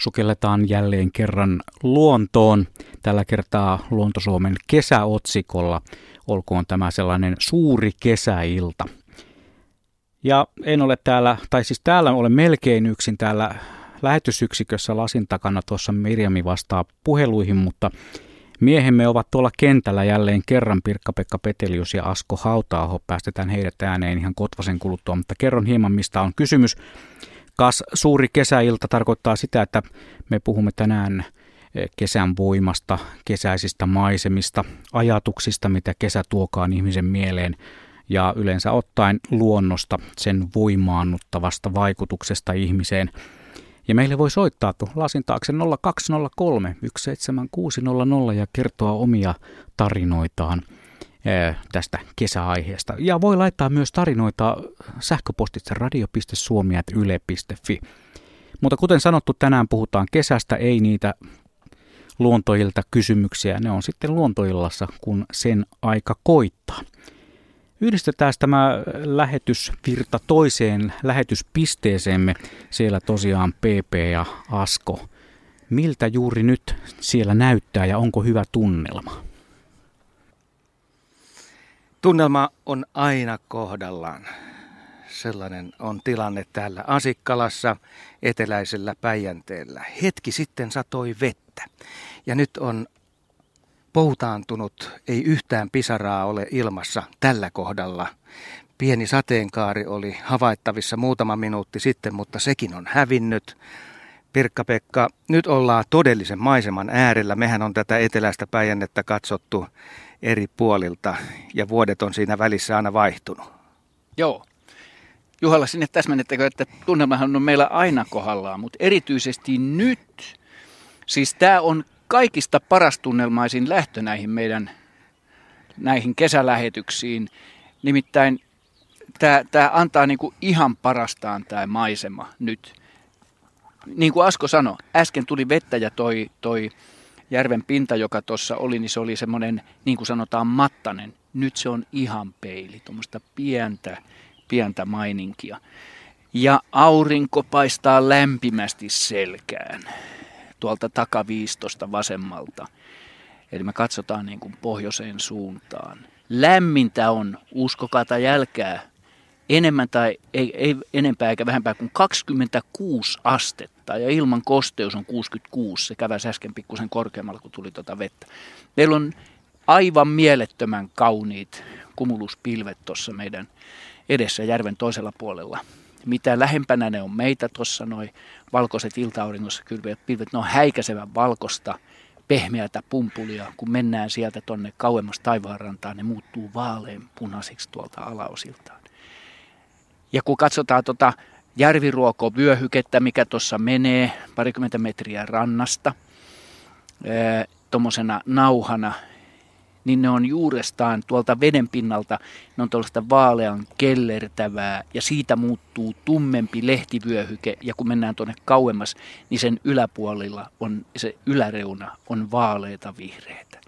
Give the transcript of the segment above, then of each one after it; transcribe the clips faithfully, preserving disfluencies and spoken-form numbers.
sukelletaan jälleen kerran luontoon. Tällä kertaa Luonto-Suomen kesäotsikolla. Olkoon tämä sellainen suuri kesäilta. Ja en ole täällä, tai siis täällä olen melkein yksin täällä lähetysyksikössä lasin takana. Tuossa Mirjami vastaa puheluihin, mutta miehemme ovat tuolla kentällä jälleen kerran. Pirkka-Pekka Petelius ja Asko Hauta-aho. Päästetään heidät ääneen ihan kotvasen kuluttua, mutta kerron hieman, mistä on kysymys. Kas suuri kesäilta tarkoittaa sitä, että me puhumme tänään kesän voimasta, kesäisistä maisemista, ajatuksista, mitä kesä tuokaan ihmisen mieleen ja yleensä ottaen luonnosta, sen voimaannuttavasta vaikutuksesta ihmiseen. Ja meille voi soittaa tuon lasin taakse nolla kaksi nolla kolme yksi seitsemän kuusi nolla nolla ja kertoa omia tarinoitaan tästä kesäaiheesta. Ja voi laittaa myös tarinoita sähköpostitse radio piste suomi ät yle piste fi. Mutta kuten sanottu, tänään puhutaan kesästä, ei niitä luontoilta kysymyksiä. Ne on sitten luontoillassa, kun sen aika koittaa. Yhdistetään tämä lähetysvirta toiseen lähetyspisteeseemme. Siellä tosiaan P P ja Asko. Miltä juuri nyt siellä näyttää ja onko hyvä tunnelma? Tunnelma on aina kohdallaan. Sellainen on tilanne täällä Asikkalassa, eteläisellä Päijänteellä. Hetki sitten satoi vettä ja nyt on poutaantunut, ei yhtään pisaraa ole ilmassa tällä kohdalla. Pieni sateenkaari oli havaittavissa muutama minuutti sitten, mutta sekin on hävinnyt. Pirkka-Pekka, nyt ollaan todellisen maiseman äärellä. Mehän on tätä eteläistä Päijännettä katsottu eri puolilta ja vuodet on siinä välissä aina vaihtunut. Joo. Juhalla, sinne täsmennettekö, että tunnelmahan on meillä aina kohdallaan, mutta erityisesti nyt. Siis tämä on kaikista paras tunnelmaisin lähtö näihin meidän näihin kesälähetyksiin. Nimittäin tämä, tämä antaa niin kuin ihan parastaan tämä maisema nyt. Niin kuin Asko sanoi, äsken tuli vettä ja toi, toi järven pinta, joka tuossa oli, niin se oli semmoinen, niin kuin sanotaan, mattainen. Nyt se on ihan peili, tuommoista pientä, pientä maininkia. Ja aurinko paistaa lämpimästi selkään. Tuolta takaviistosta vasemmalta. Eli me katsotaan niin kuin pohjoiseen suuntaan. Lämmintä on, uskokaa tai jälkää, enemmän tai ei, ei enempää eikä vähempää kuin kaksikymmentäkuusi astetta. Ja ilman kosteus on kuusikymmentäkuusi. Se käväisi äsken pikkusen korkeammalla, kun tuli tuota vettä. Meillä on aivan mielettömän kauniit kumuluspilvet tuossa meidän edessä järven toisella puolella. Mitä lähempänä ne on meitä tuossa, noin valkoiset ilta-auringossa kylvät pilvet, ne on häikäisevän valkosta, pehmeätä pumpulia. Kun mennään sieltä tuonne kauemmas taivaanrantaan, ne muuttuu vaaleanpunaisiksi tuolta alaosiltaan. Ja kun katsotaan tuota järviruokovyöhykettä, mikä tuossa menee parikymmentä metriä rannasta, tuommoisena nauhana, niin ne on juurestaan tuolta veden pinnalta, ne on tuollaista vaalean kellertävää ja siitä muuttuu tummempi lehtivyöhyke ja kun mennään tuonne kauemmas, niin sen yläpuolilla on se yläreuna on vaaleita vihreitä.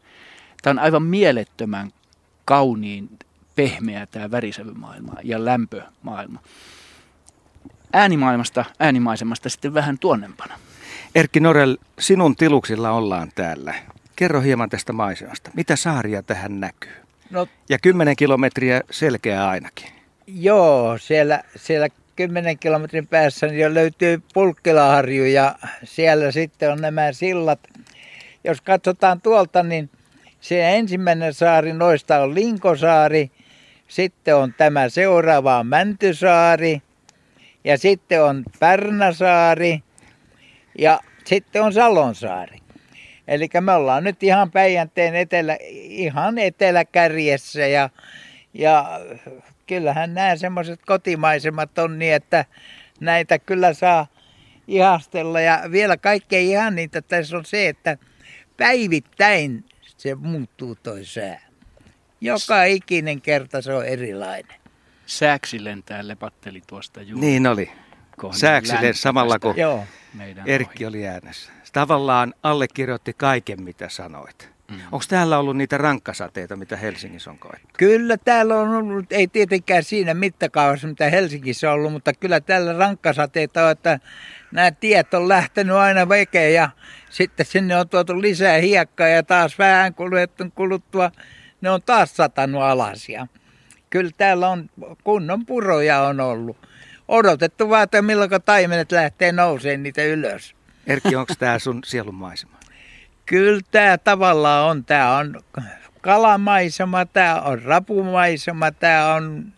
Tämä on aivan mielettömän kauniin pehmeä tämä värisevy maailma ja lämpömaailma. Äänimaailmasta, äänimaisemasta sitten vähän tuonnempana. Erkki Norel, sinun tiluksilla ollaan täällä. Kerro hieman tästä maisemasta. Mitä saaria tähän näkyy? No, ja kymmenen kilometriä selkeää ainakin. Joo, siellä, siellä kymmenen kilometrin päässä niin jo löytyy Pulkkilaharju ja siellä sitten on nämä sillat. Jos katsotaan tuolta, niin se ensimmäinen saari noista on Linkosaari. Sitten on tämä seuraava Mäntysaari. Ja sitten on Pärnäsaari. Ja sitten on Salonsaari. Eli me ollaan nyt ihan Päijänteen etelä, ihan eteläkärjessä ja, ja kyllähän nämä semmoiset kotimaisemat on niin, että näitä kyllä saa ihastella. Ja vielä kaikkein ihaninta tässä on se, että päivittäin se muuttuu toi sää. Joka ikinen kerta se on erilainen. Sääksi lentää lepatteli tuosta juuri. Niin oli. Sääksi samalla kuin Erkki oli äänessä. Tavallaan allekirjoitti kaiken, mitä sanoit. Mm. Onko täällä ollut niitä rankkasateita, mitä Helsingissä on koettu? Kyllä täällä on ollut, ei tietenkään siinä mittakaavassa, mitä Helsingissä on ollut, mutta kyllä täällä rankkasateita on, että nämä tiet on lähtenyt aina vekeen ja sitten sinne on tuotu lisää hiekkaa ja taas vähän kuluttua, ne on taas satanut alas ja kyllä täällä on kunnon puroja on ollut. Odotettu vaan, että milloin taimenet lähtee nousemaan niitä ylös. Erkki, onko tämä sun sielunmaisema? Kyllä tämä tavallaan on. Tämä on kalamaisema, tämä on rapumaisema, tämä on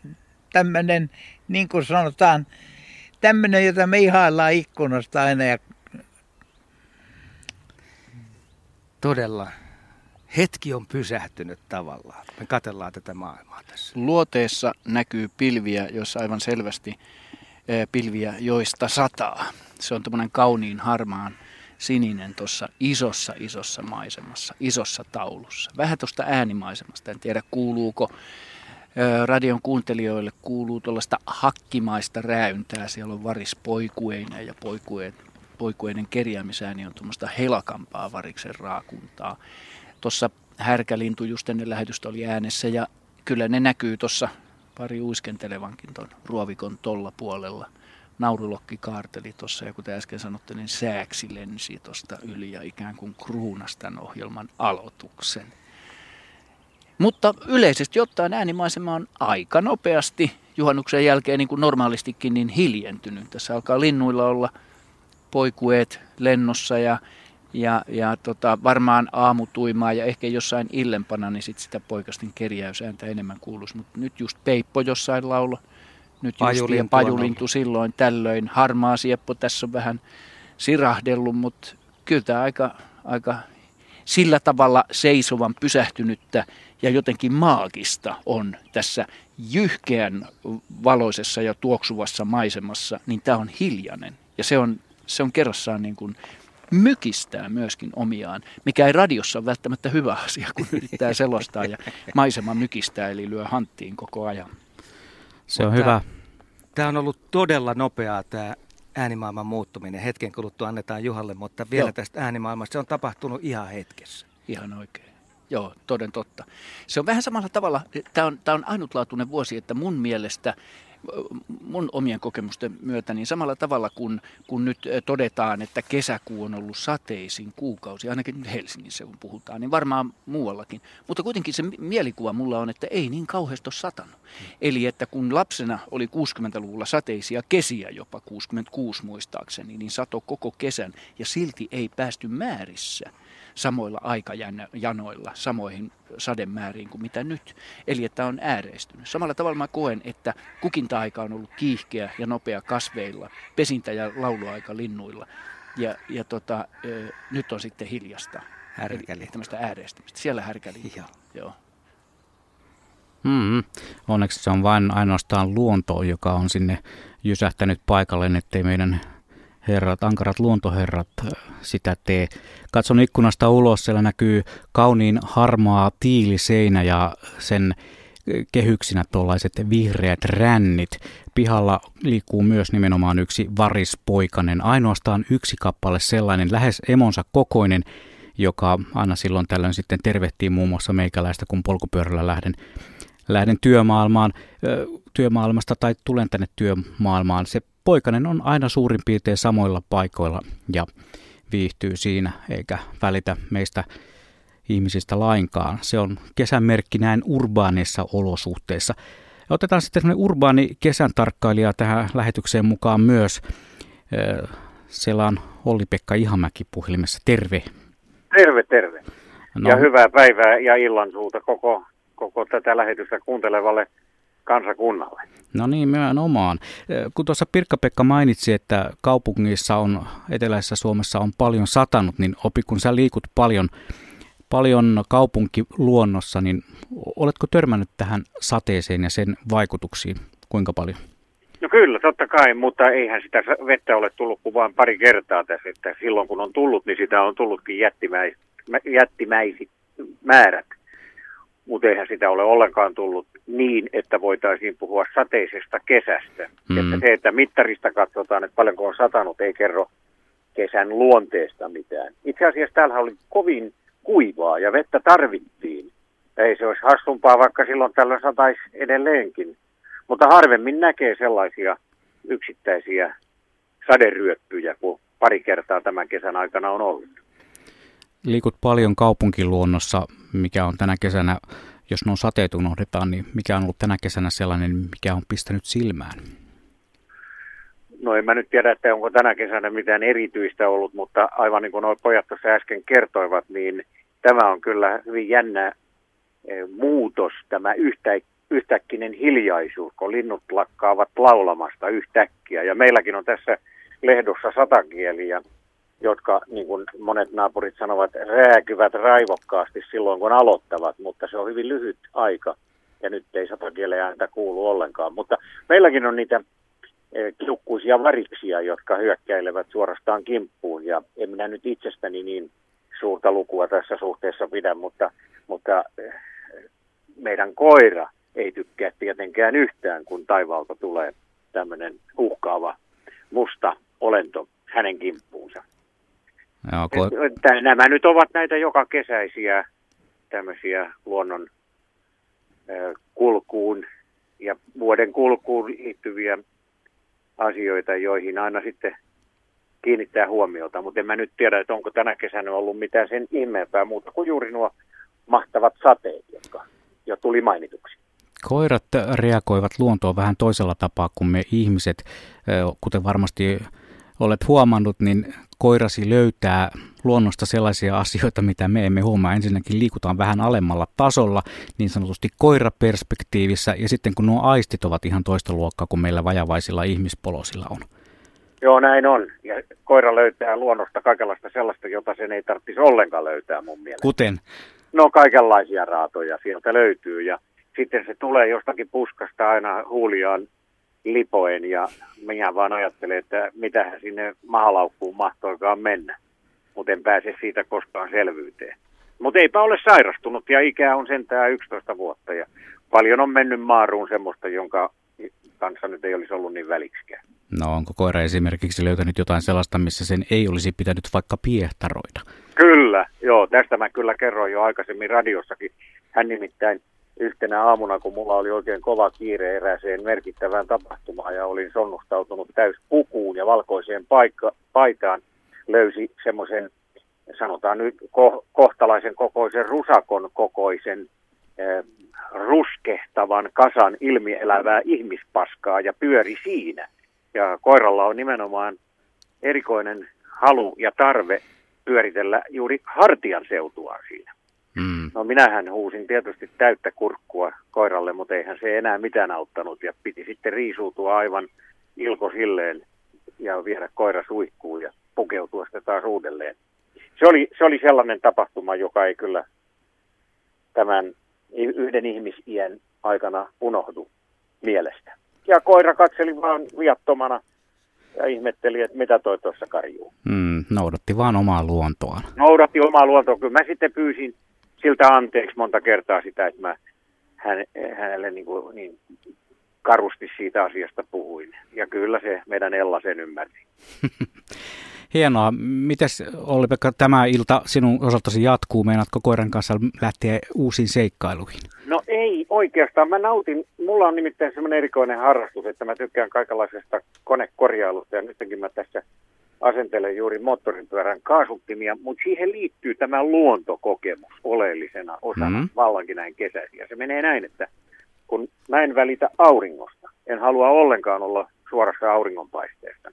tämmöinen, niin kuin sanotaan, tämmöinen, jota me ihaillaan ikkunasta aina. Ja... Todella. Hetki on pysähtynyt tavallaan. Me katsellaan tätä maailmaa tässä. Luoteessa näkyy pilviä, joissa aivan selvästi pilviä, joista sataa. Se on tämmöinen kauniin harmaan sininen tuossa isossa, isossa maisemassa, isossa taulussa. Vähän tuosta äänimaisemasta. En tiedä, kuuluuko radion kuuntelijoille, kuuluu tuollaista hakkimaista rääyntää. Siellä on varis poikueina ja poikueen, poikueiden kerjäämisääni on tuommoista helakampaa variksen raakuntaa. Tuossa härkälintu just ennen lähetystä oli äänessä ja kyllä ne näkyy tuossa pari uiskentelevankin tuon ruovikon tolla puolella. Naurulokki kaarteli tuossa ja kuten äsken sanotte, niin sääksi lensi tuosta yli ja ikään kuin kruunasi tämän ohjelman aloituksen. Mutta yleisesti ottaen äänimaisema on aika nopeasti juhannuksen jälkeen niin kuin normaalistikin niin hiljentynyt. Tässä alkaa linnuilla olla poikueet lennossa ja Ja, ja tota, varmaan aamutuimaa ja ehkä jossain illenpana, niin sit sitä poikasten kerjäysääntä enemmän kuuluisi. Mutta nyt just peippo jossain laula, nyt just pajulintu silloin tällöin. Harmaa sieppo tässä on vähän sirahdellut, mutta kyllä tämä aika, aika sillä tavalla seisovan pysähtynyttä ja jotenkin maagista on tässä jyhkeän valoisessa ja tuoksuvassa maisemassa. Niin tämä on hiljainen ja se on, se on kerrassaan niin kuin... mykistää myöskin omiaan, mikä ei radiossa ole välttämättä hyvä asia, kun yrittää selostaa ja maisema mykistää, eli lyö hanttiin koko ajan. Se on mutta hyvä. Tämä on ollut todella nopeaa tämä äänimaailman muuttuminen. Hetken kuluttua annetaan Juhalle, mutta vielä Joo. tästä äänimaailmasta se on tapahtunut ihan hetkessä. Ihan oikein. Joo, toden totta. Se on vähän samalla tavalla, tämä on, tämä on ainutlaatuinen vuosi, että mun mielestä mun omien kokemusten myötä, niin samalla tavalla kuin kun nyt todetaan, että kesäkuu on ollut sateisin kuukausi, ainakin nyt Helsingissä kun puhutaan, niin varmaan muuallakin. Mutta kuitenkin se mielikuva mulla on, että ei niin kauheasti ole satanut. Mm. Eli että kun lapsena oli kuusikymmentäluvulla sateisia kesiä jopa, kuusikymmentäkuusi muistaakseni, niin sato koko kesän ja silti ei päästy määrissä samoilla aikajanoilla, samoihin sademääriin kuin mitä nyt. Eli että on ääreistynyt. Samalla tavalla mä koen, että kukinta-aika on ollut kiihkeä ja nopea kasveilla, pesintä- ja lauluaika linnuilla. Ja, ja tota, ö, nyt on sitten hiljasta. Härkälintu. Tämmöistä ääreistymistä. Siellä härkälintu. Joo. Mm-hmm. Onneksi se on vain ainoastaan luonto, joka on sinne jysähtänyt paikalleen, ettei meidän... herrat, ankarat luontoherrat sitä tee. Katson ikkunasta ulos, siellä näkyy kauniin harmaa tiiliseinä ja sen kehyksinä tuollaiset vihreät rännit. Pihalla liikkuu myös nimenomaan yksi varispoikanen, ainoastaan yksi kappale sellainen, lähes emonsa kokoinen, joka aina silloin tällöin sitten tervehtii muun muassa meikäläistä, kun polkupyörällä lähden. Lähden työmaailmaan, työmaailmasta tai tulen tänne työmaailmaan. Se poikainen on aina suurin piirtein samoilla paikoilla ja viihtyy siinä eikä välitä meistä ihmisistä lainkaan. Se on kesän merkki näin urbaanissa olosuhteissa. Otetaan sitten sellainen urbaani kesän tarkkailija tähän lähetykseen mukaan myös. Siellä on Olli-Pekka Ihamäki puhelimessa. Terve. Terve, terve. No. Ja hyvää päivää ja illan suuta koko koko tätä lähetystä kuuntelevalle kansakunnalle. No niin, nimenomaan. Kun tuossa Pirkka-Pekka mainitsi, että kaupungissa on, eteläisessä Suomessa on paljon satanut, niin opi, kun sä liikut paljon, paljon kaupunkiluonnossa, niin oletko törmännyt tähän sateeseen ja sen vaikutuksiin? Kuinka paljon? No kyllä, totta kai, mutta eihän sitä vettä ole tullut kuin vain pari kertaa tässä. Että silloin kun on tullut, niin sitä on tullutkin jättimäis, jättimäiset määrät. Mutta eihän sitä ole ollenkaan tullut niin, että voitaisiin puhua sateisesta kesästä. Mm. Että se, että mittarista katsotaan, että paljonko on satanut, ei kerro kesän luonteesta mitään. Itse asiassa täällä oli kovin kuivaa ja vettä tarvittiin. Ei se olisi hassumpaa, vaikka silloin tällä sataisi edelleenkin. Mutta harvemmin näkee sellaisia yksittäisiä saderyöppyjä, kun pari kertaa tämän kesän aikana on ollut. Liikut paljon kaupunkiluonnossa, mikä on tänä kesänä, jos nuo sateet unohdetaan, niin mikä on ollut tänä kesänä sellainen, mikä on pistänyt silmään? No en mä nyt tiedä, että onko tänä kesänä mitään erityistä ollut, mutta aivan niin kuin nuo pojat tuossa äsken kertoivat, niin tämä on kyllä hyvin jännä muutos, tämä yhtäkkiä. Yhtäkkinen hiljaisuus, kun linnut lakkaavat laulamasta yhtäkkiä. Ja meilläkin on tässä lehdossa satakieliä, jotka, niin kuin monet naapurit sanovat, rääkyvät raivokkaasti silloin, kun aloittavat. Mutta se on hyvin lyhyt aika, ja nyt ei satakieleä ääntä kuulu ollenkaan. Mutta meilläkin on niitä kiukkuisia variksia, jotka hyökkäilevät suorastaan kimppuun. Ja en minä nyt itsestäni niin suurta lukua tässä suhteessa pidä, mutta, mutta meidän koira ei tykkää tietenkään yhtään, kun taivaalta tulee tämmöinen uhkaava musta olento hänen kimppuunsa. Joo, kun... Nämä nyt ovat näitä joka kesäisiä tämmöisiä luonnon kulkuun ja vuoden kulkuun liittyviä asioita, joihin aina sitten kiinnittää huomiota. Mutta en mä nyt tiedä, että onko tänä kesänä ollut mitään sen ihmeempää muuta kuin juuri nuo mahtavat sateet, jotka jo tuli mainituksi. Koirat reagoivat luontoon vähän toisella tapaa kuin me ihmiset. Kuten varmasti olet huomannut, niin koirasi löytää luonnosta sellaisia asioita, mitä me emme huomaa. Ensinnäkin liikutaan vähän alemmalla tasolla, niin sanotusti koiraperspektiivissä, ja sitten kun nuo aistit ovat ihan toista luokkaa kuin meillä vajavaisilla ihmispolosilla on. Joo, näin on. Ja koira löytää luonnosta kaikenlaista sellaista, jota sen ei tarvitsisi ollenkaan löytää mun mielestä. Kuten? No kaikenlaisia raatoja sieltä löytyy, ja sitten se tulee jostakin puskasta aina huuliaan lipoen, ja minä vaan ajattelen, että mitähän sinne mahalaukkuun mahtoikaan mennä. Mutta en pääse siitä koskaan selvyyteen. Mutta eipä ole sairastunut, ja ikää on sentään yksitoista vuotta. Ja paljon on mennyt maaruun semmoista, jonka kanssa nyt ei olisi ollut niin väliksikään. No onko koira esimerkiksi löytänyt jotain sellaista, missä sen ei olisi pitänyt vaikka piehtaroida? Kyllä, joo. Tästä mä kyllä kerroin jo aikaisemmin radiossakin. Hän nimittäin... Yhtenä aamuna, kun mulla oli oikein kova kiire erääseen merkittävään tapahtumaan ja olin sonnustautunut täys pukuun ja valkoiseen paikka, paitaan, löysi semmoisen, sanotaan nyt, ko, kohtalaisen kokoisen rusakon kokoisen eh, ruskehtavan kasan ilmielävää ihmispaskaa ja pyöri siinä. Ja koiralla on nimenomaan erikoinen halu ja tarve pyöritellä juuri hartian seutua siinä. Mm. No minähän huusin tietysti täyttä kurkkua koiralle, mutta eihän se enää mitään auttanut ja piti sitten riisuutua aivan ilkosilleen ja viedä koira suihkuun ja pukeutua sitä taas uudelleen. Se oli, se oli sellainen tapahtuma, joka ei kyllä tämän yhden ihmisiän aikana unohdu mielestä. Ja koira katseli vaan viattomana ja ihmetteli, että mitä toi tuossa karjuu. Mm, noudatti vaan omaa luontoaan. Noudatti omaa luontoaan. Kyllä mä sitten pyysin siltä anteeksi monta kertaa sitä, että mä häne, hänelle niin, kuin, niin karusti siitä asiasta puhuin. Ja kyllä se meidän Ella sen ymmärsi. Hienoa. Mites Olli-Pekka, tämä ilta sinun osaltasi jatkuu? Meinaatko koiran kanssa lähteä uusiin seikkailuihin? No ei oikeastaan. Mä nautin. Mulla on nimittäin semmoinen erikoinen harrastus, että mä tykkään kaikenlaisesta konekorjailusta. Ja nytkin mä tässä asentelen juuri moottoripyörän kaasuttimia, mutta siihen liittyy tämä luontokokemus oleellisena osana, mm-hmm. vallankin näin kesäisiä. Ja se menee näin, että kun mä en välitä auringosta, en halua ollenkaan olla suorassa auringonpaisteesta,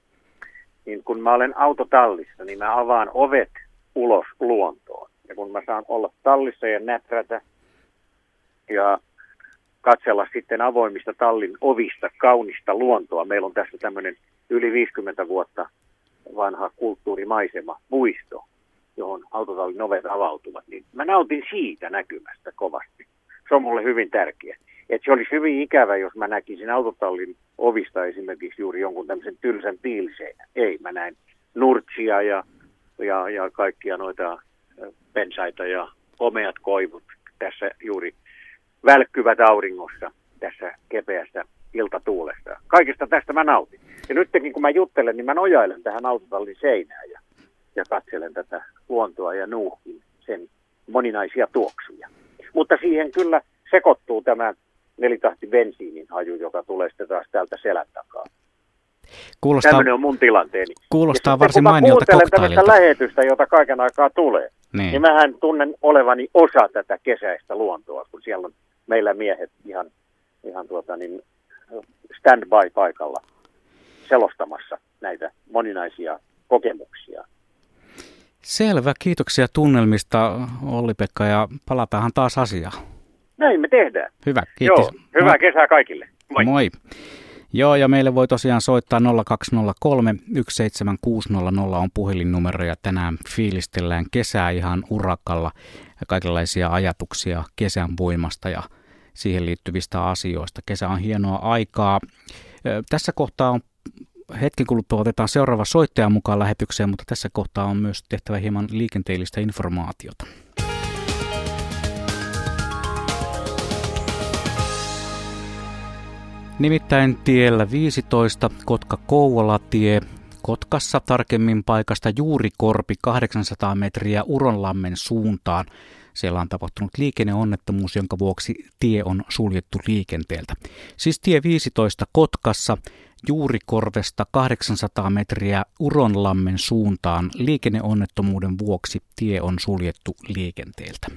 niin kun mä olen autotallissa, niin mä avaan ovet ulos luontoon. Ja kun mä saan olla tallissa ja näträtä ja katsella sitten avoimista tallin ovista kaunista luontoa. Meillä on tässä tämmöinen yli viisikymmentä vuotta vanha kulttuurimaisema, puisto, johon autotallin ovet avautuvat. Niin mä nautin siitä näkymästä kovasti. Se on mulle hyvin tärkeä. Et se olisi hyvin ikävä, jos mä näkisin autotallin ovista esimerkiksi juuri jonkun tämmöisen tylsän piiliseinä. Ei, mä näin nurtsia ja, ja, ja kaikkia noita pensaita ja omeat koivut tässä juuri välkkyvät auringossa tässä kepeässä iltatuulesta. Kaikesta tästä mä nautin. Ja nytkin kun mä juttelen, niin mä nojailen tähän autotallin seinään ja, ja katselen tätä luontoa ja nuuhkin sen moninaisia tuoksuja. Mutta siihen kyllä sekoittuu tämä nelitahti bensiinin haju, joka tulee sitten taas täältä selän takaa. Kuulostaa, tämmöinen on mun tilanteeni. Kuulostaa varsin mainiolta koktaililta. Kun mä kuuntelen lähetystä, jota kaiken aikaa tulee, niin. niin mähän tunnen olevani osa tätä kesäistä luontoa, kun siellä on meillä miehet ihan, ihan tuota niin stand-by paikalla selostamassa näitä moninaisia kokemuksia. Selvä, kiitoksia tunnelmista Olli-Pekka ja palataanhan taas asiaan. Näin me tehdään. Hyvä, kiitos. Joo, hyvää kesää kaikille. Moi. Moi. Joo, ja meille voi tosiaan soittaa nolla kaksi nolla kolme yksi seitsemän kuusi nolla nolla on puhelinnumero, ja tänään fiilistellään kesää ihan urakalla ja kaikenlaisia ajatuksia kesän voimasta ja siihen liittyvistä asioista. Kesä on hienoa aikaa. Tässä kohtaa on hetken kuluttua otetaan seuraava soittaja mukaan lähetykseen, mutta tässä kohtaa on myös tehtävä hieman liikenteellistä informaatiota. Nimittäin tiellä viisitoista Kotka-Kouvola-tie Kotkassa tarkemmin paikasta Juurikorpi kahdeksansataa metriä Uronlammen suuntaan. Siellä on tapahtunut liikenneonnettomuus, jonka vuoksi tie on suljettu liikenteeltä. Siis tie viisitoista Kotkassa Juurikorvesta kahdeksansataa metriä Uronlammen suuntaan. Liikenneonnettomuuden vuoksi tie on suljettu liikenteeltä.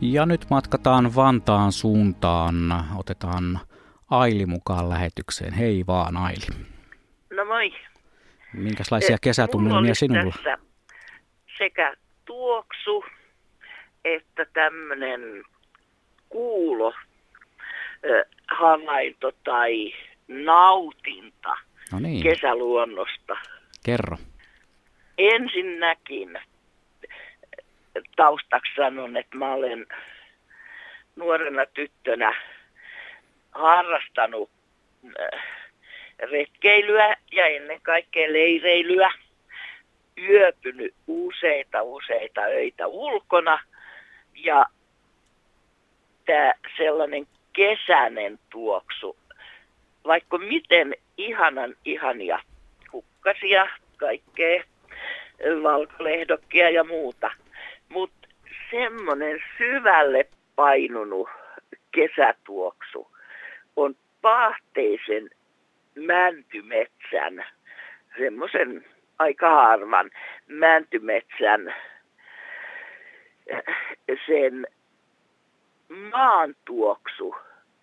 Ja nyt matkataan Vantaan suuntaan. Otetaan Aili mukaan lähetykseen. Hei vaan, Aili. No moi. Minkälaisia kesätunnelmia sinulla? Tässä sekä tuoksu että tämmöinen kuulo, havainto tai nautinta no niin. kesäluonnosta. Kerro. Ensinnäkin taustaksi sanon, että mä olen nuorena tyttönä harrastanut retkeilyä ja ennen kaikkea leireilyä, yöpynyt useita useita öitä ulkona, ja tämä sellainen kesäinen tuoksu, vaikka miten ihanan ihania kukkasia, kaikkea valkolehdokkia ja muuta, mutta semmoinen syvälle painunut kesätuoksu on paahteisen mäntymetsän, semmoisen aika harvan mäntymetsän, sen maan tuoksu,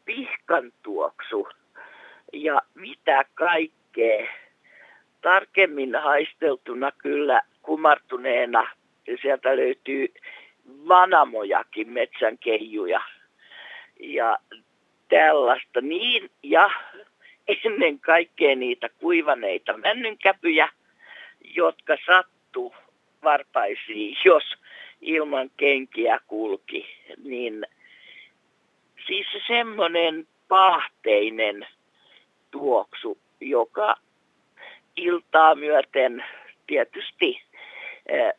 pihkan tuoksu ja mitä kaikkea. Tarkemmin haisteltuna kyllä kumartuneena sieltä löytyy vanamojakin, metsän keijuja ja tällaista niin, ja ennen kaikkea niitä kuivaneita männynkäpyjä, jotka sattuu varpaisiin, jos ilman kenkiä kulki, niin siis semmoinen paahteinen tuoksu, joka iltaa myöten tietysti äh,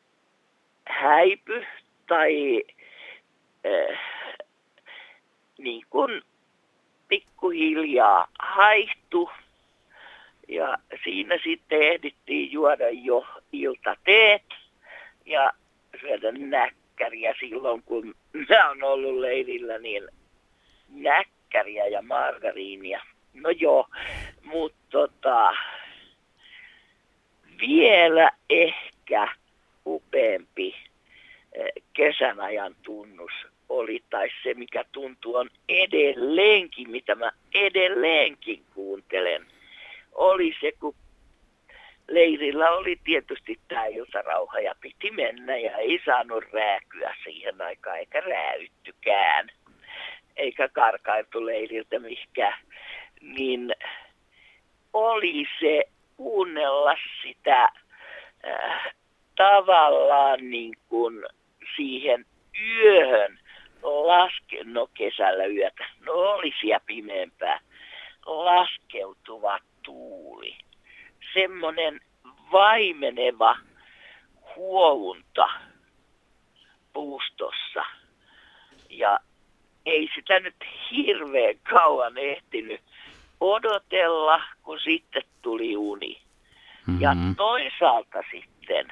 häipy tai äh, niin kuin pikkuhiljaa haihtu, ja siinä sitten ehdittiin juoda jo iltateet ja syödä näkkäriä silloin, kun mä oon ollut leirillä, niin näkkäriä ja margariinia. No joo, mutta tota, vielä ehkä upeampi kesän ajan tunnus oli, tai se mikä tuntuu on edelleenkin, mitä mä edelleenkin kuuntelen, oli se, kun leirillä oli tietysti tämä iltarauha ja piti mennä ja ei saanut rääkyä siihen aikaan, eikä rääyttykään, eikä karkailtu leiriltä mihinkään, niin oli se kuunnella sitä äh, tavallaan niin kuin siihen yöhön laske, no kesällä yötä, no oli siellä pimeämpää, laskeutuva tuuli. Semmoinen vaimeneva huohunta puustossa. Ja ei sitä nyt hirveän kauan ehtinyt odotella, kun sitten tuli uni. Mm-hmm. Ja toisaalta sitten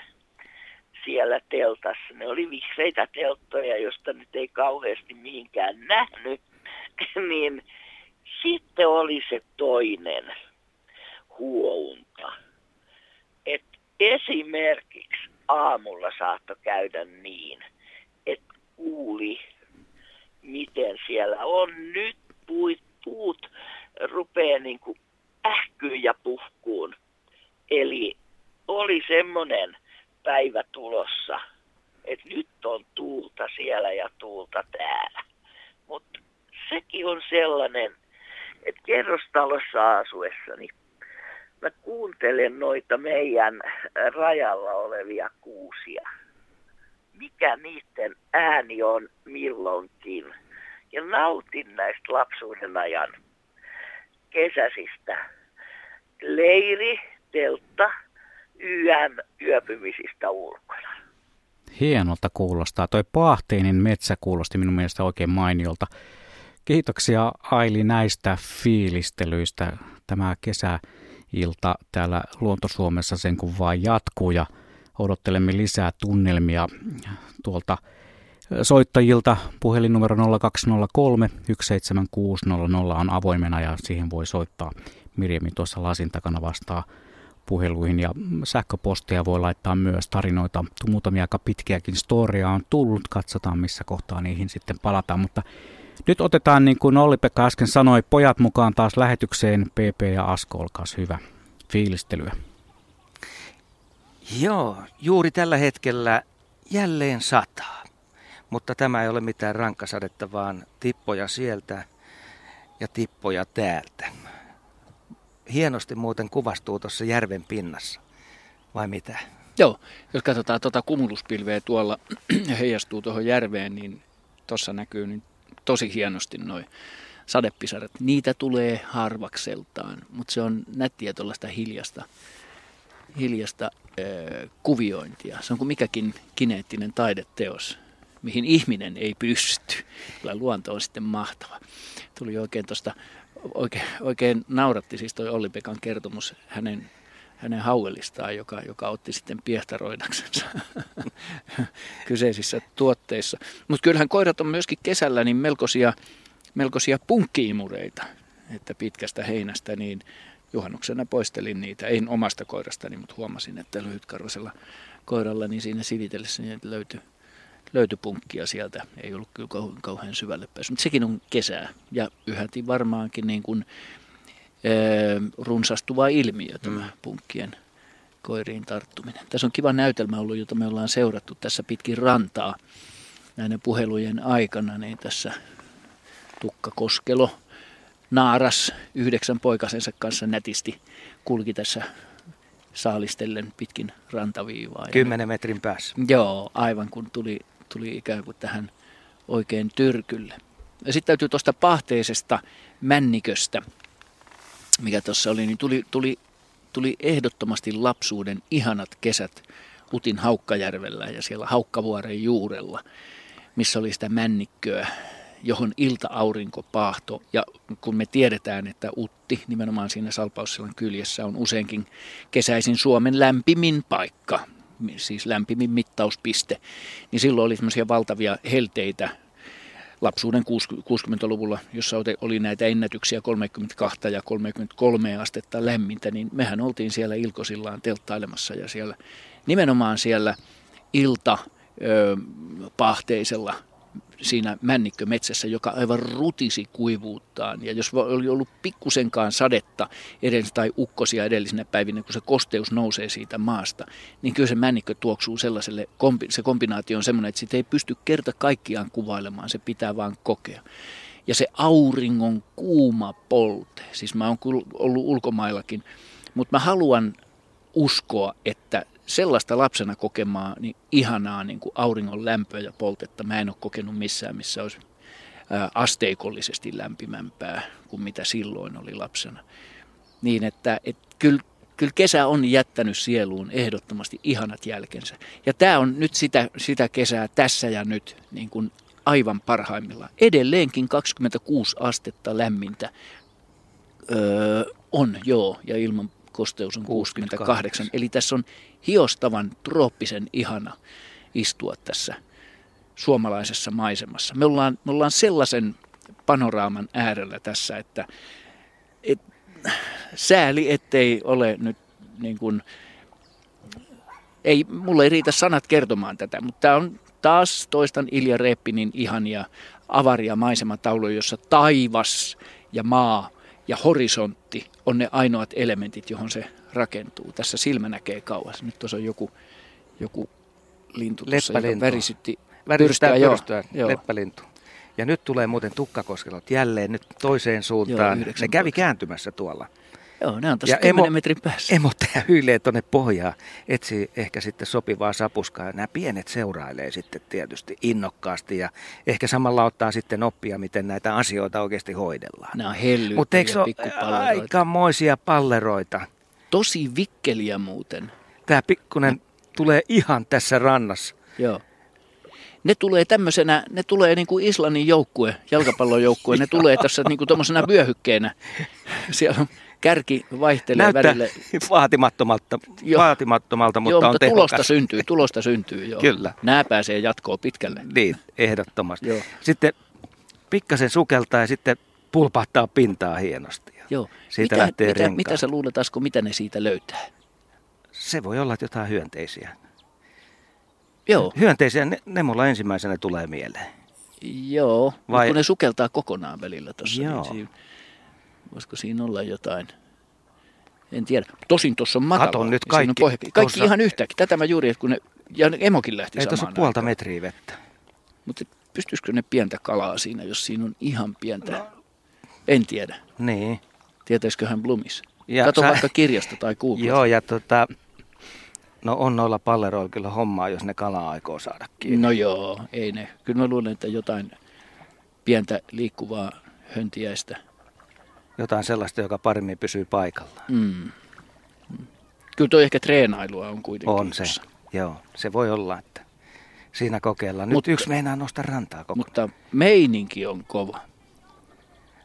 siellä teltassa, ne oli vihreitä telttoja, josta nyt ei kauheasti mihinkään nähnyt, niin sitten oli se toinen huonta. Et esimerkiksi aamulla saattoi käydä niin, että kuuli, miten siellä on nyt puit, puut rupeaa niin kuin ähkyyn ja puhkuun. Eli oli semmoinen päivä tulossa, että nyt on tuulta siellä ja tuulta täällä. Mutta sekin on sellainen, että kerrostalossa asuessani mä kuuntelen noita meidän rajalla olevia kuusia. Mikä niiden ääni on milloinkin. Ja nautin näistä lapsuuden ajan kesäisistä leiri, teltta, yön yöpymisistä ulkona. Hienolta kuulostaa. Toi Paahteinen metsä kuulosti minun mielestä oikein mainiolta. Kiitoksia Aili näistä fiilistelyistä. Tämä kesäilta täällä Luonto-Suomessa sen kun vaan jatkuu ja odottelemme lisää tunnelmia tuolta soittajilta. Puhelinnumero nolla kaksi nolla kolme yksi seitsemän kuusi nolla nolla on avoimena ja siihen voi soittaa. Mirjami tuossa lasin takana vastaa puheluihin ja sähköpostia voi laittaa myös tarinoita. Muutamia aika pitkiäkin storiaa on tullut. Katsotaan missä kohtaa niihin sitten palataan, mutta nyt otetaan niin kuin Olli-Pekka äsken sanoi, pojat mukaan taas lähetykseen. P P ja Asko, olkaas hyvä. Fiilistelyä. Joo, juuri tällä hetkellä jälleen sataa, mutta tämä ei ole mitään rankkasadetta, vaan tippoja sieltä ja tippoja täältä. Hienosti muuten kuvastuu tuossa järven pinnassa, vai mitä? Joo, jos katsotaan tuota kumuluspilveä tuolla heijastuu tuohon järveen, niin tuossa näkyy nyt tosi hienosti noi sadepisarat. Niitä tulee harvakseltaan, mutta se on nättiä tuollaista hiljasta. hiljasta ö, kuviointia. Se on kuin mikäkin kineettinen taideteos, mihin ihminen ei pysty. Kyllä luonto on sitten mahtava. Tuli oikein tuosta, oikein, oikein nauratti siis toi Olli-Pekan kertomus hänen, hänen hauelistaan, joka, joka otti sitten piehtaroidaksensa kyseisissä tuotteissa. Mutta kyllähän koirat on myöskin kesällä niin melkoisia, melkoisia punkki-imureita, että pitkästä heinästä niin juhannuksena poistelin niitä, ei omasta koirastani, mutta huomasin, että lyhytkarvaisella koiralla niin siinä silitellessä niin löytyi, löytyi punkkia sieltä. Ei ollut kyllä kauhean, kauhean syvälle päässyt, mutta sekin on kesää ja yhäti varmaankin niin kuin, e, runsastuva ilmiö tämä mm. punkkien koiriin tarttuminen. Tässä on kiva näytelmä ollut, jota me ollaan seurattu tässä pitkin rantaa näiden puhelujen aikana, niin tässä Tukkakoskelo. Naaras yhdeksän poikasensa kanssa nätisti kulki tässä saalistellen pitkin rantaviivaa. Kymmenen metrin päässä. Joo, aivan kun tuli, tuli ikään kuin tähän oikein tyrkylle. Ja sitten täytyy tuosta pahteisesta männiköstä, mikä tuossa oli, niin tuli, tuli, tuli ehdottomasti lapsuuden ihanat kesät Utin Haukkajärvellä ja siellä Haukkavuoren juurella, missä oli sitä männikköä, johon ilta-aurinko paahto. Ja kun me tiedetään, että Utti nimenomaan siinä Salpausselän kyljessä on useinkin kesäisin Suomen lämpimin paikka, siis lämpimin mittauspiste, niin silloin oli semmoisia valtavia helteitä lapsuuden kuusikymmentäluvulla, jossa oli näitä ennätyksiä kolmekymmentäkaksi ja kolmekymmentäkolme astetta lämmintä, niin mehän oltiin siellä ilkosillaan telttailemassa ja siellä nimenomaan siellä iltapahteisella siinä männikkömetsässä, joka aivan rutisi kuivuuttaan. Ja jos oli ollut pikkusenkaan sadetta edellis- tai ukkosia edellisinä päivinä, kun se kosteus nousee siitä maasta, niin kyllä se männikkö tuoksuu sellaiselle, se kombinaatio on semmoinen, että sitä ei pysty kerta kaikkiaan kuvailemaan, se pitää vaan kokea. Ja se auringon kuuma polte, siis mä oon ollut ulkomaillakin, mutta mä haluan uskoa, että sellaista lapsena kokemaa niin ihanaa niin kuin auringon lämpöä ja poltetta mä en ole kokenut missään, missä olisi asteikollisesti lämpimämpää kuin mitä silloin oli lapsena. Niin että et, kyllä, kyllä kesä on jättänyt sieluun ehdottomasti ihanat jälkensä. Ja tämä on nyt sitä, sitä kesää tässä ja nyt niin kuin aivan parhaimmillaan. Edelleenkin kaksikymmentäkuusi astetta lämmintä öö, on joo ja ilman kosteus on kuusikymmentäkahdeksan. Eli tässä on hiostavan trooppisen ihana istua tässä suomalaisessa maisemassa. Me ollaan, me ollaan sellaisen panoraaman äärellä tässä, että et, sääli, ettei ole nyt niin kuin, ei, mulle ei riitä sanat kertomaan tätä, mutta tämä on taas toistan Ilja Reppinin ihania avaria maisematauluja, jossa taivas ja maa ja horisontti on ne ainoat elementit, johon se rakentuu. Tässä silmä näkee kauas. Nyt tuossa on joku, joku lintu tuossa, joka värisytti. Värisyttää pyrstöä, leppälintu. Ja nyt tulee muuten Tukkakoskelot jälleen nyt toiseen suuntaan. Joo, ne kävi kääntymässä tuolla. Joo, nämä on tässä kymmenen metrin päässä. Emo tää hyilee tuonne pohjaan, etsii ehkä sitten sopivaa sapuskaa. Nämä pienet seurailee sitten tietysti innokkaasti ja ehkä samalla ottaa sitten oppia, miten näitä asioita oikeasti hoidellaan. Nämä on hellyyttä ja pikkupalleroita. Aikamoisia palleroita. Tosi vikkeliä muuten. Tämä pikkunen no. tulee ihan tässä rannassa. Joo. Ne tulee tämmöisenä, ne tulee niin kuin Islannin joukkue, jalkapallojoukkue, ne tulee tässä niin kuin tuommoisena vyöhykkeenä. Siellä on kärki vaihtelee näyttää välillä. Vaatimattomalta, vaatimattomalta mutta joo, on mutta tehokas. Tulosta syntyy, tulosta syntyy. Joo. Kyllä. Nämä pääsee jatkoon pitkälle. Niin, ehdottomasti. Joo. Sitten pikkasen sukeltaa ja sitten pulpahtaa pintaa hienosti. Joo. Siitä mitä, lähtee mitä, renkaan. Mitä sä luulet, Asko, mitä ne siitä löytää? Se voi olla jotain hyönteisiä. Joo. Hyönteisiä, ne, ne mulla ensimmäisenä tulee mieleen. Joo, vai kun ne sukeltaa kokonaan välillä tuossa. Joo. Niin siinä, voisiko siinä olla jotain? En tiedä. Tosin tuossa on matala. Katon nyt kaikki. Kaikki tossa ihan yhtäkkiä. Tätä mä juuri, että kun ne, ja emokin lähti ei samaan. Ei tuossa puolta metriä vettä. Mutta pystyisikö ne pientä kalaa siinä, jos siinä on ihan pientä? No. En tiedä. Niin. Tietäisiköhän Blumis? Ja kato sä vaikka kirjasta tai Googlesta. Joo, ja tota... No on noilla palleroilla kyllä hommaa, jos ne kalaa aikoo saada kiinni. No joo, ei ne. Kyllä mä luulen, että jotain pientä liikkuvaa höntiäistä. Jotain sellaista, joka paremmin pysyy paikallaan. Mm. Kyllä toi ehkä treenailua on kuitenkin. On se, jossa. Joo. Se voi olla, että siinä kokeillaan. Nyt mutta, yksi meinaa nostaa rantaa kokonaan. Mutta meininki on kova.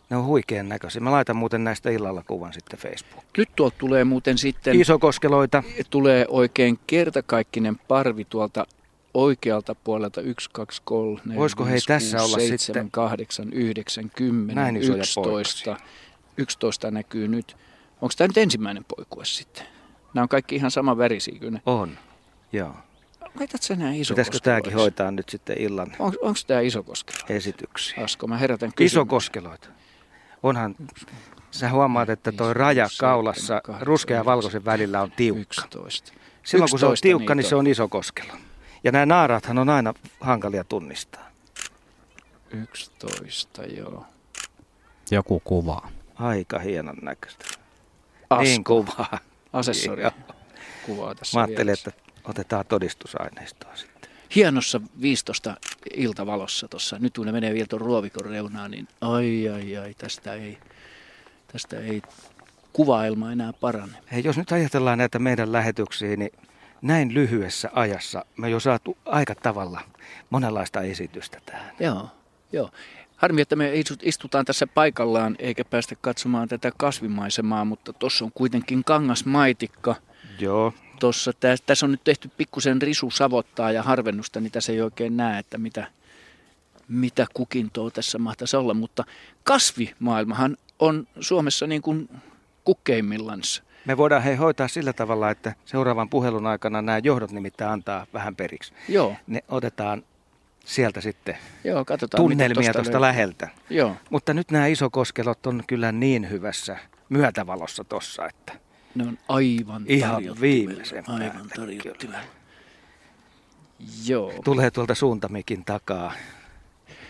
Ne on huikean näköisiä. Mä laitan muuten näistä illalla kuvan sitten Facebookiin. Nyt tuolta tulee muuten sitten... Isokoskeloita. Tulee oikein kertakaikkinen parvi tuolta oikealta puolelta. yksi, kaksi, kolme, neljä, viisi, kuusi, seitsemän, kahdeksan, yhdeksän, kymmenen, yksitoista. yksitoista näkyy nyt. Onko tämä nyt ensimmäinen poikue sitten? Nämä on kaikki ihan saman värisiä kyllä. On, joo. Laitatko sä nämä isokoskeleiksi? Pitäisikö tämäkin hoitaa nyt sitten illan? On, onko tämä isokoskeloita? Esityksiä. Asko, mä herätän kysymyksiä. Isokoskeloita. Onhan, sä huomaat, että toi raja kaulassa ruskea ja valkoisen välillä on tiukka. Silloin kun se on tiukka, niin se on iso koskelo. Ja nämä naaraathan on aina hankalia tunnistaa. yksitoista, joo. Joku kuvaa. Aika hienon näköistä. Asko. Niin kuvaa. Asessori kuvaa tässä. Mä ajattelin, että otetaan todistusaineistoa sitten. Hienossa viistosta iltavalossa tuossa. Nyt kun ne menee vielä tuon ruovikon reunaan, niin ai ai ai, tästä ei, tästä ei kuvailma enää parane. Hei, jos nyt ajatellaan näitä meidän lähetyksiä, niin näin lyhyessä ajassa me jo saatu aika tavalla monenlaista esitystä tähän. Joo, joo. Harmi, että me istutaan tässä paikallaan eikä päästä katsomaan tätä kasvimaisemaa, mutta tuossa on kuitenkin kangasmaitikka. Joo. Tuossa, tässä on nyt tehty pikkusen risu savottaa ja harvennusta, niin tässä ei oikein näe, että mitä, mitä kukintoa tässä mahtaisi olla. Mutta kasvimaailmahan on Suomessa niin kuin kukkeimmillansa. Me voidaan hei hoitaa sillä tavalla, että seuraavan puhelun aikana nämä johdot nimittäin antaa vähän periksi. Joo. Ne otetaan sieltä sitten. Joo, katsotaan, tunnelmia tuosta läheltä. Joo. Mutta nyt nämä isokoskelot on kyllä niin hyvässä myötävalossa tuossa, että... Ne on aivan tarjottimella. Aivan tarjottimella. Joo. Tulee tuolta suuntamikin takaa.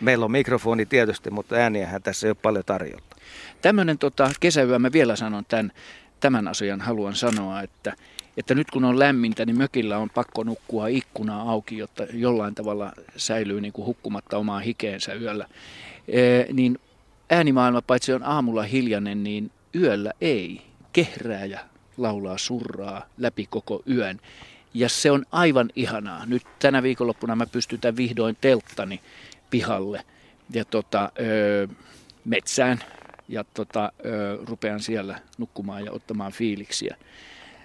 Meillä on mikrofoni tietysti, mutta ääniähän tässä ei ole paljon tarjolla. Tämmöinen tota, kesäyö, mä vielä sanon tämän, tämän asian, haluan sanoa, että, että nyt kun on lämmintä, niin mökillä on pakko nukkua ikkunaa auki, jotta jollain tavalla säilyy niin kuin hukkumatta omaa hikeensä yöllä. Ee, niin äänimaailma paitsi on aamulla hiljainen, niin yöllä ei. Kehrääjä laulaa surraa läpi koko yön. Ja se on aivan ihanaa. Nyt tänä viikonloppuna mä pystytän vihdoin telttani pihalle ja tota, öö, metsään ja tota, rupean siellä nukkumaan ja ottamaan fiiliksiä.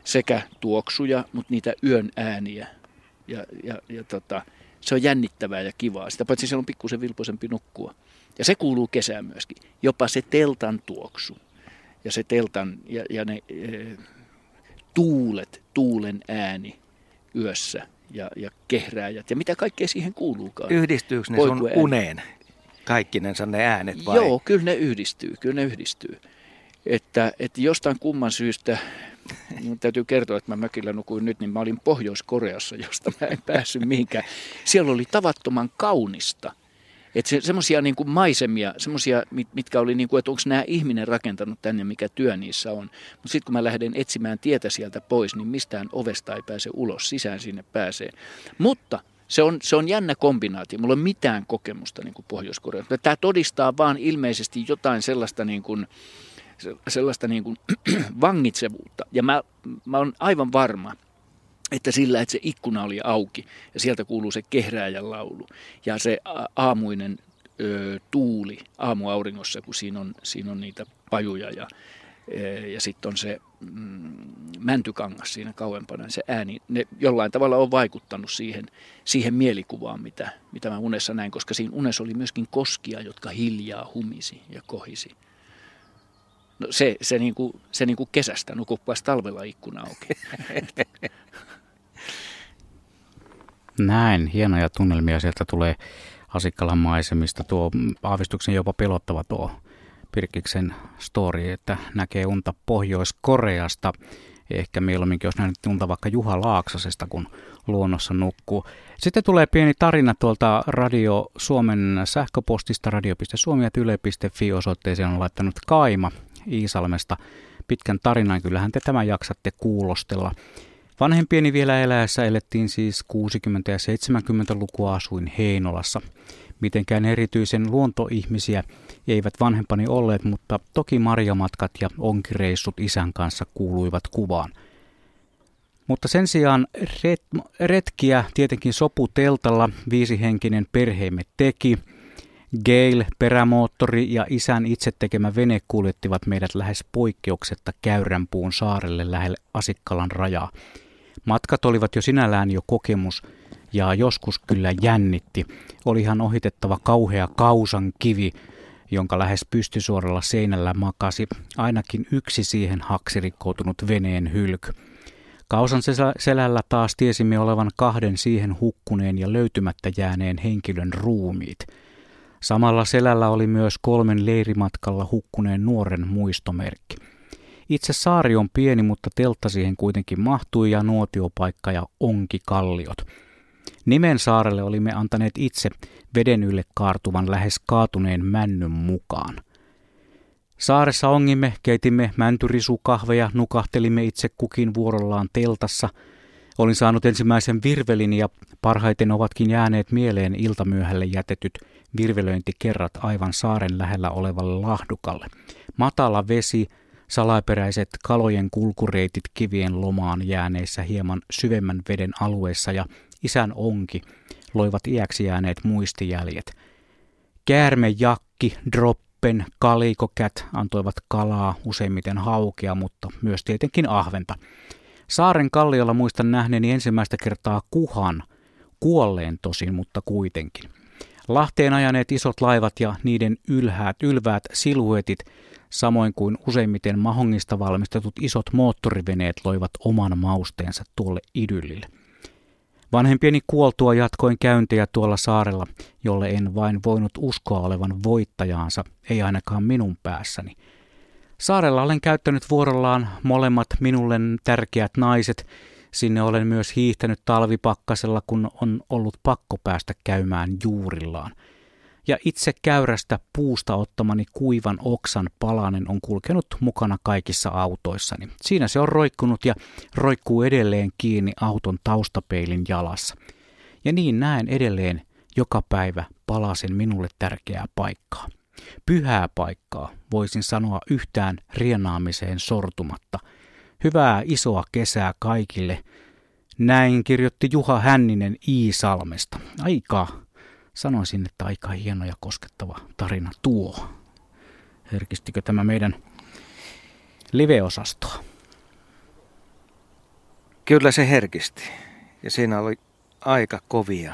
Sekä tuoksuja, mutta niitä yön ääniä. Ja, ja, ja tota, se on jännittävää ja kivaa. Sitä paitsi siellä on pikkusen vilpoisempi nukkua. Ja se kuuluu kesään myöskin. Jopa se teltan tuoksu ja se teltan ja, ja ne e, tuulet, tuulen ääni yössä ja, ja kehrääjät. Ja mitä kaikkea siihen kuuluukaan. Yhdistyykö ne sun Poikuääni. Uneen? Kaikkinensa ne äänet vai? Joo, kyllä ne yhdistyy, kyllä ne yhdistyy. Että, että jostain kumman syystä, täytyy kertoa, että mä mökillä nukuin nyt, niin mä olin Pohjois-Koreassa, josta mä en päässyt mihinkään. Siellä oli tavattoman kaunista. Että se, semmoisia niin kuin maisemia, semmoisia, mit, mitkä oli niin kuin, että onko nämä ihminen rakentanut tänne, mikä työ niissä on. Mutta sitten kun mä lähden etsimään tietä sieltä pois, niin mistään ovesta ei pääse ulos, sisään sinne pääsee. Mutta se on, se on jännä kombinaatio. Mulla ei ole mitään kokemusta niin kuin Pohjois-Koreasta. Tämä todistaa vaan ilmeisesti jotain sellaista niin kuin, sellaista niin kuin vangitsevuutta. Ja mä, mä oon aivan varma, että sillä, että se ikkuna oli auki ja sieltä kuuluu se kehrääjän laulu ja se aamuinen ö, tuuli aamuauringossa, kun siinä on, siinä on niitä pajuja ja, ja sitten on se mm, mäntykangas siinä kauempana. Se ääni, ne jollain tavalla on vaikuttanut siihen, siihen mielikuvaan, mitä, mitä mä unessa näin, koska siinä unessa oli myöskin koskia, jotka hiljaa humisi ja kohisi. No se, se, niinku, se niinku kesästä, nukuppas talvella ikkuna auki. Näin, hienoja tunnelmia sieltä tulee Asikkalan maisemista. Tuo aavistuksen jopa pelottava tuo Pirkkiksen story, että näkee unta Pohjois-Koreasta. Ehkä mieluumminkin olisi nähnyt unta vaikka Juha Laaksasesta, kun luonnossa nukkuu. Sitten tulee pieni tarina tuolta Radio Suomen sähköpostista radio piste suomi ät yle piste fi osoitteeseen on laittanut Kaima Iisalmesta pitkän tarinan. Kyllähän te tämän jaksatte kuulostella. Vanhempieni vielä eläessä elettiin siis kuusikymmentä- ja seitsemänkymmentälukua, asuin Heinolassa. Mitenkään erityisen luontoihmisiä eivät vanhempani olleet, mutta toki marjamatkat ja onkireissut isän kanssa kuuluivat kuvaan. Mutta sen sijaan ret- retkiä tietenkin soputeltalla viisihenkinen perheemme teki. Gail, perämoottori ja isän itse tekemä vene kuljettivat meidät lähes poikkeuksetta Käyränpuun saarelle lähelle Asikkalan rajaa. Matkat olivat jo sinällään jo kokemus ja joskus kyllä jännitti. Olihan ohitettava kauhea kausan kivi, jonka lähes pystysuoralla seinällä makasi ainakin yksi siihen haksirikkoutunut veneen hylky. Kausan selällä taas tiesimme olevan kahden siihen hukkuneen ja löytymättä jääneen henkilön ruumiit. Samalla selällä oli myös kolmen leirimatkalla hukkuneen nuoren muistomerkki. Itse saari on pieni, mutta teltta siihen kuitenkin mahtui ja nuotiopaikka ja onkikalliot. Nimen saarelle olimme antaneet itse veden ylle kaartuvan lähes kaatuneen männyn mukaan. Saaressa ongimme, keitimme mäntyrisukahveja, nukahtelimme itse kukin vuorollaan teltassa. Olin saanut ensimmäisen virvelin ja parhaiten ovatkin jääneet mieleen iltamyöhälle jätetyt virvelöintikerrat aivan saaren lähellä olevalle lahdukalle. Matala vesi, salaperäiset kalojen kulkureitit kivien lomaan jääneissä hieman syvemmän veden alueessa ja isän onki loivat iäksi jääneet muistijäljet. Käärmejakki, droppen, kalikokät antoivat kalaa, useimmiten haukia, mutta myös tietenkin ahventa. Saaren kalliolla muistan nähneeni ensimmäistä kertaa kuhan, kuolleen tosin, mutta kuitenkin. Lahteen ajaneet isot laivat ja niiden ylhäät, ylväät siluetit, samoin kuin useimmiten mahongista valmistetut isot moottoriveneet loivat oman mausteensa tuolle idyllille. Vanhempieni kuoltua jatkoin käyntejä tuolla saarella, jolle en vain voinut uskoa olevan voittajaansa, ei ainakaan minun päässäni. Saarella olen käyttänyt vuorollaan molemmat minulle tärkeät naiset. Sinne olen myös hiihtänyt talvipakkasella, kun on ollut pakko päästä käymään juurillaan. Ja itse käyrästä puusta ottamani kuivan oksan palanen on kulkenut mukana kaikissa autoissani. Siinä se on roikkunut ja roikkuu edelleen kiinni auton taustapeilin jalassa. Ja niin näen edelleen joka päivä palasen minulle tärkeää paikkaa. Pyhää paikkaa, voisin sanoa yhtään rienaamiseen sortumatta. Hyvää isoa kesää kaikille. Näin kirjoitti Juha Hänninen Iisalmesta. Aika, sanoisin, että aika hieno ja koskettava tarina tuo. Herkistikö tämä meidän live-osastoa? Kyllä se herkisti. Ja siinä oli aika kovia,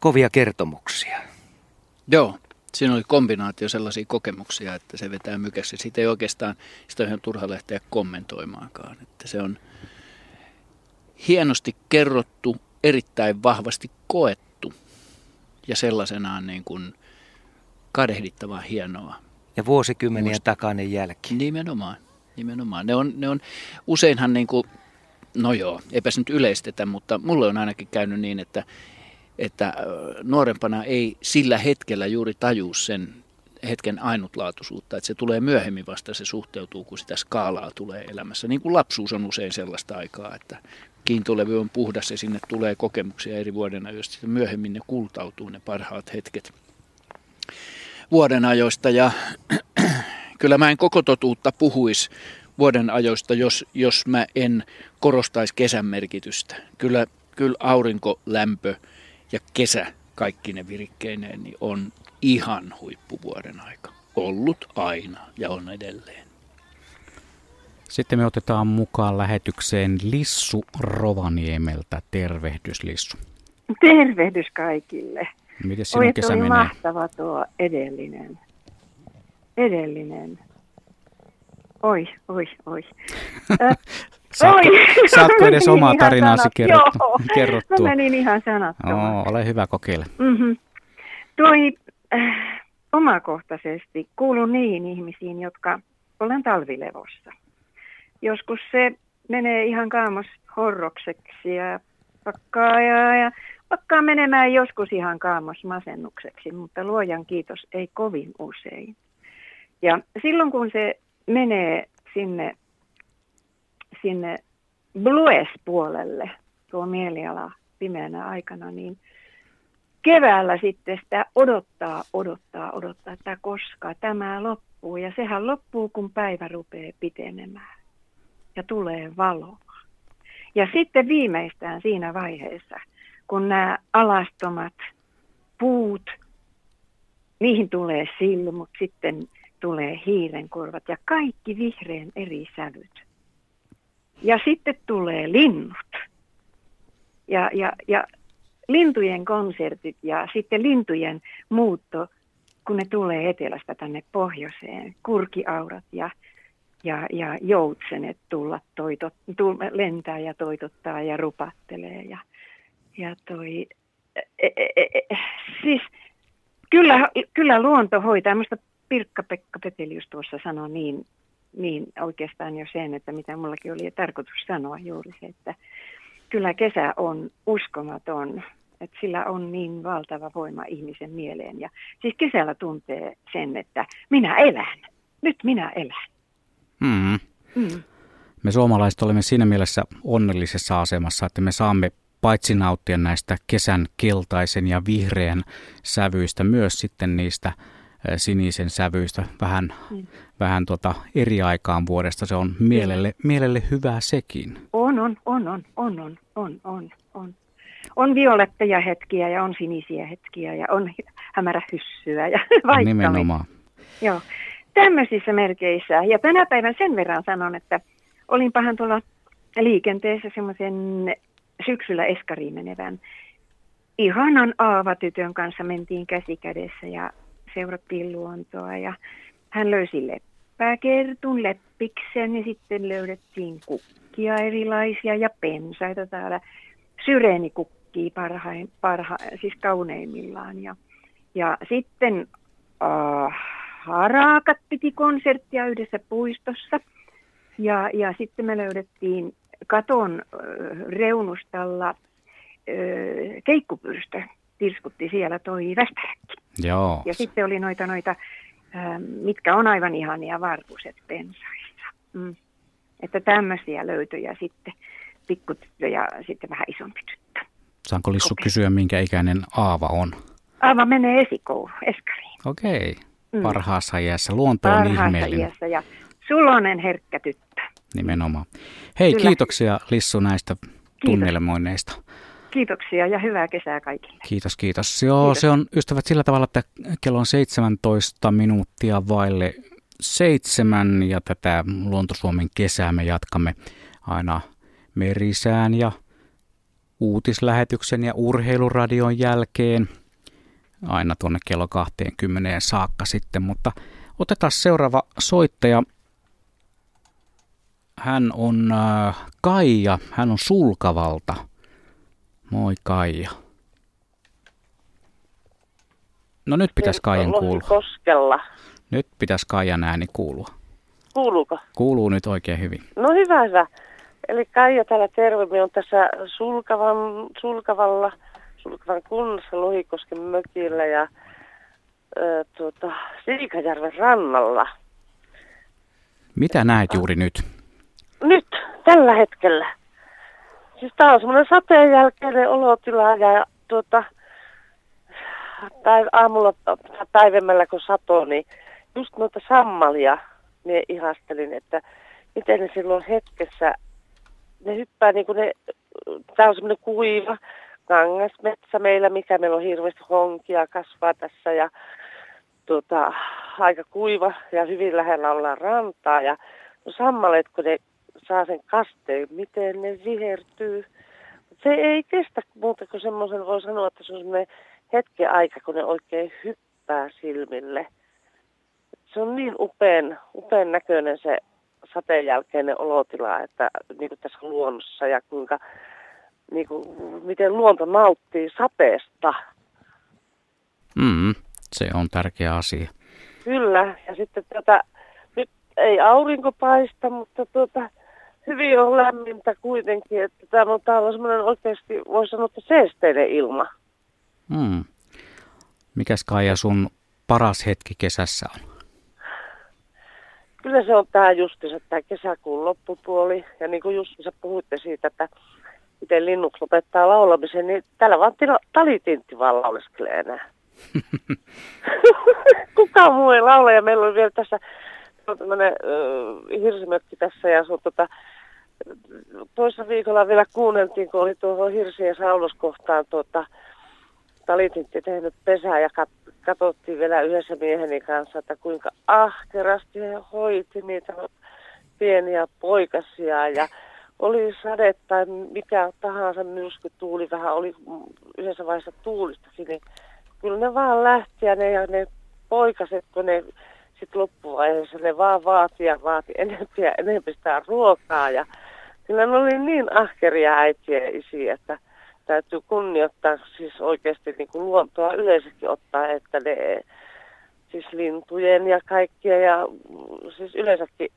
kovia kertomuksia. Joo, siinä oli kombinaatio sellaisia kokemuksia, että se vetää mykäksi. Siitä ei oikeastaan, sitä on ihan turha lähteä kommentoimaankaan. Että se on hienosti kerrottu, erittäin vahvasti koettu ja sellaisenaan niin kuin kadehdittavan hienoa. Ja vuosikymmeniä Muist... takainen jälki. Nimenomaan, nimenomaan. Ne on, ne on useinhan niin kuin, no joo, eipä se nyt yleistetä, mutta mulle on ainakin käynyt niin, että, että nuorempana ei sillä hetkellä juuri tajuu sen hetken ainutlaatuisuutta, että se tulee myöhemmin vasta, se suhteutuu, kun sitä skaalaa tulee elämässä. Niin kuin lapsuus on usein sellaista aikaa, että kiintolevy on puhdas ja sinne tulee kokemuksia eri vuodenajoista. Myöhemmin ne kultautuu, ne parhaat hetket vuodenajoista. Ja kyllä mä en koko totuutta puhuisi vuodenajoista, jos, jos mä en korostaisi kesän merkitystä. Kyllä, kyllä aurinko, lämpö ja kesä kaikkine virikkeineen niin on ihan huippuvuoden aika. Ollut aina ja on edelleen. Sitten me otetaan mukaan lähetykseen Lissu Rovaniemeltä. Tervehdys, Lissu. Tervehdys kaikille. Miten sinun kesä menee? Oli mahtava tuo edellinen. Edellinen. Oi, oi, oi. Äh, saatko, oi. saatko edes omaa tarinaasi kerrottua? Kerrottu. Mä menin ihan sanattomaan. Oo, ole hyvä, kokeile. Mm-hmm. Toi äh, omakohtaisesti kuulun niihin ihmisiin, jotka olen talvilevossa. Joskus se menee ihan kaamos horrokseksi ja pakkaa, ja, ja pakkaa menemään joskus ihan kaamos masennukseksi, mutta luojan kiitos ei kovin usein. Ja silloin kun se menee sinne, sinne blues-puolelle, tuo mieliala pimeänä aikana, niin keväällä sitten sitä odottaa, odottaa, odottaa, että koska tämä loppuu. Ja sehän loppuu, kun päivä rupeaa pitenemään. Ja tulee valoa. Ja sitten viimeistään siinä vaiheessa, kun nämä alastomat puut, niihin tulee silmut, sitten tulee hiirenkorvat ja kaikki vihreän eri sävyt. Ja sitten tulee linnut. Ja, ja, ja lintujen konsertit ja sitten lintujen muutto, kun ne tulee etelästä tänne pohjoiseen. Kurkiaurat ja Ja, ja joutsenet tulla toitot, tulla, lentää ja toitottaa ja rupattelee. Ja, ja toi, e, e, e, siis, kyllä, kyllä luonto hoitaa. Minusta Pirkka-Pekka Petelius tuossa sanoi niin, niin oikeastaan jo sen, että mitä mullakin oli tarkoitus sanoa juuri se, että kyllä kesä on uskomaton. Että sillä on niin valtava voima ihmisen mieleen. Ja, siis kesällä tuntee sen, että minä elän. Nyt minä elän. Hmm. Mm. Me suomalaiset olemme siinä mielessä onnellisessa asemassa, että me saamme paitsi nauttia näistä kesän keltaisen ja vihreän sävyistä, myös sitten niistä sinisen sävyistä vähän, mm. vähän tuota eri aikaan vuodesta. Se on mielelle, mielelle hyvää sekin. On, on, on, on, on, on, on, on, on. On violetteja hetkiä ja on sinisiä hetkiä ja on hämärähyssyä ja vaikka. Nimenomaan. Joo. Tämmöisissä merkeissä. Ja tänä päivän sen verran sanon, että olinpahan tuolla liikenteessä semmoisen syksyllä eskariin menevän ihanan aavatytön kanssa, mentiin käsi kädessä ja seurattiin luontoa. Ja hän löysi leppäkertun, leppiksen ja sitten löydettiin kukkia erilaisia ja pensaita täällä. Syreenikukkii parhain, parha, siis kauneimmillaan. Ja, ja sitten... Uh, Harakat piti konserttia yhdessä puistossa ja, ja sitten me löydettiin katon äh, reunustalla äh, keikkupyrstö. Tirskutti siellä toi västäräkki. Joo. Ja sitten oli noita, noita äh, mitkä on aivan ihania, varpuset pensaissa. Mm. Että tämmöisiä löytöjä sitten, pikkutyttö ja sitten vähän isompi tyttö. Saanko Lissu okay. kysyä, minkä ikäinen Aava on? Aava menee esikouluun, eskariin. Okei. Okay. Parhaassa iässä. Luonto on ihmeellinen. Parhaassa iässä ja sulonen herkkä tyttö. Nimenomaan. Hei, kyllä. Kiitoksia Lissu näistä tunnelmoinneista. Kiitoksia ja hyvää kesää kaikille. Kiitos, kiitos. Joo, kiitos. Se on ystävät sillä tavalla, että kello on seitsemäntoista minuuttia vaille seitsemän ja tätä Luonto-Suomen kesää me jatkamme aina merisään ja uutislähetyksen ja urheiluradion jälkeen aina tuonne kello kaksikymmentä saakka sitten, mutta otetaan seuraava soittaja. Hän on äh, Kaija, hän on Sulkavalta. Moi Kaija. No nyt pitäisi Kaijan kuulua. Koskella. Nyt pitäisi Kaijan ääni kuulua. Kuuluuko? Kuuluu nyt oikein hyvin. No hyvä, hyvä. Eli Kaija täällä terve. Me on tässä Sulkavan, Sulkavalla, Sulkavan kunnassa Lohikosken mökillä ja ö, tuota, Siikajärven rannalla. Mitä näet juuri nyt? Nyt, tällä hetkellä. Siis tää on semmoinen sateen jälkeinen olotila ja tuota, tai aamulla päivämällä kun satoi, niin just noita sammalia mie ihastelin, että miten ne silloin hetkessä, ne hyppää niin kuin ne, tää on semmoinen kuiva kangasmetsä meillä, mikä meillä on hirveästi honkia kasvaa tässä ja tuota, aika kuiva ja hyvin lähellä ollaan rantaa ja no sammalet, kun ne saa sen kasteen, miten ne vihertyy. Se ei kestä muuta kuin semmoisen, voi sanoa, että se on semmoinen hetken aika, kun ne oikein hyppää silmille. Se on niin upean, upean näköinen se sateen jälkeinen olotila, että niin kuin tässä luonnossa ja kuinka, niin kuin, miten luonto nauttii sateesta. Mm, se on tärkeä asia. Kyllä, ja sitten tätä, nyt ei aurinko paista, mutta tuota, hyvin on lämmintä kuitenkin, että täällä on, täällä on semmoinen oikeasti, voi sanoa, että seesteinen ilma. Mm. Mikäs Kaija sun paras hetki kesässä on? Kyllä se on tää justiinsa, tää kesäkuun loppupuoli. Ja niin kuin justiinsa puhuitte siitä, että miten linnuksi lopettaa laulamisen, niin täällä vaan tila, talitintti vaan lauleskelee enää. Kukaan muu ei laula ja meillä on vielä tässä on tämmönen äh, hirsimökki tässä ja se on tota, toissa viikolla vielä kuunneltiin, kun oli tuohon hirsi- ja sauloskohtaan tuota, talitintti tehnyt pesää ja kat- katsottiin vielä yhdessä mieheni kanssa, että kuinka ahkerasti he hoiti niitä pieniä poikasia ja oli sade tai mikä tahansa myrsky, tuuli vähän oli yhdessä vaiheessa tuulistakin, niin kyllä ne vaan lähti ja ne, ja ne poikaset, kun ne sitten loppuvaiheessa ne vaan vaati ja vaati enempi ja enempi sitä ruokaa ja kyllä ne oli niin ahkeria äitiä ja isiä, että täytyy kunnioittaa siis oikeasti niin kuin luontoa yleensäkin ottaa, että ne siis lintujen ja kaikkia ja siis yleensäkin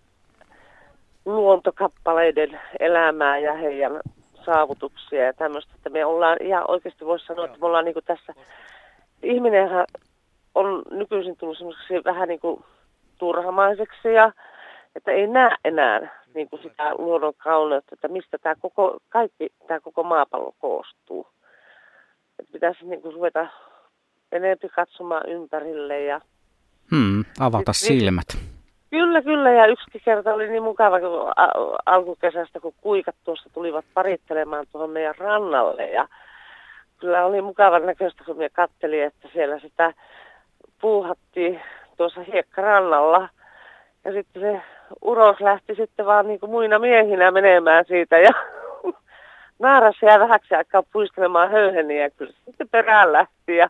luontokappaleiden elämää ja heidän saavutuksia ja tämmöistä, että me ollaan ihan oikeasti voisi sanoa, että me ollaan niin kuin tässä, ihminenhän on nykyisin tullut semmoiseksi vähän niin kuin turhamaiseksi ja että ei näe enää niin kuin sitä luonnon kauneutta, että mistä tämä koko, kaikki, tämä koko maapallo koostuu. Että pitäisi niin kuin ruveta enemmän katsomaan ympärille ja hmm, avata sit, silmät. Kyllä, kyllä. Ja yksi kerta oli niin mukava, kun alkukesästä, kun kuikat tuossa tulivat parittelemaan tuohon meidän rannalle. Ja kyllä oli mukavan näköistä, kun minä katselin, että siellä sitä puuhattiin tuossa hiekkarannalla. Ja sitten se uros lähti sitten vaan niin kuin muina miehinä menemään siitä ja määrässä jäi vähäksi aikaa puiskelemaan höyheniä ja kyllä sitten perään lähti. Ja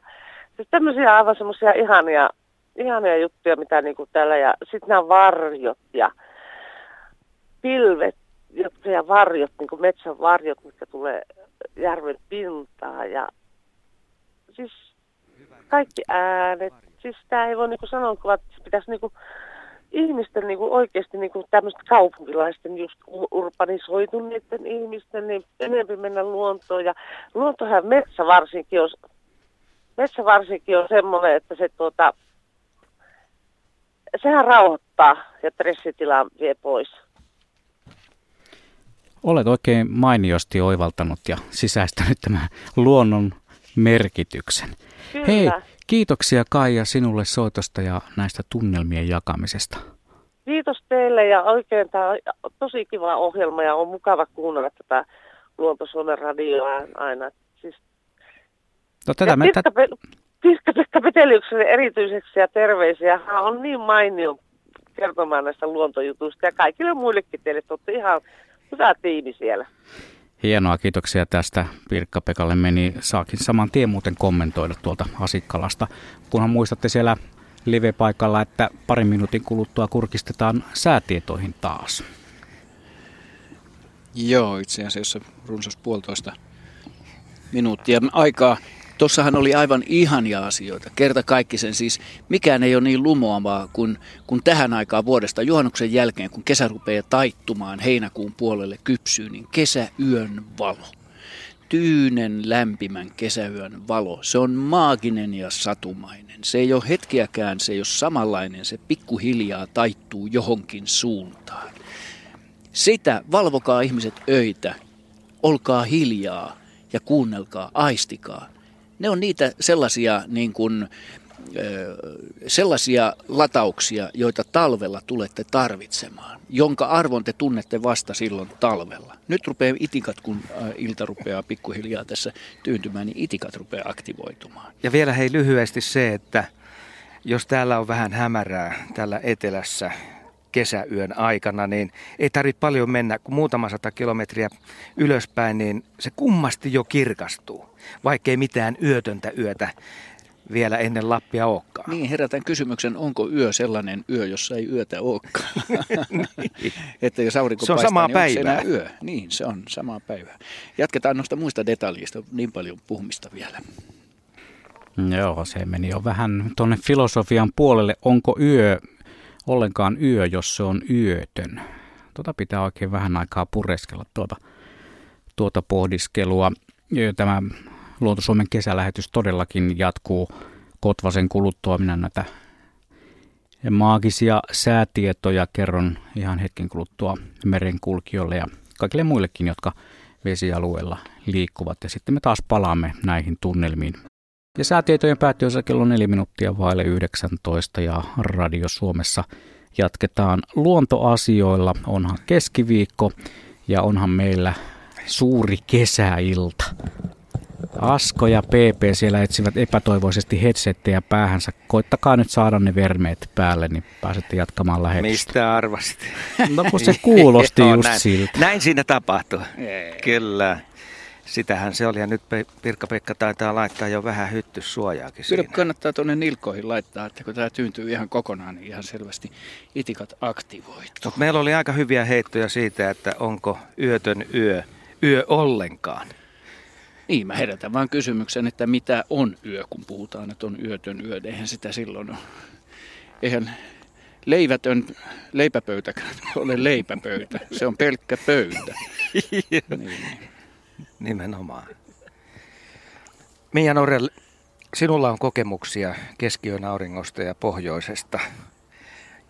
siis tämmöisiä aivan semmoisia ihania, ihania juttuja, mitä niin kuin täällä ja sitten nämä varjot ja pilvet ja varjot, niin kuin metsän varjot, mitkä tulee järven pintaan ja siis kaikki äänet. Siis tämä ei voi niin kuin sanoa, kun pitäisi niin kuin ihmisten niin kuin oikeasti niin kuin tämmöisten kaupunkilaisten, just urbanisoituneiden ihmisten, niin enemmän mennä luontoon. Ja luontohan metsä varsinkin on, metsä varsinkin on semmoinen, että se tuota, sehän rauhoittaa ja stressitila vie pois. Olet oikein mainiosti oivaltanut ja sisäistänyt tämän luonnon merkityksen. Kyllä. Hei, kiitoksia Kaija sinulle soitosta ja näistä tunnelmien jakamisesta. Kiitos teille ja oikein tämä on tosi kiva ohjelma ja on mukava kuunnella tätä Luonto-Suomen radioa aina. Siis... No, tätä me... Pirkka-Pekka Peteliuksen erityiseksi ja terveisiä. Hän on niin mainio kertomaan näistä luontojutuista ja kaikille muillekin teille. Te olette ihan hyvä tiimi siellä. Hienoa, kiitoksia tästä Pirkka-Pekalle. Meni saakin saman tien muuten kommentoida tuolta Asikkalasta. Kunhan muistatte siellä live-paikalla, että parin minuutin kuluttua kurkistetaan säätietoihin taas. Joo, itse asiassa runsas puolitoista minuuttia aikaa. Tuossahan oli aivan ihania asioita. Kerta kaikki sen siis, mikään ei ole niin lumoavaa kuin, kuin tähän aikaan vuodesta. Juhannuksen jälkeen, kun kesä rupeaa taittumaan heinäkuun puolelle kypsyy, niin kesäyön valo. Tyynen lämpimän kesäyön valo. Se on maaginen ja satumainen. Se ei ole hetkiäkään, se ei ole samanlainen. Se pikkuhiljaa taittuu johonkin suuntaan. Sitä valvokaa ihmiset öitä. Olkaa hiljaa ja kuunnelkaa, aistikaa. Ne on niitä sellaisia, niin kuin, sellaisia latauksia, joita talvella tulette tarvitsemaan, jonka arvon te tunnette vasta silloin talvella. Nyt rupeaa itikat, kun ilta rupeaa pikkuhiljaa tässä tyyntymään, niin itikat rupeaa aktivoitumaan. Ja vielä hei lyhyesti se, että jos täällä on vähän hämärää täällä etelässä kesäyön aikana, niin ei tarvitse paljon mennä, kun muutama sata kilometriä ylöspäin, niin se kummasti jo kirkastuu, vaikkei mitään yötöntä yötä vielä ennen Lappia olekaan. Niin, herätän kysymyksen, onko yö sellainen yö, jossa ei yötä olekaan? Niin. Että jos aurinko se on paistaa, samaa niin päivää. Onko se yö? Niin, se on samaa päivää. Jatketaan noista muista detaljista, niin paljon puhumista vielä. Joo, se meni jo vähän tuonne filosofian puolelle, onko yö ollenkaan yö, jos se on yötön. Tuota pitää oikein vähän aikaa pureskella tuota, tuota pohdiskelua. Tämä Luonto-Suomen kesälähetys todellakin jatkuu Kotvasen kuluttua. Minä näitä maagisia säätietoja kerron ihan hetken kuluttua merenkulkijoille ja kaikille muillekin, jotka vesialueella liikkuvat. Ja sitten me taas palaamme näihin tunnelmiin. Ja säätietojen päättyessä kello neljä minuuttia vaille yhdeksäntoista ja Radio Suomessa jatketaan luontoasioilla. Onhan keskiviikko ja onhan meillä suuri kesäilta. Asko ja P P siellä etsivät epätoivoisesti headsettejä päähänsä. Koittakaa nyt saada ne vermeet päälle, niin pääsette jatkamaan lähetystä. Mistä arvasit? No kun se kuulosti just näin, siltä. Näin siinä tapahtuu. Kyllä. Sitähän se oli, ja nyt Pirkka-Pekka taitaa laittaa jo vähän hyttyssuojaakin siinä. Kyllä kannattaa tuonne nilkoihin laittaa, että kun tämä tyyntyy ihan kokonaan, niin ihan selvästi itikat aktivoituu. Meillä oli aika hyviä heittoja siitä, että onko yötön yö, yö ollenkaan. Niin, mä herätän vaan kysymyksen, että mitä on yö, kun puhutaan, että on yötön yö. Eihän sitä silloin ole. Eihän leivätön leipäpöytäkään ole leipäpöytä, se on pelkkä pöytä. Niin. Nimenomaan. Mia Norel, sinulla on kokemuksia keskiöön auringosta ja pohjoisesta.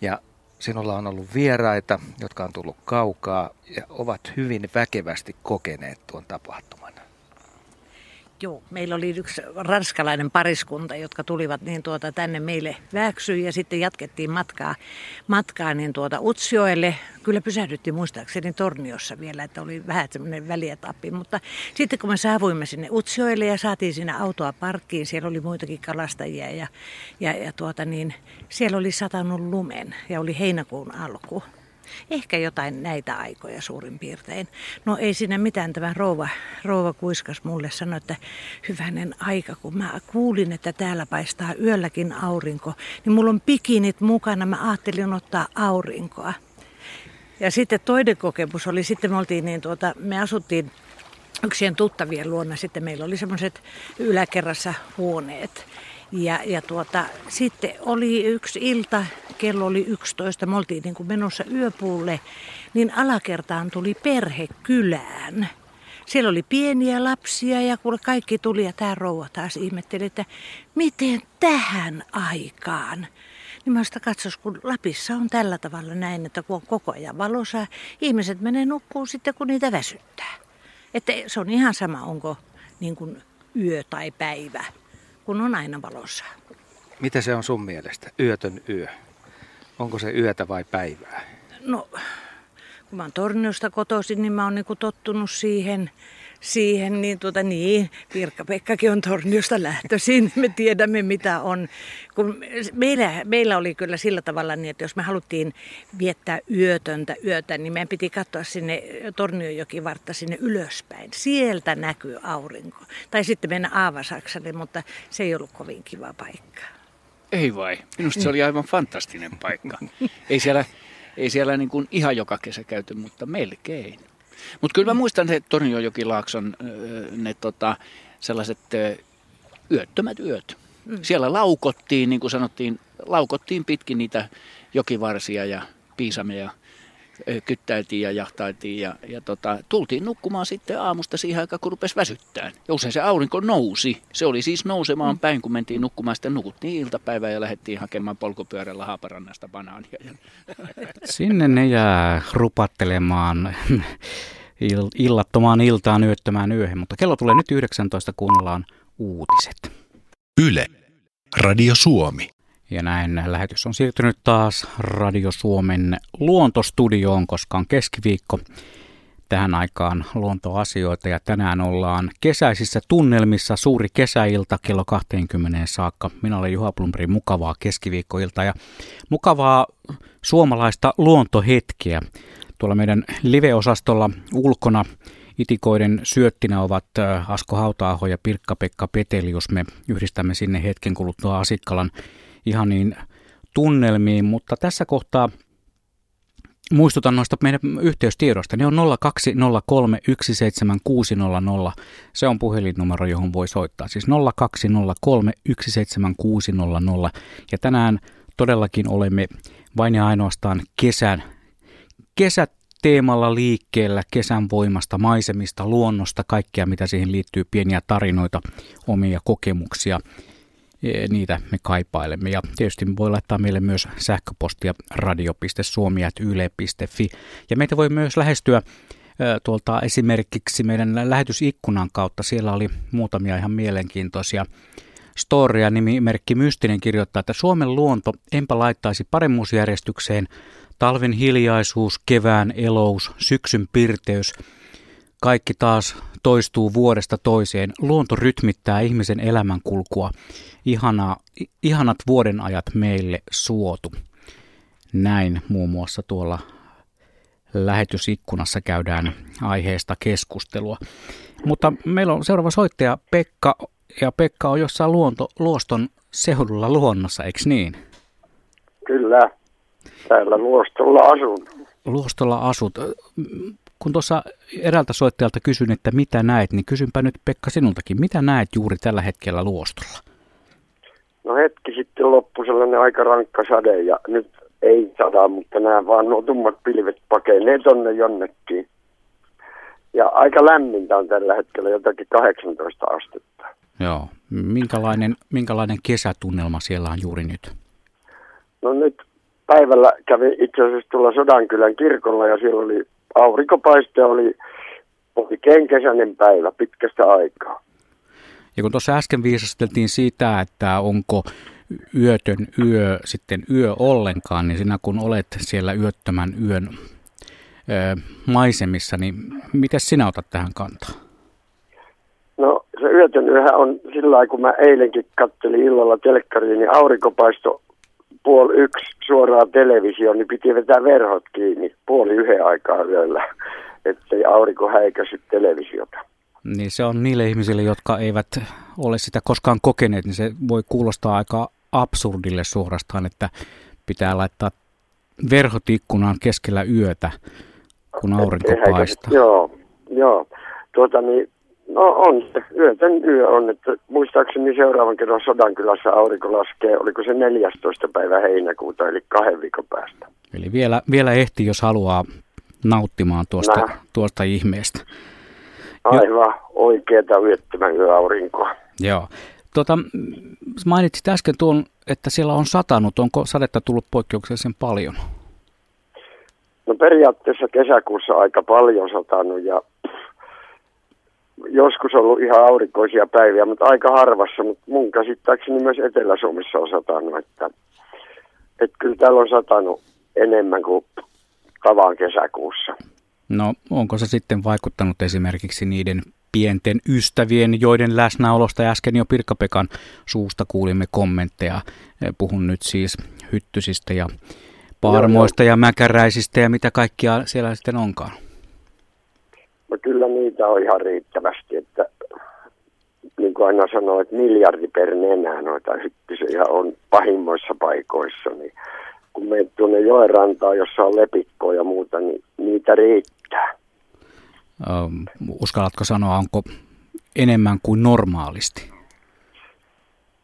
Ja sinulla on ollut vieraita, jotka on tullut kaukaa ja ovat hyvin väkevästi kokeneet tuon tapahtuman. Joo, meillä oli yksi ranskalainen pariskunta, jotka tulivat niin tuota, tänne meille Vääksyyn ja sitten jatkettiin matkaa, matkaa niin tuota, Utsjoelle. Kyllä pysähdyttiin muistaakseni Torniossa vielä, että oli vähän semmoinen välietappi, mutta sitten kun me saavuimme sinne Utsjoelle ja saatiin siinä autoa parkkiin, siellä oli muitakin kalastajia ja, ja, ja tuota, niin, siellä oli satanut lumen ja oli heinäkuun alku. Ehkä jotain näitä aikoja suurin piirtein. No ei siinä mitään, tämä rouva, rouva kuiskas mulle, sanoi, että hyvänen aika, kun mä kuulin, että täällä paistaa yölläkin aurinko, niin mulla on bikinit mukana, mä ajattelin ottaa aurinkoa. Ja sitten toinen kokemus oli, sitten me, oltiin niin tuota, me asuttiin yksien tuttavien luona, sitten meillä oli semmoiset yläkerrassa huoneet. Ja, ja tuota, sitten oli yksi ilta, kello oli yksitoista, me oltiin niin kuin menossa yöpuulle, niin alakertaan tuli perhe kylään. Siellä oli pieniä lapsia ja kun kaikki tuli ja tämä rouva taas ihmetteli, että miten tähän aikaan. Niin mä sitä katsos, kun Lapissa on tällä tavalla näin, että kun on koko ajan valossa, ihmiset menee nukkuun sitten kun niitä väsyttää. Että se on ihan sama, onko niin kuin yö tai päivä. Kun on aina valossa. Mitä se on sun mielestä, yötön yö? Onko se yötä vai päivää? No, kun mä oon Torniosta kotoisin, niin mä oon niinku tottunut siihen, siihen, niin tuota niin, Pirkka-Pekkakin on Torniosta lähtöisin, me tiedämme mitä on. Kun meillä, meillä oli kyllä sillä tavalla niin, että jos me haluttiin viettää yötöntä yötä, niin meidän piti katsoa sinne Torniojoki vartta sinne ylöspäin. Sieltä näkyy aurinko. Tai sitten mennä Aavasaksalle, mutta se ei ollut kovin kiva paikka. Ei vai, minusta se oli aivan fantastinen paikka. Ei siellä, ei siellä niin kuin ihan joka kesä käyty, mutta melkein. Mutta kyllä mä muistan se Torniojokilaakson ne tota, sellaiset yöttömät yöt. Mm. Siellä laukottiin, niin kuin sanottiin, laukottiin pitkin niitä jokivarsia ja piisameja, kyttäiltiin ja jahtailtiin ja, ja tota, tultiin nukkumaan sitten aamusta siihen aikaan, kun rupesi väsyttämään. Ja usein se aurinko nousi. Se oli siis nousemaan päin, kun mentiin nukkumaan. Sitten nukuttiin iltapäivää ja lähdettiin hakemaan polkupyörällä Haaparannasta banaania. Sinne ne jää rupattelemaan illattomaan iltaan, yöttömään yöhön. Mutta kello tulee nyt yhdeksäntoista, kuunnellaan uutiset. Yle. Radio Suomi. Ja näin lähetys on siirtynyt taas Radio Suomen luontostudioon, koska on keskiviikko. Tähän aikaan luontoasioita ja tänään ollaan kesäisissä tunnelmissa. Suuri kesäilta kello kaksikymmentä saakka. Minä olen Juha Blomberg, mukavaa keskiviikkoilta ja mukavaa suomalaista luontohetkeä. Tuolla meidän live-osastolla ulkona itikoiden syöttinä ovat Asko Hauta-aho ja Pirkka-Pekka Petelius. Me yhdistämme sinne hetken kuluttua Asikkalan ihan niin tunnelmiin, mutta tässä kohtaa muistutan noista meidän yhteystiedoista. Ne on nolla kaksi nolla kolme yksi seitsemän kuusi nolla nolla. Se on puhelinnumero, johon voi soittaa. Siis nolla kaksi nolla kolme yksi seitsemän kuusi nolla nolla. Ja tänään todellakin olemme vain ja ainoastaan kesän, kesäteemalla liikkeellä, kesän voimasta, maisemista, luonnosta, kaikkea mitä siihen liittyy, pieniä tarinoita, omia kokemuksia. Niitä me kaipailemme ja tietysti me voi laittaa meille myös sähköpostia radio piste suomi ät yle piste fi ja meitä voi myös lähestyä tuolta esimerkiksi meidän lähetysikkunan kautta. Siellä oli muutamia ihan mielenkiintoisia storia. Nimimerkki Mystinen kirjoittaa, että Suomen luonto enpä laittaisi paremmuusjärjestykseen talven hiljaisuus, kevään elous, syksyn pirteys. Kaikki taas toistuu vuodesta toiseen. Luonto rytmittää ihmisen elämänkulkua. Ihana, ihanat vuodenajat meille suotu. Näin muun muassa tuolla lähetysikkunassa käydään aiheesta keskustelua. Mutta meillä on seuraava soittaja Pekka. Ja Pekka on jossain luonto, Luoston seudulla luonnossa, eikö niin? Kyllä. Täällä Luostolla asun. Luostolla asut. Kun tuossa eräältä soittajalta kysyn, että mitä näet, niin kysynpä nyt Pekka sinultakin. Mitä näet juuri tällä hetkellä Luostolla? No hetki sitten loppui sellainen aika rankka sade ja nyt ei sada, mutta nämä vaan nuo tummat pilvet pakenee tonne jonnekin. Ja aika lämmintä on tällä hetkellä, jotakin kahdeksantoista astetta. Joo. Minkälainen, minkälainen kesätunnelma siellä on juuri nyt? No nyt päivällä kävin itse asiassa tuolla Sodankylän kirkolla ja siellä oli aurinkopaiste, oli oikein kesäinen päivä pitkästä aikaa. Ja kun tuossa äsken viisasteltiin siitä, että onko yötön yö sitten yö ollenkaan, niin sinä kun olet siellä yöttömän yön ö, maisemissa, niin miten sinä otat tähän kantaa? No se yötön yöhän on sillä lailla, kun mä eilenkin kattelin illalla telkkariin, niin aurinkopaisto puoli yksi suoraan televisioon, niin piti vetää verhot kiinni puoli yhden aikaa yöllä, ettei aurinko häikäisy televisiota. Niin se on niille ihmisille, jotka eivät ole sitä koskaan kokeneet, niin se voi kuulostaa aika absurdille suorastaan, että pitää laittaa verhot ikkunaan keskellä yötä, kun aurinko paistaa. Joo, joo. Tuota niin, no on, yötön yö on, että muistaakseni seuraavan kerran Sodankylässä aurinko laskee, oliko se neljästoista päivä heinäkuuta, eli kahden viikon päästä. Eli vielä, vielä ehtii, jos haluaa nauttimaan tuosta, tuosta ihmeestä. Aivan oikeeta yöttömän yö aurinkoa. Joo. Tuota, mainitsit äsken tuon, että siellä on satanut. Onko sadetta tullut poikkeuksellisen paljon? No periaatteessa kesäkuussa aika paljon satanut ja joskus on ollut ihan aurinkoisia päiviä, mutta aika harvassa, mutta mun käsittääkseni myös Etelä-Suomessa on satanut, että, että kyllä täällä on satanut enemmän kuin tavan kesäkuussa. No onko se sitten vaikuttanut esimerkiksi niiden pienten ystävien, joiden läsnäolosta äsken jo Pirkka-Pekan suusta kuulimme kommentteja. Puhun nyt siis hyttysistä ja paarmoista ja mäkäräisistä ja mitä kaikkia siellä sitten onkaan. No kyllä niitä on ihan riittävästi, että niin kuin aina sanoo, että miljardi per nenä noita hyttysiä on pahimmoissa paikoissa. Niin kun menet tuonne joen rantaan, jossa on lepikkoa ja muuta, niin niitä riittää. Um, uskallatko sanoa, onko enemmän kuin normaalisti?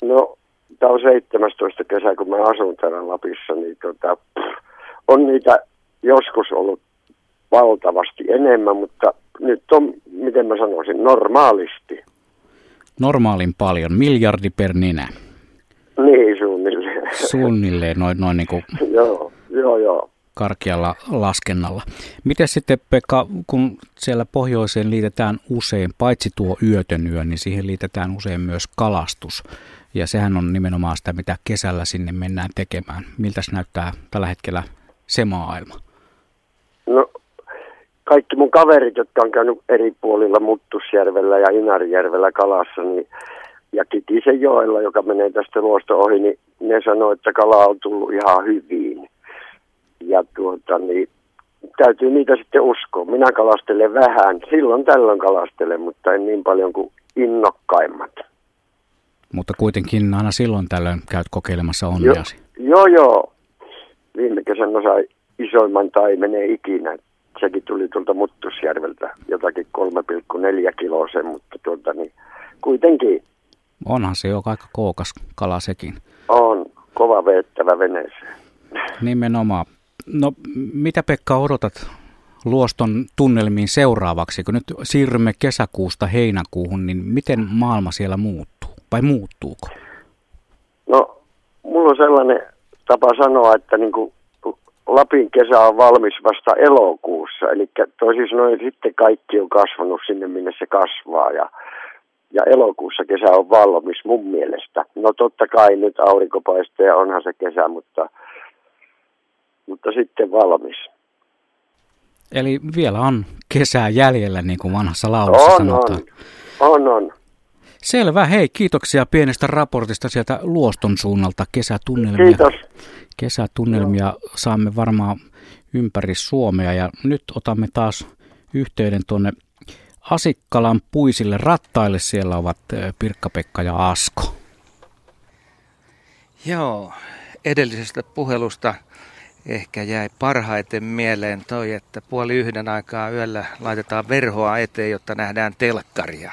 No, tämä on seitsemästoista kesä, kun mä asun täällä Lapissa, niin tota, pff, on niitä joskus ollut valtavasti enemmän, mutta nyt on, miten mä sanoisin, normaalisti. Normaalin paljon, miljardi per nenä. Niin, suunnilleen. Suunnilleen, noin, noin niin kuin joo, joo, joo. karkealla laskennalla. Miten sitten, Pekka, kun siellä pohjoiseen liitetään usein, paitsi tuo yötön yö, niin siihen liitetään usein myös kalastus. Ja sehän on nimenomaan sitä, mitä kesällä sinne mennään tekemään. Miltäs näyttää tällä hetkellä se maailma? No, kaikki mun kaverit, jotka on käynyt eri puolilla Muttusjärvellä ja Inarijärvellä kalassa, niin, ja Kitisenjoella, joka menee tästä Luosto ohi, niin ne sanoo, että kalaa on tullut ihan hyvin. Ja tuota, niin täytyy niitä sitten uskoa. Minä kalastelen vähän, silloin tällöin kalastelen, mutta en niin paljon kuin innokkaimmat. Mutta kuitenkin aina silloin tällöin käyt kokeilemassa onneasi. Joo, joo. joo. Viime kesän mä sain isoimman taimeneen ikinä. Sekin tuli tuolta Muttusjärveltä jotakin kolme pilkku neljä kiloa sen, mutta tuota niin kuitenkin. Onhan se jo aika kookas kala sekin. On, kova veettävä veneeseen. Nimenomaan. No mitä Pekka odotat Luoston tunnelmiin seuraavaksi, kun nyt siirrymme kesäkuusta heinäkuuhun, niin miten maailma siellä muuttuu vai muuttuuko? No mulla on sellainen tapa sanoa, että niin kuin Lapin kesä on valmis vasta elokuussa, eli toisin sanoen sitten kaikki on kasvanut sinne, minne se kasvaa, ja, ja elokuussa kesä on valmis mun mielestä. No totta kai nyt aurinko paistaa ja onhan se kesä, mutta, mutta sitten valmis. Eli vielä on kesää jäljellä, niin kuin vanhassa laulussa on, sanotaan. On, on, on. Selvä, hei, kiitoksia pienestä raportista sieltä Luoston suunnalta kesätunnelmia. Kiitos. Kesätunnelmia no. saamme varmaan ympäri Suomea ja nyt otamme taas yhteyden tuonne Asikkalan puisille rattaille. Siellä ovat Pirkka-Pekka ja Asko. Joo, edellisestä puhelusta ehkä jäi parhaiten mieleen toi, että puoli yhden aikaa yöllä laitetaan verhoa eteen, jotta nähdään telkkaria.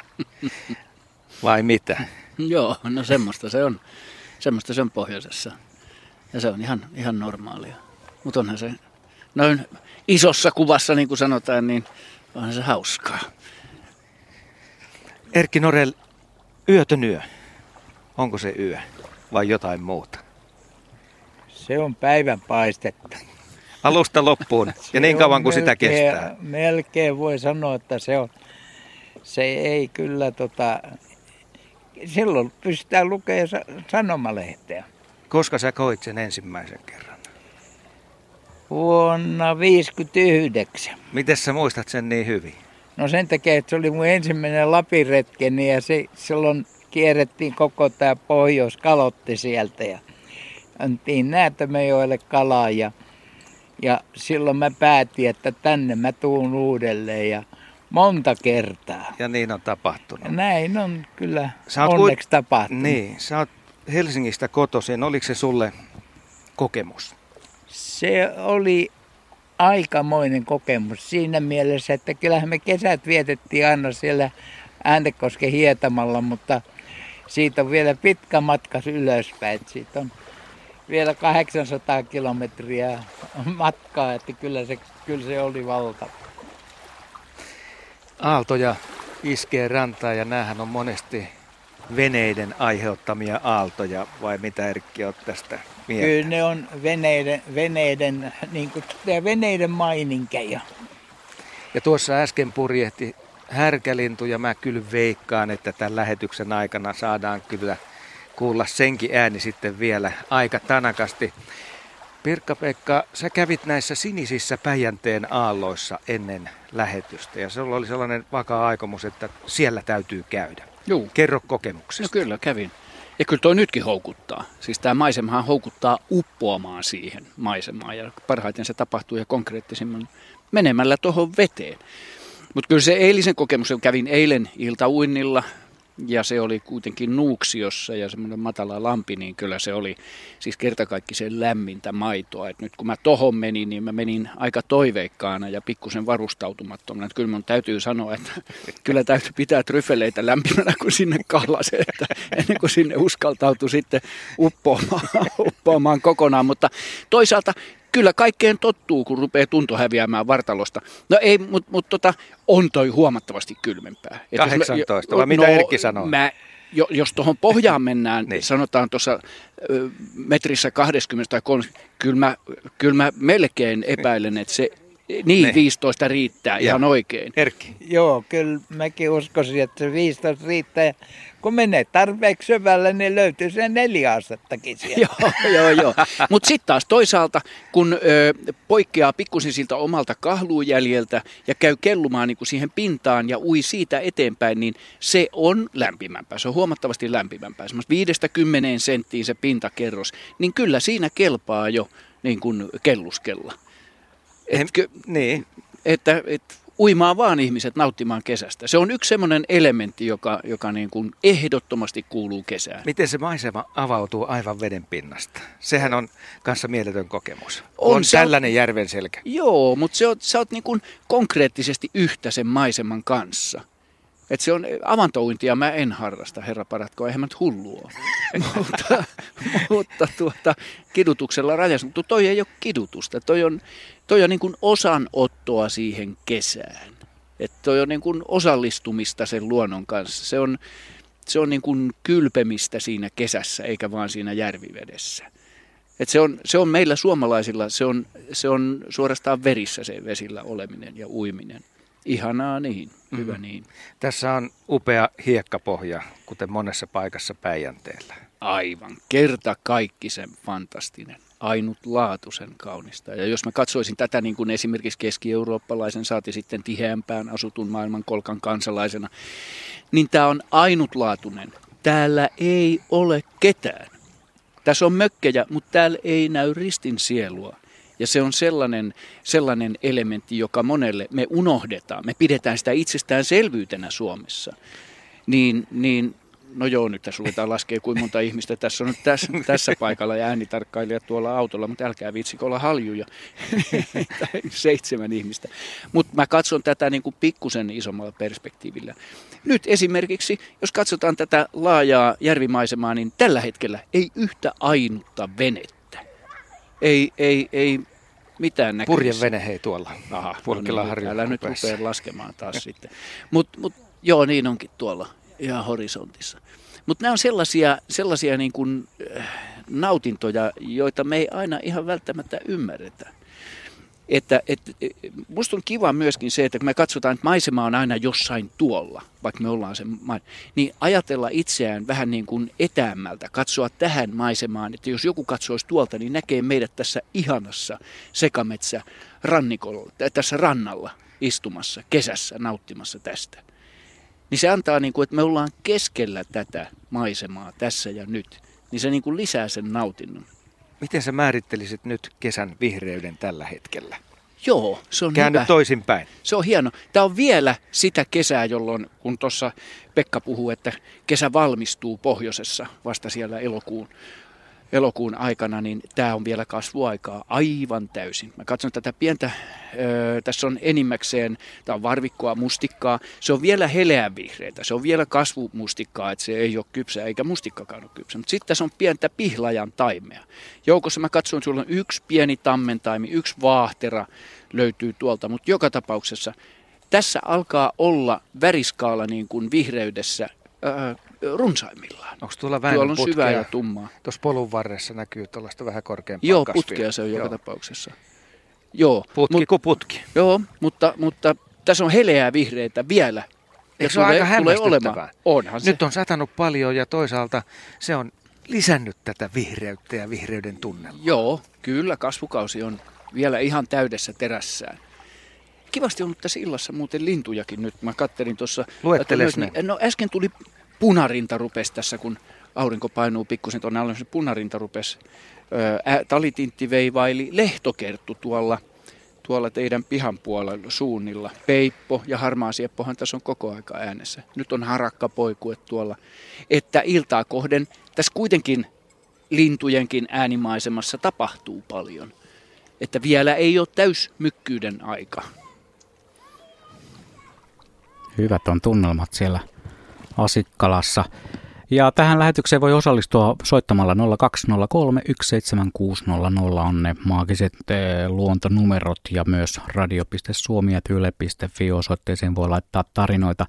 Vai mitä? Joo, no semmoista se on. Semmoista se on pohjoisessa. Ja se on ihan, ihan normaalia. Mutta onhan se noin isossa kuvassa, niin kuin sanotaan, niin onhan se hauskaa. Erkki Norel, yötön yö. Onko se yö vai jotain muuta? Se on päivän paistetta. Alusta loppuun ja niin kauan kuin melkein, sitä kestää. Melkein voi sanoa, että se on. Se ei kyllä tota... Silloin pystytään lukemaan sanomalehteä. Koska sä koit sen ensimmäisen kerran? Vuonna viisikymmentäyhdeksän. Miten sä muistat sen niin hyvin? No sen takia, että se oli mun ensimmäinen Lapin retkeni ja se, silloin kierrettiin koko tämä pohjoiskalotti sieltä ja antiin Näätämöjoelle kalaa ja, ja silloin mä päätin, että tänne mä tuun uudelleen ja monta kertaa. Ja niin on tapahtunut. Ja näin on kyllä onneksi ku... tapahtunut. Niin, sä oot Helsingistä kotoisin. Oliko se sulle kokemus? Se oli aikamoinen kokemus siinä mielessä, että kyllähän me kesät vietettiin aina siellä Ääntekosken hietamalla, mutta siitä on vielä pitkä matka ylöspäin. Siitä on vielä kahdeksansataa kilometriä matkaa, että kyllä se, kyllä se oli valtava. Aaltoja iskee rantaan ja näähän on monesti veneiden aiheuttamia aaltoja, vai mitä Erkki olet tästä mieltä? Kyllä ne on veneiden, veneiden, niin kuin veneiden maininkeja. Ja tuossa äsken purjehti härkälintu ja mä kyllä veikkaan, että tämän lähetyksen aikana saadaan kyllä kuulla senkin ääni sitten vielä aika tanakasti. Pirkka-Pekka, sä kävit näissä sinisissä Päijänteen aalloissa ennen lähetystä ja sulla oli sellainen vakaa aikomus, että siellä täytyy käydä. Juu. Kerro kokemuksesta. No kyllä, kävin. Ja kyllä toi nytkin houkuttaa. Siis tämä maisemahan houkuttaa uppoamaan siihen maisemaan ja parhaiten se tapahtuu ja konkreettisimman menemällä tuohon veteen. Mutta kyllä se eilisen kokemuksen kävin eilen iltauinnilla ja se oli kuitenkin Nuuksiossa ja semmoinen matala lampi, niin kyllä se oli siis kertakaikkisen lämmintä maitoa. Et nyt kun mä tohon menin, niin mä menin aika toiveikkaana ja pikkusen varustautumattomana. Et kyllä mun täytyy sanoa, että kyllä täytyy pitää tryfeleitä lämpimänä, kun sinne kallasee, että ennen kuin sinne uskaltautui sitten uppoamaan, uppoamaan kokonaan. Mutta toisaalta kyllä kaikkeen tottuu, kun rupeaa tunto häviämään vartalosta. No ei, mutta mut tota, on toi huomattavasti kylmempää. Et kahdeksantoista, vai mitä no, Erkki sanoo? Mä, jo, jos tuohon pohjaan mennään, niin. Sanotaan tuossa metrissä kaksikymmentä tai kolmekymmentä, kyllä mä, kyllä mä melkein epäilen, että se niin ne. viisitoista riittää ja. Ihan oikein. Erkki. Joo, kyllä mäkin uskoisin, että se viisitoista riittää. Kun menee tarpeeksi syvälle, niin löytyy se neljä astettakin siellä. joo, joo, joo. Mutta sitten taas toisaalta, kun ö, poikkeaa pikkusin siltä omalta kahluujäljeltä ja käy kellumaan niin kuin siihen pintaan ja ui siitä eteenpäin, niin se on lämpimämpää. Se on huomattavasti lämpimämpää. Semmoista viidestä kymmeneen senttiin se pintakerros, niin kyllä siinä kelpaa jo niin kuin kelluskella. Etkö, niin. Että et, uimaa vaan ihmiset nauttimaan kesästä. Se on yksi semmoinen elementti, joka, joka niin kuin ehdottomasti kuuluu kesään. Miten se maisema avautuu aivan veden pinnasta? Sehän on kanssa mieletön kokemus. On, on tällainen on, järven selkä. Joo, mutta se on, sä oot niin kuin konkreettisesti yhtä sen maiseman kanssa. Et se on avantouintia, mä en harrasta, herra paratko, eihän mä nyt hullu ole. mutta mutta tuota, kidutuksella rajas, mutta toi ei ole kidutusta, toi on, toi on niin kuin osanottoa siihen kesään. Et toi on niin kuin osallistumista sen luonnon kanssa, se on, se on niin kuin kylpemistä siinä kesässä eikä vaan siinä järvivedessä. Et se on, se on meillä suomalaisilla, se on, se on suorastaan verissä se vesillä oleminen ja uiminen. Ihanaa niin, hyvä mm-hmm. niin. Tässä on upea hiekkapohja, kuten monessa paikassa Päijänteellä. Aivan, kertakaikkisen fantastinen, ainutlaatuisen kaunista. Ja jos mä katsoisin tätä niin kuin esimerkiksi keski-eurooppalaisen, saati sitten tiheämpään asutun maailmankolkan kansalaisena, niin tää on ainutlaatuinen. Täällä ei ole ketään. Tässä on mökkejä, mutta täällä ei näy ristin sielua. Ja se on sellainen, sellainen elementti, joka monelle me unohdetaan. Me pidetään sitä itsestäänselvyytenä Suomessa. Niin, niin, no joo, nyt tässä ruvetaan laskea, kuinka monta ihmistä tässä on nyt tässä, tässä paikalla ja äänitarkkailijat tuolla autolla, mutta älkää viitsikö olla haljuja. Seitsemän ihmistä. Mutta mä katson tätä niin kuin pikkusen isommalla perspektiivillä. Nyt esimerkiksi, jos katsotaan tätä laajaa järvimaisemaa, niin tällä hetkellä ei yhtä ainutta venettä. Ei, ei, ei mitään näkyvissä. Purjevene hei tuolla. Aha, Pulkkilaharju. Älä nyt rupea laskemaan taas sitten. Mutta mut, joo, niin onkin tuolla ihan horisontissa. Mutta nämä on sellaisia, sellaisia niin kuin, äh, nautintoja, joita me ei aina ihan välttämättä ymmärretä. Että, et, musta on kiva myöskin se, että kun me katsotaan, että maisema on aina jossain tuolla, vaikka me ollaan sen ma- niin ajatella itseään vähän niin kuin etäämmältä, katsoa tähän maisemaan, että jos joku katsoisi tuolta, niin näkee meidät tässä ihanassa sekametsä rannikolla, tässä rannalla istumassa, kesässä, nauttimassa tästä. Niin se antaa niin kuin, että me ollaan keskellä tätä maisemaa tässä ja nyt, niin se niin kuin lisää sen nautinnon. Miten sä määrittelisit nyt kesän vihreyden tällä hetkellä? Joo, se on käännyt hyvä. Toisinpäin. Se on hieno. Tämä on vielä sitä kesää, jolloin kun tuossa Pekka puhuu, että kesä valmistuu pohjoisessa vasta siellä elokuun, elokuun aikana, niin tämä on vielä kasvuaikaa aivan täysin. Mä katson tätä pientä, ö, tässä on enimmäkseen, tämä on varvikkoa, mustikkaa. Se on vielä heleän vihreätä, se on vielä kasvumustikkaa, että se ei ole kypsä eikä mustikkakaan ole kypsä. Mutta sitten tässä on pientä pihlajan taimea. Joukossa mä katson, sulla on yksi pieni tammentaimi, yksi vaahtera löytyy tuolta, mutta joka tapauksessa tässä alkaa olla väriskaala niin kuin vihreydessä, ö, runsaimmillaan. Onko tuolla Väinön on putkea? Syvää ja tummaa. Tuossa polun varressa näkyy tuollaista vähän korkeampaa. Joo, kasvia. Putkea se on joka joo. tapauksessa. Joo. Putki mut, kuin putki. Joo, mutta, mutta tässä on heleää vihreitä vielä. Eikö se ole aika hämmästyttävää? Onhan se. Nyt on satanut paljon ja toisaalta se on lisännyt tätä vihreyttä ja vihreyden tunnelmaa. Joo, kyllä kasvukausi on vielä ihan täydessä terässään. Kivasti on tässä illassa muuten lintujakin nyt. Mä kattelin tuossa. Luetteles ne. No äsken tuli punarinta rupes tässä, kun aurinko painuu pikkusen tuonne alle. Punarinta rupes. Ää, talitintti veivaili, lehtokerttu tuolla, tuolla teidän pihan puolella suunnilla. Peippo ja harmaasieppohan tässä on koko aika äänessä. Nyt on harakka poikue tuolla. Että iltaa kohden tässä kuitenkin lintujenkin äänimaisemassa tapahtuu paljon. Että vielä ei ole täysmykkyyden aika. Hyvät on tunnelmat siellä Asikkalassa. Ja tähän lähetykseen voi osallistua soittamalla nolla kaksi nolla kolme yksi seitsemän kuusi nolla nolla on ne maagiset luontonumerot ja myös radio piste suomi piste yle piste fi osoitteeseen voi laittaa tarinoita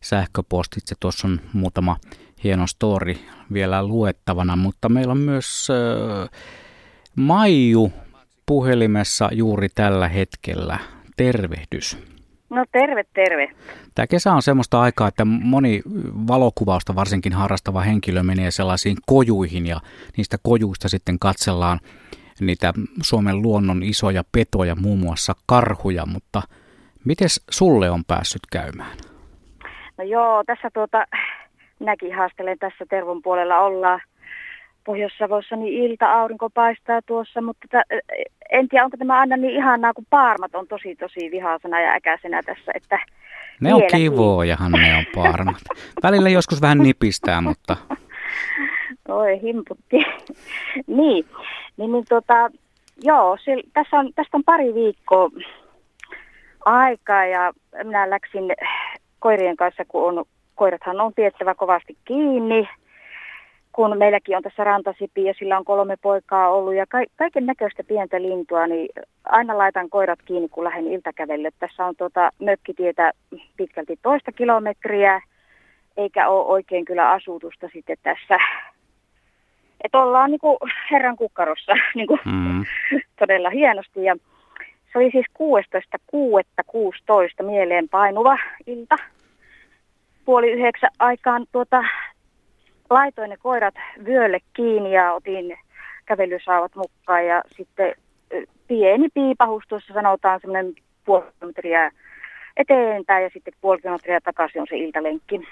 sähköpostitse. Tuossa on muutama hieno story vielä luettavana, mutta meillä on myös äh, Maiju puhelimessa juuri tällä hetkellä. Tervehdys. No terve, terve. Tämä kesä on semmoista aikaa, että moni valokuvausta varsinkin harrastava henkilö menee sellaisiin kojuihin ja niistä kojuista sitten katsellaan niitä Suomen luonnon isoja petoja, muun muassa karhuja, mutta mites sulle on päässyt käymään? No joo, tässä tuota, minäkin haastelen tässä Tervon puolella ollaan. Pohjois-Savossa niin ilta-aurinko paistaa tuossa, mutta t- en tiedä, onko tämä aina niin ihanaa, kun paarmat on tosi, tosi vihaisena ja äkäisenä tässä. Että ne on kivojahan ne on paarmat. Välillä joskus vähän nipistää, mutta... Oi, himputti. niin, niin, niin tota, joo, sillä, tässä on, tästä on pari viikkoa aikaa ja minä läksin koirien kanssa, kun on, koirathan on pidettävä kovasti kiinni. Kun meilläkin on tässä rantasipi ja sillä on kolme poikaa ollut ja ka- kaiken näköistä pientä lintua, niin aina laitan koirat kiinni, kun lähden iltakävelle. Tässä on tuota mökkitietä pitkälti toista kilometriä, eikä ole oikein kyllä asutusta sitten tässä. Että ollaan niin kuin herran kukkarossa niin kuin mm. todella hienosti. Ja se oli siis kuudestoista kuudetta kuusitoista mieleen painuva ilta. Puoli yhdeksän aikaan tuota... Laitoin ne koirat vyölle kiinni ja otin kävelysaavat mukaan ja sitten pieni piipahus, tuossa sanotaan semmoinen puoli kilometriä eteenpäin ja sitten puoli kilometriä takaisin on se iltalenkki.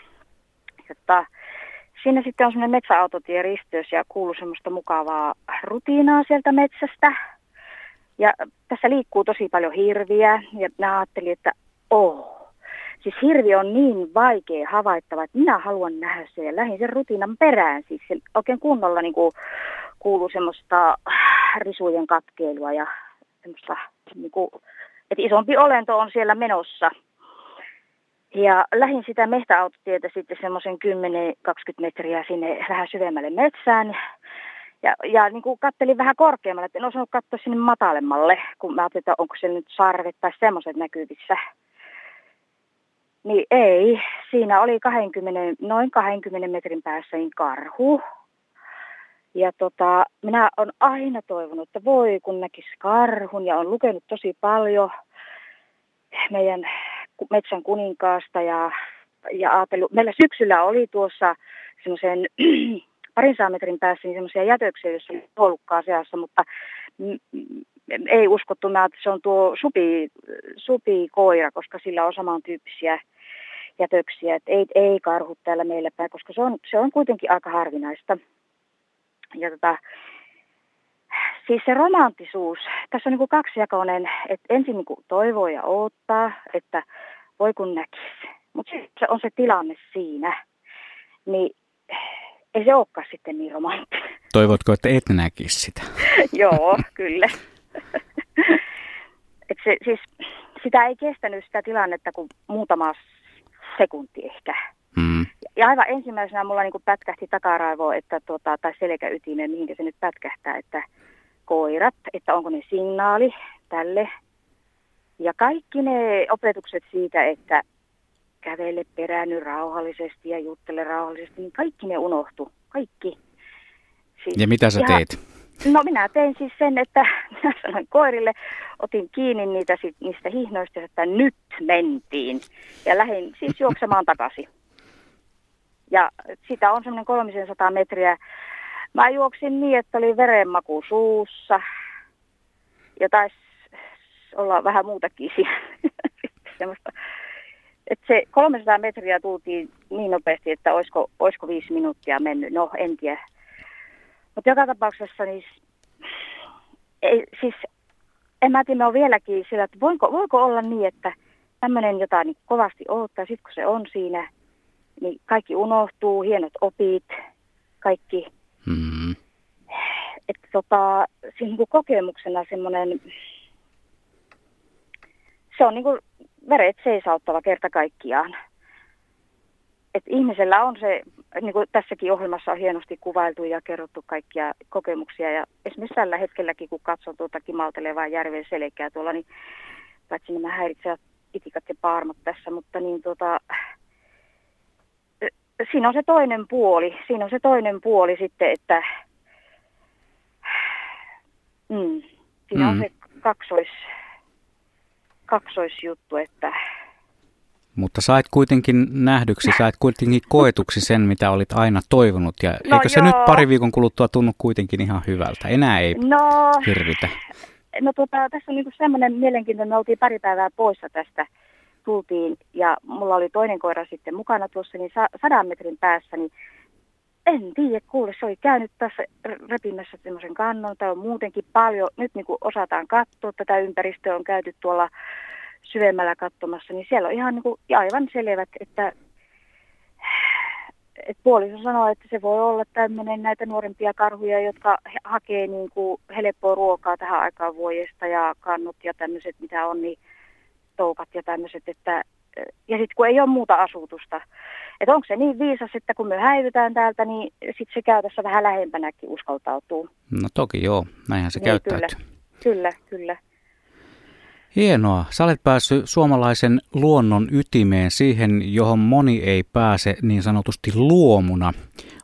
Jotta siinä sitten on semmoinen metsäautotie risteys ja kuuluu semmoista mukavaa rutiinaa sieltä metsästä. Ja tässä liikkuu tosi paljon hirviä ja mä ajattelin, että oo. Siis hirvi on niin vaikea havaittava, että minä haluan nähdä sen ja lähdin sen rutiinan perään. Siis se oikein kunnolla niin kuin kuuluu semmoista risujen katkeilua ja semmoista, niin kuin, että isompi olento on siellä menossa. Ja lähdin sitä mehtäautotietä sitten semmoisen kymmenen kaksikymmentä metriä sinne vähän syvemmälle metsään. Ja, ja niin kuin kattelin vähän korkeammalle, että en osannut katsoa sinne matalemmalle, kun mä ajattelin, että onko siellä nyt sarvet tai semmoiset näkyvissä. Niin ei. Siinä oli kaksikymmentä, noin kaksikymmentä metrin päässä niin karhu. Ja tota, minä olen aina toivonut, että voi kun näkisi karhun. Ja olen lukenut tosi paljon meidän metsän kuninkaasta. Ja, ja ajatellut, meillä syksyllä oli tuossa semmoisen parin saan metrin päässä niin semmoisia jätöksiä, joissa oli puolukkaa seassa, mutta... M- Ei uskottu, että se on tuo supi, supikoira, koska sillä on samantyyppisiä jätöksiä. Et ei, ei karhu täällä meillä päin, koska se on, se on kuitenkin aika harvinaista. Ja tota, siis se romanttisuus, tässä on niinku kaksijakoinen, että ensin niinku toivoo ja odottaa, että voi kun näkisi. Mutta se on se tilanne siinä, niin ei se olekaan sitten niin romanttinen. Toivotko, että et näkisi sitä? Joo, kyllä. Et se, siis, sitä ei kestänyt sitä tilannetta kuin muutama sekunti ehkä. Mm. Ja aivan ensimmäisenä mulla niinku pätkähti takaraivoa, että tuota, tai selkäytimeen, mihinkä se nyt pätkähtää, että koirat, että onko ne signaali tälle. Ja kaikki ne opetukset siitä, että kävele peräänny rauhallisesti ja juttele rauhallisesti, niin kaikki ne unohtu. Kaikki. Siis ja mitä sä ihan... teit? No minä tein siis sen, että minä sanoin koirille, otin kiinni niitä, niistä hihnoista, että nyt mentiin. Ja lähdin siis juoksemaan takaisin. Ja sitä on semmoinen kolmisensataa metriä Mä juoksin niin, että oli verenmaku suussa ja taisi olla vähän muutakin siinä. Semmosta. Et se kolmesataa metriä tultiin niin nopeasti, että olisiko, olisiko viisi minuuttia mennyt. No, en tiedä. Mutta joka tapauksessa niin, ei, siis, en mä tiedä, mä oon vieläkin sillä, että voiko, voiko olla niin, että tämmöinen jotain niin kovasti odottaa. Sitten kun se on siinä, niin kaikki unohtuu, hienot opit, kaikki. Mm-hmm. Että tota, siinä niin kuin kokemuksena semmoinen, se on niin kuin veret seisauttava kerta kaikkiaan. Että ihmisellä on se, niin kuin tässäkin ohjelmassa on hienosti kuvailtu ja kerrottu kaikkia kokemuksia. Ja esimerkiksi tällä hetkelläkin, kun katsoo tuota kimaltelevaa järven selkää tuolla, niin paitsi nämä häiritsevät itikat ja paarmat tässä, mutta niin tuota, siinä on se toinen puoli. Siinä on se toinen puoli sitten, että mm, siinä mm. on se kaksois, kaksoisjuttu, että mutta sait kuitenkin nähdyksi, sait kuitenkin koetuksi sen, mitä olit aina toivonut. Ja no eikö se joo. nyt pari viikon kuluttua tunnu kuitenkin ihan hyvältä? Enää ei no, hirvitä. No tuota, tässä on niinku semmoinen mielenkiintoinen. Me oltiin pari päivää poissa tästä. Tultiin ja mulla oli toinen koira sitten mukana tuossa, niin sa- sadan metrin päässä. Niin en tiedä, kuule, se oli käynyt tässä repimässä semmoisen kannon. Tai on muutenkin paljon. Nyt niinku osataan katsoa tätä ympäristöä. On käyty tuolla syvemmällä katsomassa, niin siellä on ihan niin kuin aivan selvät, että, että puoliso sanoo, että se voi olla tämmöinen näitä nuorempia karhuja, jotka hakee niin kuin helppoa ruokaa tähän aikaan vuodesta ja kannut ja tämmöiset, mitä on, niin toukat ja tämmöiset, että ja sitten kun ei ole muuta asutusta. Että onko se niin viisas, että kun me häivytään täältä, niin sitten se käy tässä vähän lähempänäkin uskaltautuu. No toki joo, näinhän se niin, käyttäytyy. Kyllä, kyllä, kyllä. Hienoa. Sä olet päässyt suomalaisen luonnon ytimeen, siihen, johon moni ei pääse niin sanotusti luomuna.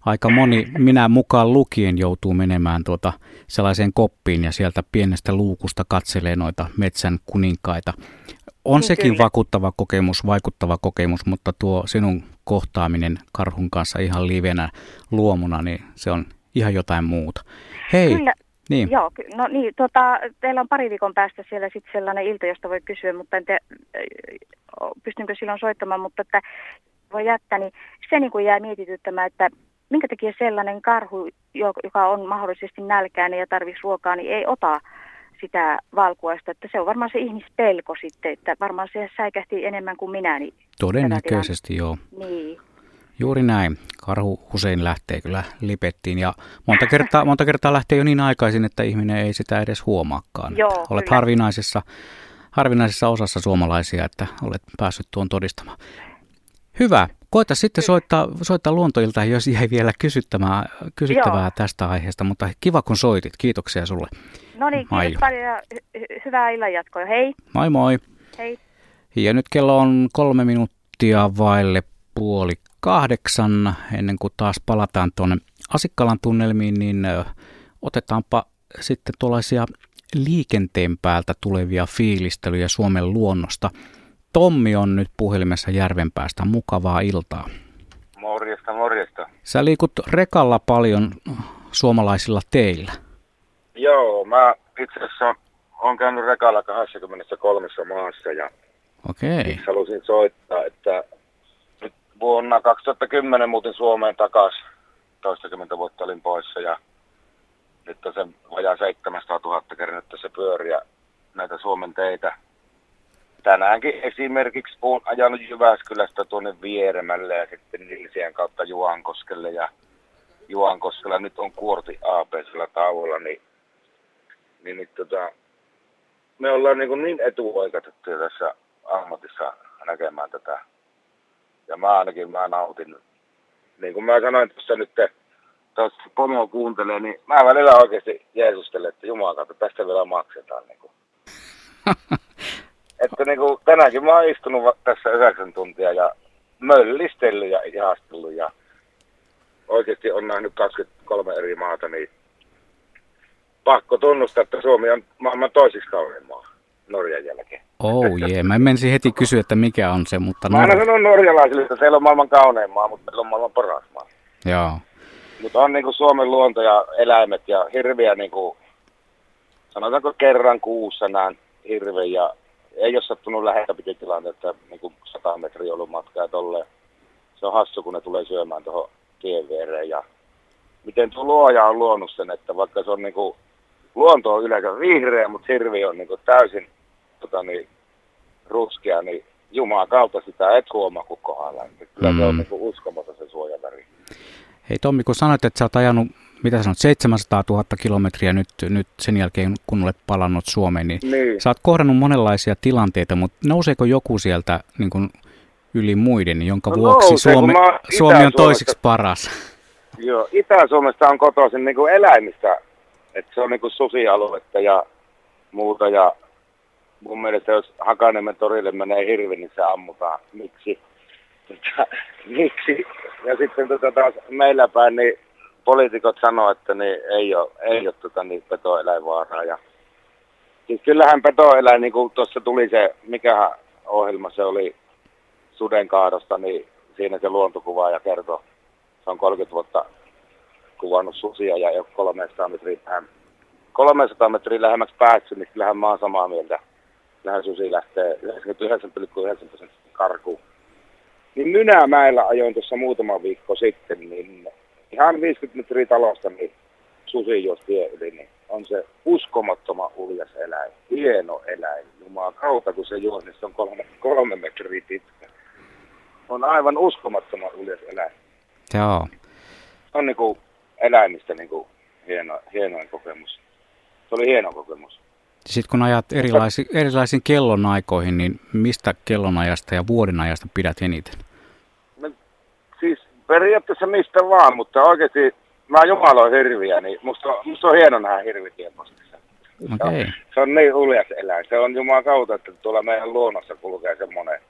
Aika moni, minä mukaan lukien, joutuu menemään tuota sellaiseen koppiin ja sieltä pienestä luukusta katselee noita metsän kuninkaita. On niin, sekin kyllä. vakuuttava kokemus, vaikuttava kokemus, mutta tuo sinun kohtaaminen karhun kanssa ihan livenä luomuna, niin se on ihan jotain muuta. Hei! Kyllä. Niin. Joo, no niin, tota, teillä on pari viikon päästä siellä sitten sellainen ilta, josta voi kysyä, mutta en te, pystynkö silloin soittamaan, mutta että voi jättää, niin se niin kuin jää mietityttämään, että minkä takia sellainen karhu, joka on mahdollisesti nälkäinen ja tarvitsisi ruokaa, niin ei ota sitä valkuaista, että se on varmaan se ihmispelko sitten, että varmaan se säikähti enemmän kuin minä. Niin todennäköisesti, joo. Niin. Juuri näin. Karhu usein lähtee kyllä lipettiin ja monta kertaa, monta kertaa lähtee jo niin aikaisin, että ihminen ei sitä edes huomaakaan. Joo, olet harvinaisessa, harvinaisessa osassa suomalaisia, että olet päässyt tuon todistamaan. Hyvä. Koeta sitten soittaa, soittaa luontoilta, jos jäi vielä kysyttävää, kysyttävää tästä aiheesta, mutta kiva kun soitit. Kiitoksia sulle. No niin, kiitos paljon ja hy- hyvää illanjatkoa. Hei. Moi moi. Hei. Ja nyt kello on kolme minuuttia vaille puoli kahdeksan, ennen kuin taas palataan tuonne Asikkalan tunnelmiin, niin otetaanpa sitten tuollaisia liikenteen päältä tulevia fiilistelyjä Suomen luonnosta. Tommi on nyt puhelimessa Järvenpäästä. Mukavaa iltaa. Morjesta, morjesta. Sä liikut rekalla paljon suomalaisilla teillä. Joo, mä itse asiassa olen käynyt rekalla kaksikymmentäkolme maassa ja okei. halusin soittaa, että vuonna kaksituhattakymmenen muutin Suomeen takaisin. Toistakymmentä vuotta olin poissa ja nyt on sen vajaa seitsemänsataatuhatta kerran tässä pyöriä näitä Suomen teitä. Tänäänkin esimerkiksi olen ajanut Jyväskylästä tuonne Vieremälle ja sitten Nilsien kautta Juankoskelle. Ja Juankoskella nyt on Kuorti A P sillä tauolla, niin, niin, niin tota, me ollaan niin, niin etuoikeutettuja tässä ammatissa näkemään tätä. Ja mä ainakin mä nautin. Niin kuin mä sanoin tuossa nyt, jos Pomo kuuntelee, niin mä välillä oikeasti jeesustelen, että Jumala kautta, tästä vielä maksetaan. Niin kuin. Että niin kuin tänäänkin mä oon istunut tässä yhdeksän tuntia ja möllistellyt ja ihastellut. Ja oikeasti on nähnyt kaksikymmentäkolme eri maata, niin pakko tunnustaa, että Suomi on maailman toisiksi kauhean maa. Norjan jälkeen. Oh jee, yeah. Mä menisin heti kysyä, että mikä on se, mutta mä aina sanon norjalaisille, että teillä on maailman kaunein maa, mutta teillä on maailman paras maa. Joo. Mutta on niinku Suomen luonto ja eläimet ja hirviä niinku, sanotaanko kerran kuussa näen hirveä ja ei ole sattunut läheltä piti tilanteita, niinku sata metriä ollut matkaa tolleen. Se on hassu, kun ne tulee syömään tuohon tien viereen ja miten tuo luoja on luonut sen, että vaikka se on niinku, luonto on yleensä vihreä, mutta hirvi on niinku täysin tota niin, ruskea, niin Jumalan kautta sitä et huomaa kuin kohdalla. Kyllä mm. se on niinku uskomaton se suojaväri. Hei Tommi, kun sanoit, että sä oot ajanut, mitä sanot, seitsemänsataatuhatta kilometriä nyt, nyt sen jälkeen, kun olet palannut Suomeen, niin, niin sä oot kohdannut monenlaisia tilanteita, mutta nouseeko joku sieltä niin kuin yli muiden, jonka no vuoksi nousee, Suome, Suomi on toiseksi paras? Joo, Itä-Suomesta on kotoisin niin kuin eläimistä, että se on niin kuin susialuetta ja muuta, ja mun mielestä jos Hakaniemen torille menee hirvi, niin se ammutaan. Miksi? Miksi? Ja sitten tota taas meillä päin, niin poliitikot sanoo, että niin ei ole, ei ole tota, niin petoeläinvaaraa. Ja siis kyllähän petoeläin, niin kuin tuossa tuli se, mikähän ohjelma se oli sudenkaadosta, niin siinä se luontokuvaa ja kertoi. Se on kolmekymmentä vuotta kuvannut susia ja ei ole kolmesataa metriä, kolmesataa metriä lähemmäksi päässyt, niin kyllähän mä oon samaa mieltä. Kyllähän susi lähtee yhdeksänkymmentäyhdeksän pilkku yhdeksän prosenttia karkuun. Niin Mynämäellä ajoin tuossa muutama viikko sitten, niin ihan viisikymmentä metriä talosta, niin susi jos tie yli, niin on se uskomattoman uljas eläin, hieno eläin. Jumalan kautta, kun se juosi, niin se on kolme, kolme metriä pitkä. On aivan uskomattoman uljas eläin. Joo. On niinku eläimistä niinku hieno, hienoin kokemus. Se oli hieno kokemus. Sitten kun ajat erilaisi, erilaisiin kellonaikoihin, niin mistä kellonajasta ja vuodenajasta pidät eniten? No, siis periaatteessa mistä vaan, mutta oikeasti mä jumaloin hirviä, niin musta, musta on hieno nähdä hirvitienpostissa. Okay. Se, se on niin uljas eläin. Se on Jumalan kautta, että tuolla meidän luonnossa kulkee semmoinen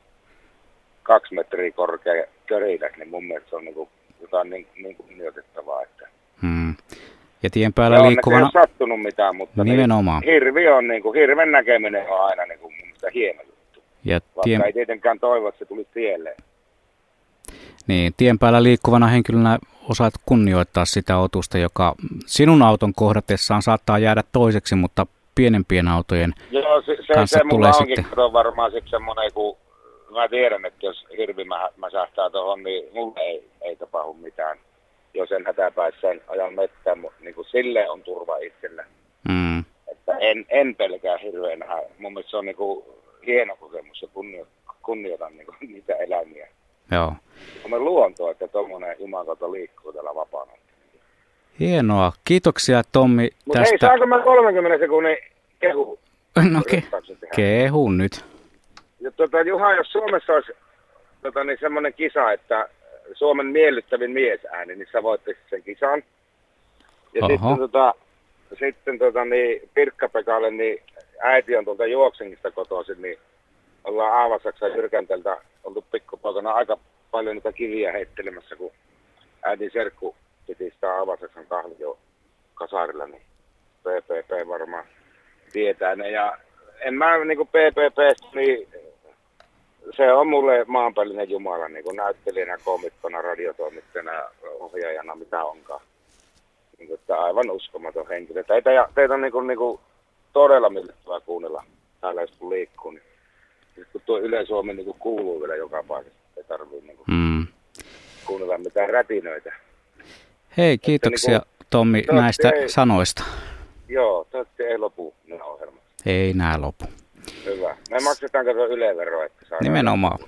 kaksi metriä korkea köriläs, niin mun mielestä se on niinku jotain niin, niin kunnioitettavaa. Että hmm. Ja tien päällä on, liikkuvana ei ole sattunut mitään, mutta nimenomaan. Niin, hirvi on niin kuin, hirven näkeminen on aina niin kuin, mun hieno juttu. Ja vaikka tien ei tietenkään toivo, että se tulisi tielle. Niin, tien päällä liikkuvana henkilönä osaat kunnioittaa sitä otusta, joka sinun auton kohdatessaan saattaa jäädä toiseksi, mutta pienempien autojen Joo, se, se, kanssa se, se tulee sitten. Joo, se mulla onkin varmaan sitten semmoinen, kun mä tiedän, että jos hirvi mä, mä sähtää tuohon, niin mulle ei, ei tapahdu mitään. Jos en hätäpäissään ajan mettään, mutta niin silleen on turva itsellä. Mm. Että en, en pelkää hirveän nähdä. Mun mielestä se on niin kuin hieno kokemus ja kunnio, kunnioitan niin kuin niitä eläimiä. Joo. On luontoa, että tuommoinen jumankauta liikkuu täällä vapaana. Hienoa. Kiitoksia Tommi Mut tästä. Mutta hei, saanko mä kolmekymmentä sekunnin kehu? No ke- kehu nyt. Ja tuota, Juha, jos Suomessa olisi tuota, niin semmoinen kisa, että Suomen miellyttävin miesääni, niin sä voittaisit sen kisan. Ja Oho. sitten, tota, sitten tota, niin Pirkka-Pekalle, niin äiti on tuolta Juoksingista kotoisin, niin ollaan Aavasaksa Jyrkänteltä oltu pikkupoikana aika paljon niitä kiviä heittelemässä, kun äidin serkku piti sitä Aavasaksan kahvio kasarilla, niin P P P varmaan tietää ne. Ja en mä niinku P P P, niin se on mulle maanpäällinen jumala, niin kuin näyttelijänä, komikkona, radiotoimittajana, ohjaajana, mitä onkaan. Niin, että aivan uskomaton henkilö. Teitä, teitä on niin kuin, niin kuin todella miellyttävää kuunnella täällä, jos kun liikkuu. Niin. Kun tuo Yle Suomi niin kuin kuuluu vielä joka paikassa, ei tarvitse niin kuin mm. kuunnella mitään rätinöitä. Hei, kiitoksia että, niin kuin, Tommi näistä ei, sanoista. Joo, toivottavasti ei lopu nämä ohjelmat. Ei nää lopu. Hyvä. Me maksetaan katsoa Yle-veroa, että saadaan. Nimenomaan.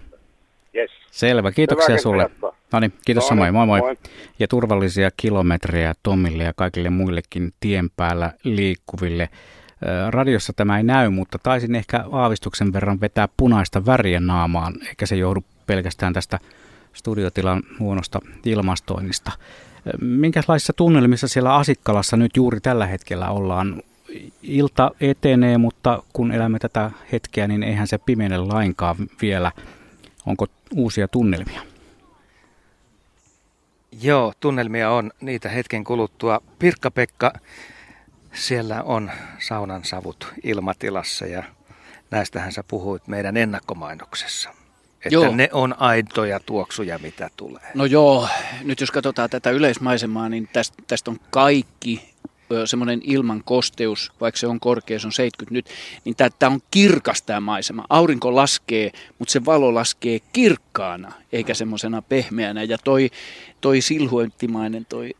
Yes. Selvä. Kiitoksia sulle. No niin, kiitos samoin. Moi moi. moi. Ja turvallisia kilometrejä Tomille ja kaikille muillekin tien päällä liikkuville. Radiossa tämä ei näy, mutta taisin ehkä aavistuksen verran vetää punaista väriä naamaan. Eikä se joudu pelkästään tästä studiotilan huonosta ilmastoinnista. Minkälaisissa tunnelmissa siellä Asikkalassa nyt juuri tällä hetkellä ollaan? Ilta etenee, mutta kun elämme tätä hetkeä, niin eihän se pimeene lainkaan vielä. Onko uusia tunnelmia? Joo, tunnelmia on niitä hetken kuluttua. Pirkka-Pekka, siellä on saunan savut ilmatilassa ja näistähän sä puhuit meidän ennakkomainoksessa. Että joo. Ne on aitoja tuoksuja, mitä tulee. No joo, nyt jos katsotaan tätä yleismaisemaa, niin tästä, tästä on kaikki semmoinen ilman kosteus, vaikka se on korkea, se on seitsemänkymmentä nyt, niin tämä on kirkas tämä maisema. Aurinko laskee, mutta se valo laskee kirkkaana, eikä semmoisena pehmeänä. Ja toi, toi silhuettimainen toi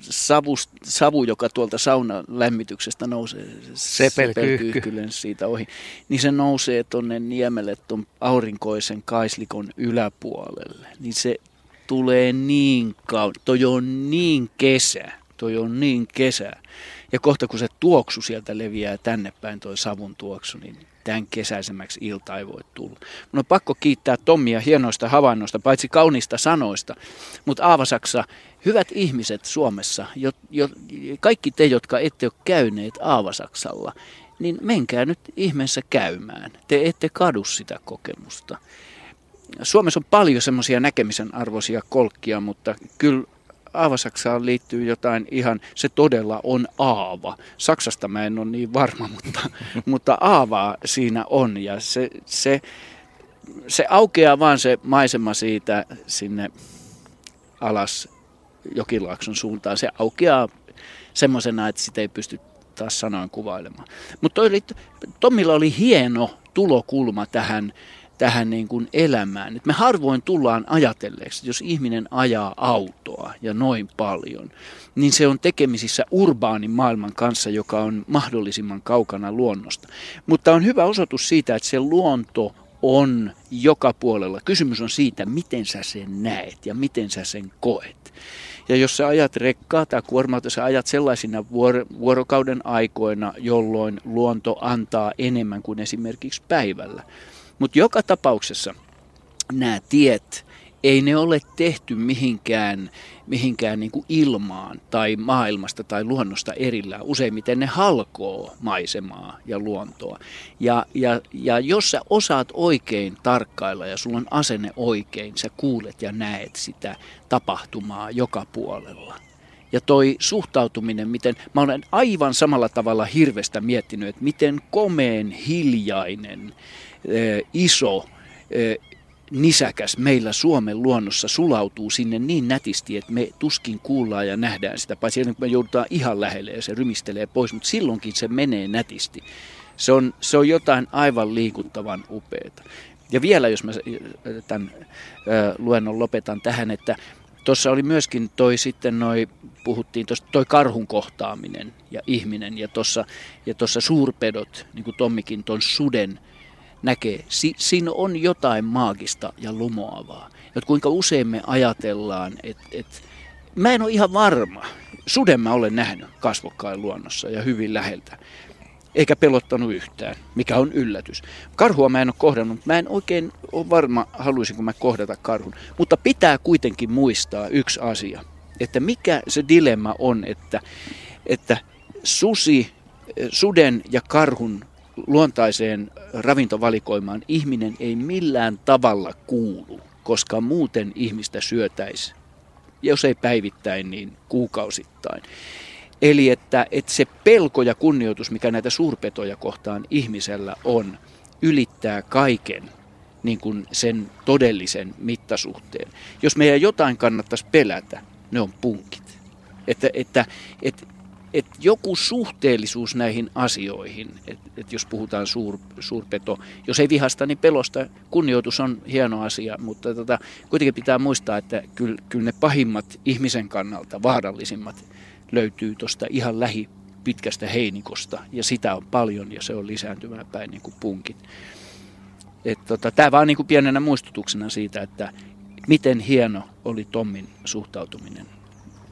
savu, savu, joka tuolta saunan lämmityksestä nousee, se sepelkyyhkylen siitä ohi, niin se nousee tuonne niemelle tuon aurinkoisen kaislikon yläpuolelle. Niin se tulee niin kauan, toi on niin kesä. Toi on niin kesä. Ja kohta kun se tuoksu sieltä leviää tänne päin, toi savun tuoksu, niin tämän kesäisemmäksi ilta ei voi tulla. Mun on pakko kiittää Tommia hienoista havainnoista, paitsi kauniista sanoista. Mutta Aavasaksa, hyvät ihmiset Suomessa, jo, jo, kaikki te, jotka ette ole käyneet Aavasaksalla, niin menkää nyt ihmeessä käymään. Te ette kadu sitä kokemusta. Suomessa on paljon semmoisia näkemisen arvoisia kolkkia, mutta kyllä Aavasaksaan liittyy jotain ihan, se todella on aava. Saksasta mä en ole niin varma, mutta, mutta aavaa siinä on ja se, se, se aukeaa vaan se maisema siitä sinne alas Jokilaakson suuntaan. Se aukeaa semmoisena, että sitä ei pysty taas sanoin kuvailemaan. Mutta Tommilla oli hieno tulokulma tähän. tähän niin kuin elämään. Et me harvoin tullaan ajatelleeksi, jos ihminen ajaa autoa ja noin paljon, niin se on tekemisissä urbaanin maailman kanssa, joka on mahdollisimman kaukana luonnosta. Mutta on hyvä osoitus siitä, että se luonto on joka puolella. Kysymys on siitä, miten sä sen näet ja miten sä sen koet. Ja jos sä ajat rekkaa tai kuorma-autoa, sä ajat sellaisina vuor- vuorokauden aikoina, jolloin luonto antaa enemmän kuin esimerkiksi päivällä. Mutta joka tapauksessa nämä tiet, ei ne ole tehty mihinkään, mihinkään niin kuin ilmaan tai maailmasta tai luonnosta erillään. Useimmiten ne halkoo maisemaa ja luontoa. Ja, ja, ja jos sä osaat oikein tarkkailla ja sulla on asenne oikein, sä kuulet ja näet sitä tapahtumaa joka puolella. Ja toi suhtautuminen, miten, mä olen aivan samalla tavalla hirvestä miettinyt, että miten komeen hiljainen, iso, nisäkäs meillä Suomen luonnossa sulautuu sinne niin nätisti, että me tuskin kuullaan ja nähdään sitä. Paitsi kun me joudutaan ihan lähelle ja se rymistelee pois, mutta silloinkin se menee nätisti. Se on, se on jotain aivan liikuttavan upeata. Ja vielä, jos mä tämän luennon lopetan tähän, että tuossa oli myöskin toi sitten noi, puhuttiin tuosta toi karhun kohtaaminen ja ihminen ja tuossa ja tuossa suurpedot, niin kuin Tommikin ton suden näkee. Si- siinä on jotain maagista ja lumoavaa. Ja kuinka usein me ajatellaan, että et, mä en ole ihan varma. Suden mä olen nähnyt kasvokkain luonnossa ja hyvin läheltä. Eikä pelottanut yhtään, mikä on yllätys. Karhua mä en ole kohdannut, mä en oikein ole varma, haluaisinko mä kohdata karhun. Mutta pitää kuitenkin muistaa yksi asia, että mikä se dilemma on, että, että susi, suden ja karhun luontaiseen ravintovalikoimaan ihminen ei millään tavalla kuulu, koska muuten ihmistä syötäisi, jos ei päivittäin, niin kuukausittain. Eli että, että se pelko ja kunnioitus, mikä näitä suurpetoja kohtaan ihmisellä on, ylittää kaiken niin kuin sen todellisen mittasuhteen. Jos meidän jotain kannattaisi pelätä, ne on punkit. Että, että, että, että joku suhteellisuus näihin asioihin, että, että jos puhutaan suur, suurpeto, jos ei vihasta, niin pelosta. Kunnioitus on hieno asia, mutta tota, kuitenkin pitää muistaa, että kyllä, kyllä ne pahimmat ihmisen kannalta, vaarallisimmat, löytyy tuosta ihan lähipitkästä heinikosta ja sitä on paljon ja se on lisääntymään päin niin kuin punkit. Tota, tämä vaan niin kuin pienenä muistutuksena siitä, että miten hieno oli Tommin suhtautuminen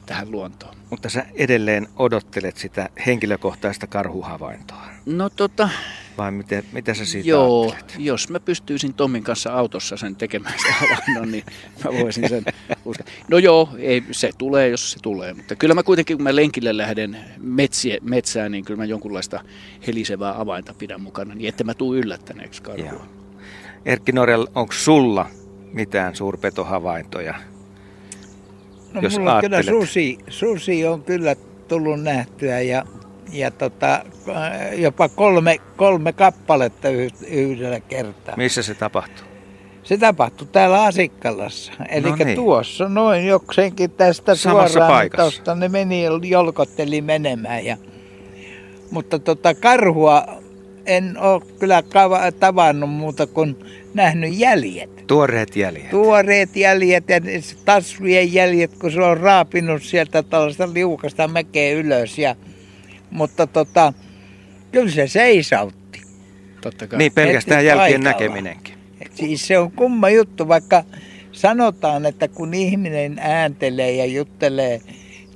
tähän luontoon. Mutta sä edelleen odottelet sitä henkilökohtaista karhuhavaintoa. No tota... Vai miten, mitä sä siitä joo, ajattelet? Jos mä pystyisin Tommin kanssa autossa sen tekemään sitä havainnon, niin mä voisin sen uskoa. No joo, ei, se tulee, jos se tulee. Mutta kyllä mä kuitenkin, kun mä lenkille lähden metsiä, metsään, niin kyllä mä jonkunlaista helisevää avainta pidän mukana, niin että mä tuu yllättäneeksi karhua. Joo. Erkki Norel, onko sulla mitään suurpetohavaintoja? No jos mulla aattelet... on kyllä susi, susi on kyllä tullut nähtyä ja... Ja tota, jopa kolme, kolme kappaletta yhdellä kertaa. Missä se tapahtuu? Se tapahtui täällä Asikkalassa. Eli no niin. Tuossa noin jokseenkin tästä samassa suoraan paikassa. Tosta ne meni, jolkotteli menemään. Ja... Mutta tota, karhua en ole kyllä tavannut muuta kuin nähnyt jäljet. Tuoreet jäljet. Tuoreet jäljet ja tassujen jäljet, kun se on raapinut sieltä tällaista liukasta mäkeä ylös. Ja... Mutta tota, kyllä se seisautti. Totta kai. Niin pelkästään jälkien näkeminenkin. Siis se on kumma juttu, vaikka sanotaan, että kun ihminen ääntelee ja juttelee,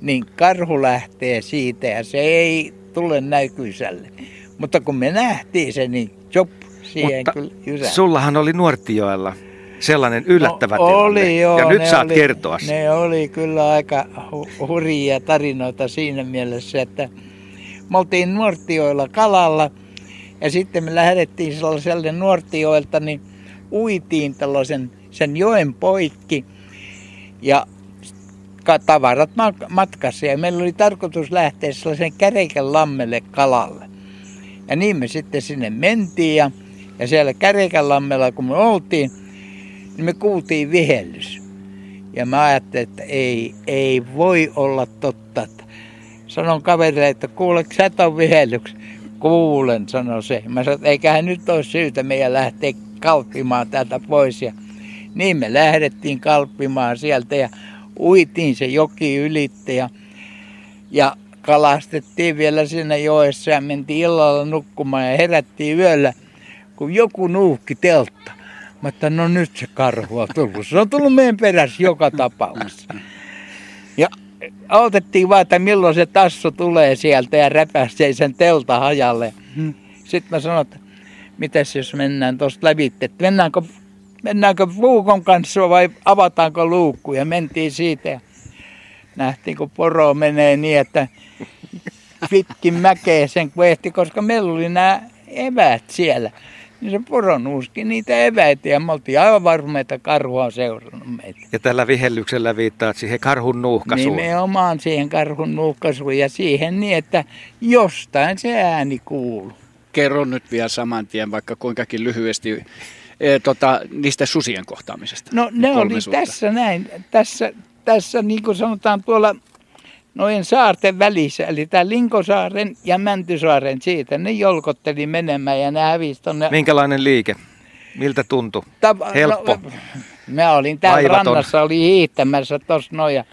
niin karhu lähtee siitä ja se ei tule näkysälle. Mutta kun me nähtiin se, niin jop, siihen Mutta kyllä jysähti. Sullahan oli Nuorttijoella sellainen yllättävä no, tilanne. Oli, joo, ja nyt saat oli, kertoa sen. Ne oli kyllä aika hu- hurjia tarinoita siinä mielessä, että me oltiin Nuorttijoella kalalla ja sitten me lähdettiin sellaiselle Nuorttijoelta, niin uitiin tällaisen sen joen poikki ja tavarat matkassa. Ja meillä oli tarkoitus lähteä sellaisen Käreikälammelle kalalle. Ja niin me sitten sinne mentiin ja, ja siellä Käreikälammella kun me oltiin, niin me kuultiin vihellys. Ja mä ajattelin, että ei, ei voi olla totta. Sanon kaverille, että kuuleeko sä ton vihellyksen? Kuulen, sanoi se. Mä sanoin, että eiköhän nyt ole syytä meidän lähteä kalpimaan täältä pois. Ja niin me lähdettiin kalpimaan sieltä ja uitiin se joki ylitte ja, ja kalastettiin vielä siinä joessa ja mentiin illalla nukkumaan ja herättiin yöllä, kun joku nuuhki teltta. Mä ajattelin, no nyt se karhu on tullut. Se on tullut meidän perässä joka tapauksessa. Ja odotettiin vaan, että milloin se tassu tulee sieltä ja räpäsee sen teltan hajalle. Sitten mä sanoin, että mitäs jos mennään tuosta lävitse, että mennäänkö, mennäänkö luukon kanssa vai avataanko luukku? Ja mentiin siitä ja nähtiin, kun poro menee niin, että pitkin mäkeä sen kun ehti, koska meillä oli nämä eväät siellä. Niin se poro nuuski niitä eväitä ja me oltiin aivan varma, että karhu on seurannut meitä. Ja tällä vihellyksellä viittaat siihen karhun nuuhkaisuun. Nimenomaan siihen karhun nuuhkaisuun ja siihen niin, että jostain se ääni kuuluu. Kerron nyt vielä saman tien, vaikka kuinkakin lyhyesti, e, tota, niistä susien kohtaamisesta. No ne oli tässä näin, tässä, tässä niin kuin sanotaan tuolla noin saarten välissä, eli tämä Linkosaaren ja Mäntysaaren siitä, ne jolkotteli menemään ja ne hävisi tuonne. Minkälainen liike? Miltä tuntui? Ta- Helppo? No, mä olin täällä Aivaton. Rannassa, olin hiihtämässä tuossa noin ja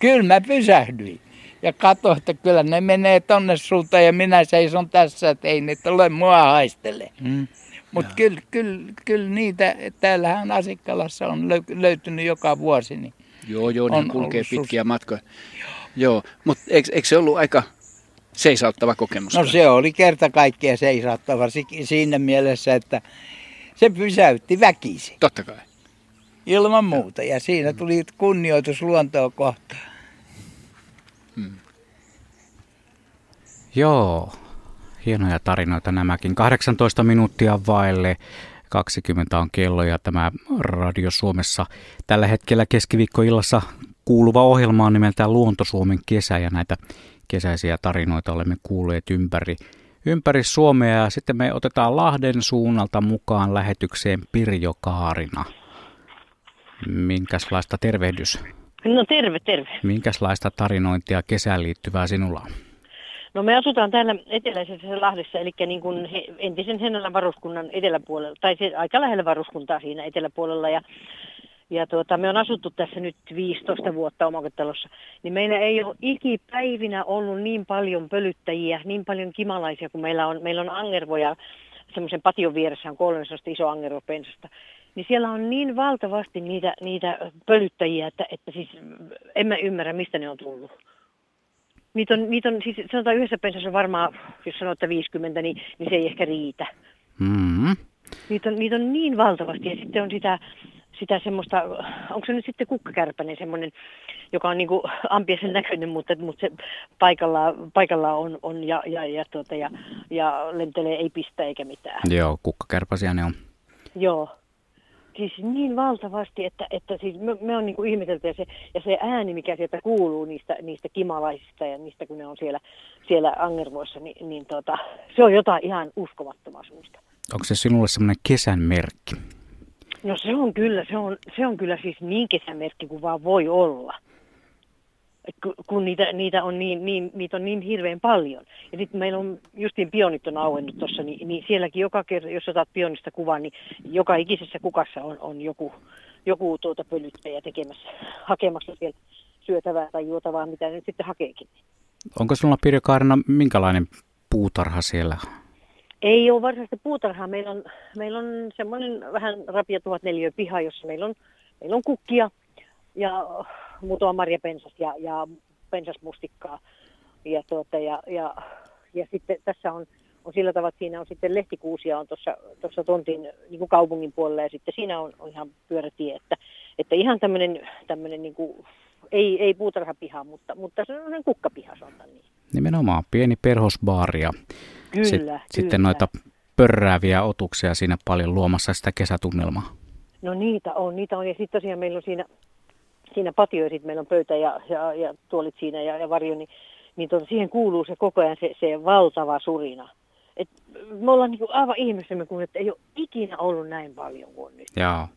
kyllä mä pysähdyin. Ja katso, että kyllä ne menee tonne suuntaan ja minä seison tässä, että ei ne tule mua haistele. Mm. Mutta kyllä, kyllä, kyllä niitä, täällähän Asikkalassa on löytynyt joka vuosi. Niin joo, joo, ne kulkee pitkiä sus... matkoja. Joo, joo. Mutta eikö, eikö se ollut aika seisauttava kokemus? No se oli kerta kaikkea seisauttava siinä mielessä, että se pysäytti väkisin. Totta kai. Ilman muuta ja siinä tuli kunnioitus luontoa kohtaan. Hmm. Joo, hienoja tarinoita nämäkin. kahdeksantoista minuuttia vaille kaksikymmentä on kello ja tämä Radio Suomessa tällä hetkellä keskiviikkoillassa kuuluva ohjelma on nimeltään Luonto-Suomen kesä ja näitä kesäisiä tarinoita olemme kuulleet ympäri, ympäri Suomea ja sitten me otetaan Lahden suunnalta mukaan lähetykseen Pirjo Kaarina. Minkäslaista tervehdys? No terve, terve. Minkälaista tarinointia kesään liittyvää sinulla on? No me asutaan täällä eteläisessä Lahdessa, eli niin kuin he, entisen Hennelän varuskunnan eteläpuolella, tai se, aika lähellä varuskuntaa siinä eteläpuolella. Ja, ja tuota, me on asuttu tässä nyt viisitoista vuotta omakotitalossa, niin meillä ei ole ikipäivinä ollut niin paljon pölyttäjiä, niin paljon kimalaisia kuin meillä on. Meillä on angervoja, semmoisen patio vieressä on kolme sellaista iso angervopensasta. Niin siellä on niin valtavasti niitä, niitä pölyttäjiä, että, että siis en mä ymmärrä, mistä ne on tullut. Niitä on, niitä on siis sanotaan yhdessä pensassa varmaan, jos sanoo, että viisikymmentä, niin, niin se ei ehkä riitä. Mm-hmm. Niitä, on, niitä on niin valtavasti ja sitten on sitä, sitä semmoista, onko se nyt sitten kukkakärpäinen semmoinen, joka on niin kuin ampiaisen näköinen, mutta, mutta se paikalla, paikalla on, on ja, ja, ja, tuota, ja, ja lentelee, ei pistä eikä mitään. Joo, kukkakärpäsiä ne on. Joo. Siis niin valtavasti, että, että siis me, me on niinku ihmetelty ja se, ja se ääni, mikä sieltä kuuluu niistä, niistä kimalaisista ja niistä, kun ne on siellä, siellä angervoissa, niin, niin tota, se on jotain ihan uskomattomaa suusta. Onko se sinulle semmoinen kesän merkki? No se on kyllä, se on, se on kyllä siis niin kesämerkki kuin vaan voi olla. Kun niitä, niitä, on niin, niin, niitä on niin hirveän paljon. Ja sitten meillä on, justiin pionit on auennut tuossa, niin, niin sielläkin joka kerta, jos otat pionista kuvan, niin joka ikisessä kukassa on, on joku, joku tuota pölyttäjä tekemässä, hakemassa sieltä syötävää tai juotavaa, mitä nyt sitten hakeekin. Onko sinulla, Pirjo Kaarina, minkälainen puutarha siellä? Ei ole varsinaisesti puutarhaa. Meillä on, meillä on semmoinen vähän rapia tuhatneliö piha, jossa meillä on, meillä on kukkia ja muutama marjapensas ja, ja pensasmustikkaa. Ja, tuota, ja, ja, ja sitten tässä on, on sillä tavalla, että siinä on sitten lehtikuusia on tuossa tontin niin kuin kaupungin puolella ja sitten siinä on, on ihan pyörätie. Että, että ihan tämmöinen, tämmöinen niin kuin, ei, ei puutarhapiha, mutta, mutta se on kukkapiha, sanotaan niin. Nimenomaan pieni perhosbaari ja kyllä, sit, kyllä. sitten noita pörrääviä otuksia siinä paljon luomassa sitä kesätunnelmaa. No niitä on, niitä on ja sitten tosiaan meillä on siinä... Siinä patio ja sitten meillä on pöytä ja, ja, ja tuolit siinä ja, ja varjo, niin, niin tuota, siihen kuuluu se koko ajan se, se valtava surina. Et me ollaan niinku aivan ihmeisemme, kun että ei ole ikinä ollut näin paljon kuin nyt. Jaa.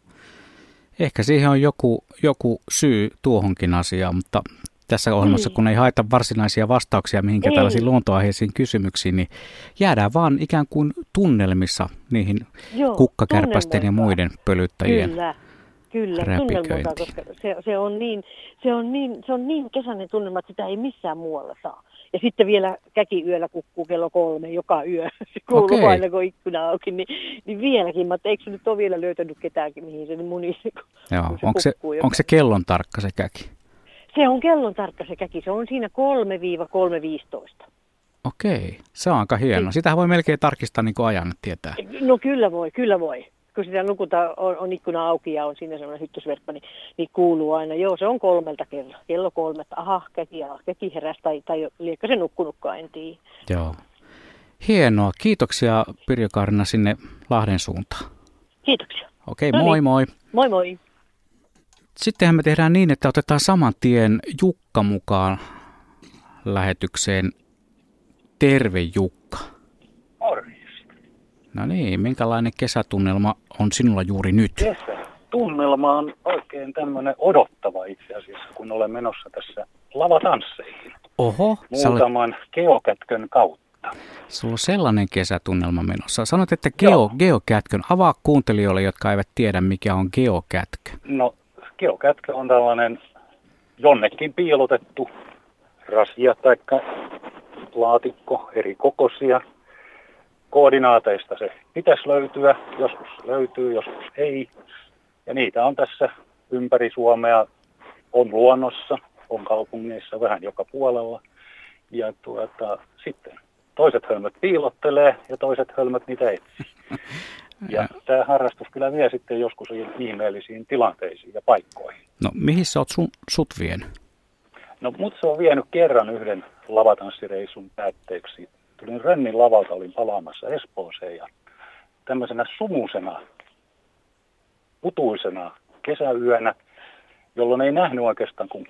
Ehkä siihen on joku, joku syy tuohonkin asiaan, mutta tässä ohjelmassa, niin. kun ei haeta varsinaisia vastauksia mihinkään tällaisiin luontoaiheisiin kysymyksiin, niin jäädään vaan ikään kuin tunnelmissa niihin Joo, kukkakärpästen ja muiden pölyttäjien. Kyllä. Kyllä, tunnelmalta, koska se, se, on niin, se, on niin, se on niin kesäinen tunnelma, että sitä ei missään muualla saa. Ja sitten vielä käkiyöllä kukkuu kello kolme joka yö. Se kuuluu okay. aina, kun ikkuna auki, niin, niin vieläkin. Mä eikö se nyt ole vielä löytänyt ketään, mihin se munisi, kun Joo, se onko, se, onko se kellon tarkka se käki? Se on kellon tarkka se käki. Se on siinä kolme kolme viisitoista. Okei, se on aika hieno. Sitähän voi melkein tarkistaa niin kuin ajan tietää. No kyllä voi, kyllä voi. Kun sitä nukutaan, on, on ikkuna auki ja on siinä sellainen hyttysverkko, niin, niin kuuluu aina, joo, se on kolmelta kello, kello kolmelta, aha, käki, aha, käki heräsi, tai, tai liekö se nukkunutkaan, en tiedä. Joo. Hienoa. Kiitoksia, Pirjo Kaarina, sinne Lahden suuntaan. Kiitoksia. Okei, okay, moi moi. Moi moi. Sittenhän me tehdään niin, että otetaan saman tien Jukka mukaan lähetykseen. Terve, Jukka. No niin, minkälainen kesätunnelma on sinulla juuri nyt? Kesätunnelma on oikein tämmöinen odottava itse asiassa, kun olen menossa tässä lavatansseihin. Oho. Muutaman olet... geokätkön kautta. Sulla on sellainen kesätunnelma menossa. Sanot, että geo, geokätkön. Avaa kuuntelijoille, jotka eivät tiedä, mikä on geokätkö. No, geokätkö on tällainen jonnekin piilotettu rasia tai laatikko eri kokoisia. Koordinaateista se pitäisi löytyä, joskus löytyy, joskus ei. Ja niitä on tässä ympäri Suomea, on luonnossa, on kaupungeissa, vähän joka puolella. Ja tuota, sitten toiset hölmöt piilottelee ja toiset hölmöt niitä etsii. Ja tämä harrastus kyllä vie sitten joskus ihmeellisiin tilanteisiin ja paikkoihin. No mihin sä oot sun, sut vienyt? No mut se on vienyt kerran yhden lavatanssireisun päätteeksi. Tulin Rönnin lavalta, olin palaamassa Espooseen ja tämmöisenä sumusena, kutuisena kesäyönä, jolloin ei nähnyt oikeastaan kuin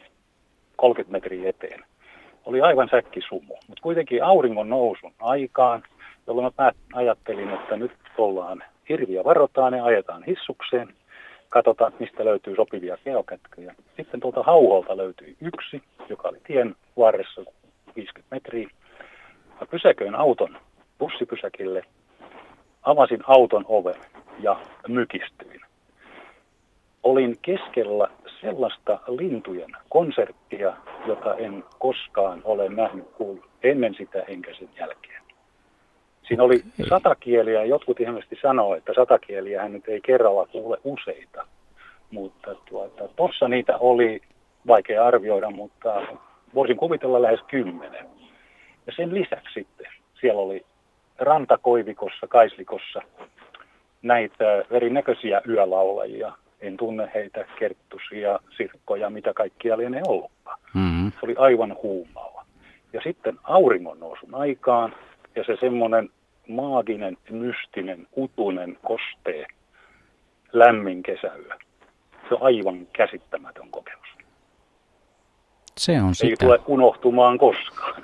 kolmekymmentä metriä eteen. Oli aivan säkkisumu, mutta kuitenkin auringon nousun aikaan, jolloin mä ajattelin, että nyt ollaan hirviä varotaan ja ajetaan hissukseen. Katsotaan, mistä löytyy sopivia geokätköjä. Sitten tuolta hauholta löytyi yksi, joka oli tien varressa viisikymmentä metriä. Mä pysäköin auton bussipysäkille, avasin auton oven ja mykistyin. Olin keskellä sellaista lintujen konserttia, jota en koskaan ole nähnyt kuullut ennen sitä enkä sen jälkeen. Siinä oli satakieliä, jotkut ihmiset sanoo, että satakieliä hän nyt ei kerralla kuule useita. Mutta tuota, tossa niitä oli vaikea arvioida, mutta voisin kuvitella lähes kymmenen. Ja sen lisäksi sitten siellä oli rantakoivikossa, kaislikossa näitä erinäköisiä yölaulajia. En tunne heitä, kerttusia, sirkkoja, mitä kaikkia lienee ollutkaan. Mm-hmm. Se oli aivan huumaava. Ja sitten auringon nousun aikaan ja se semmoinen maaginen, mystinen, kutunen, kostee, lämmin kesäyö. Se on aivan käsittämätön kokemus. Se on sitä. Ei tule unohtumaan koskaan.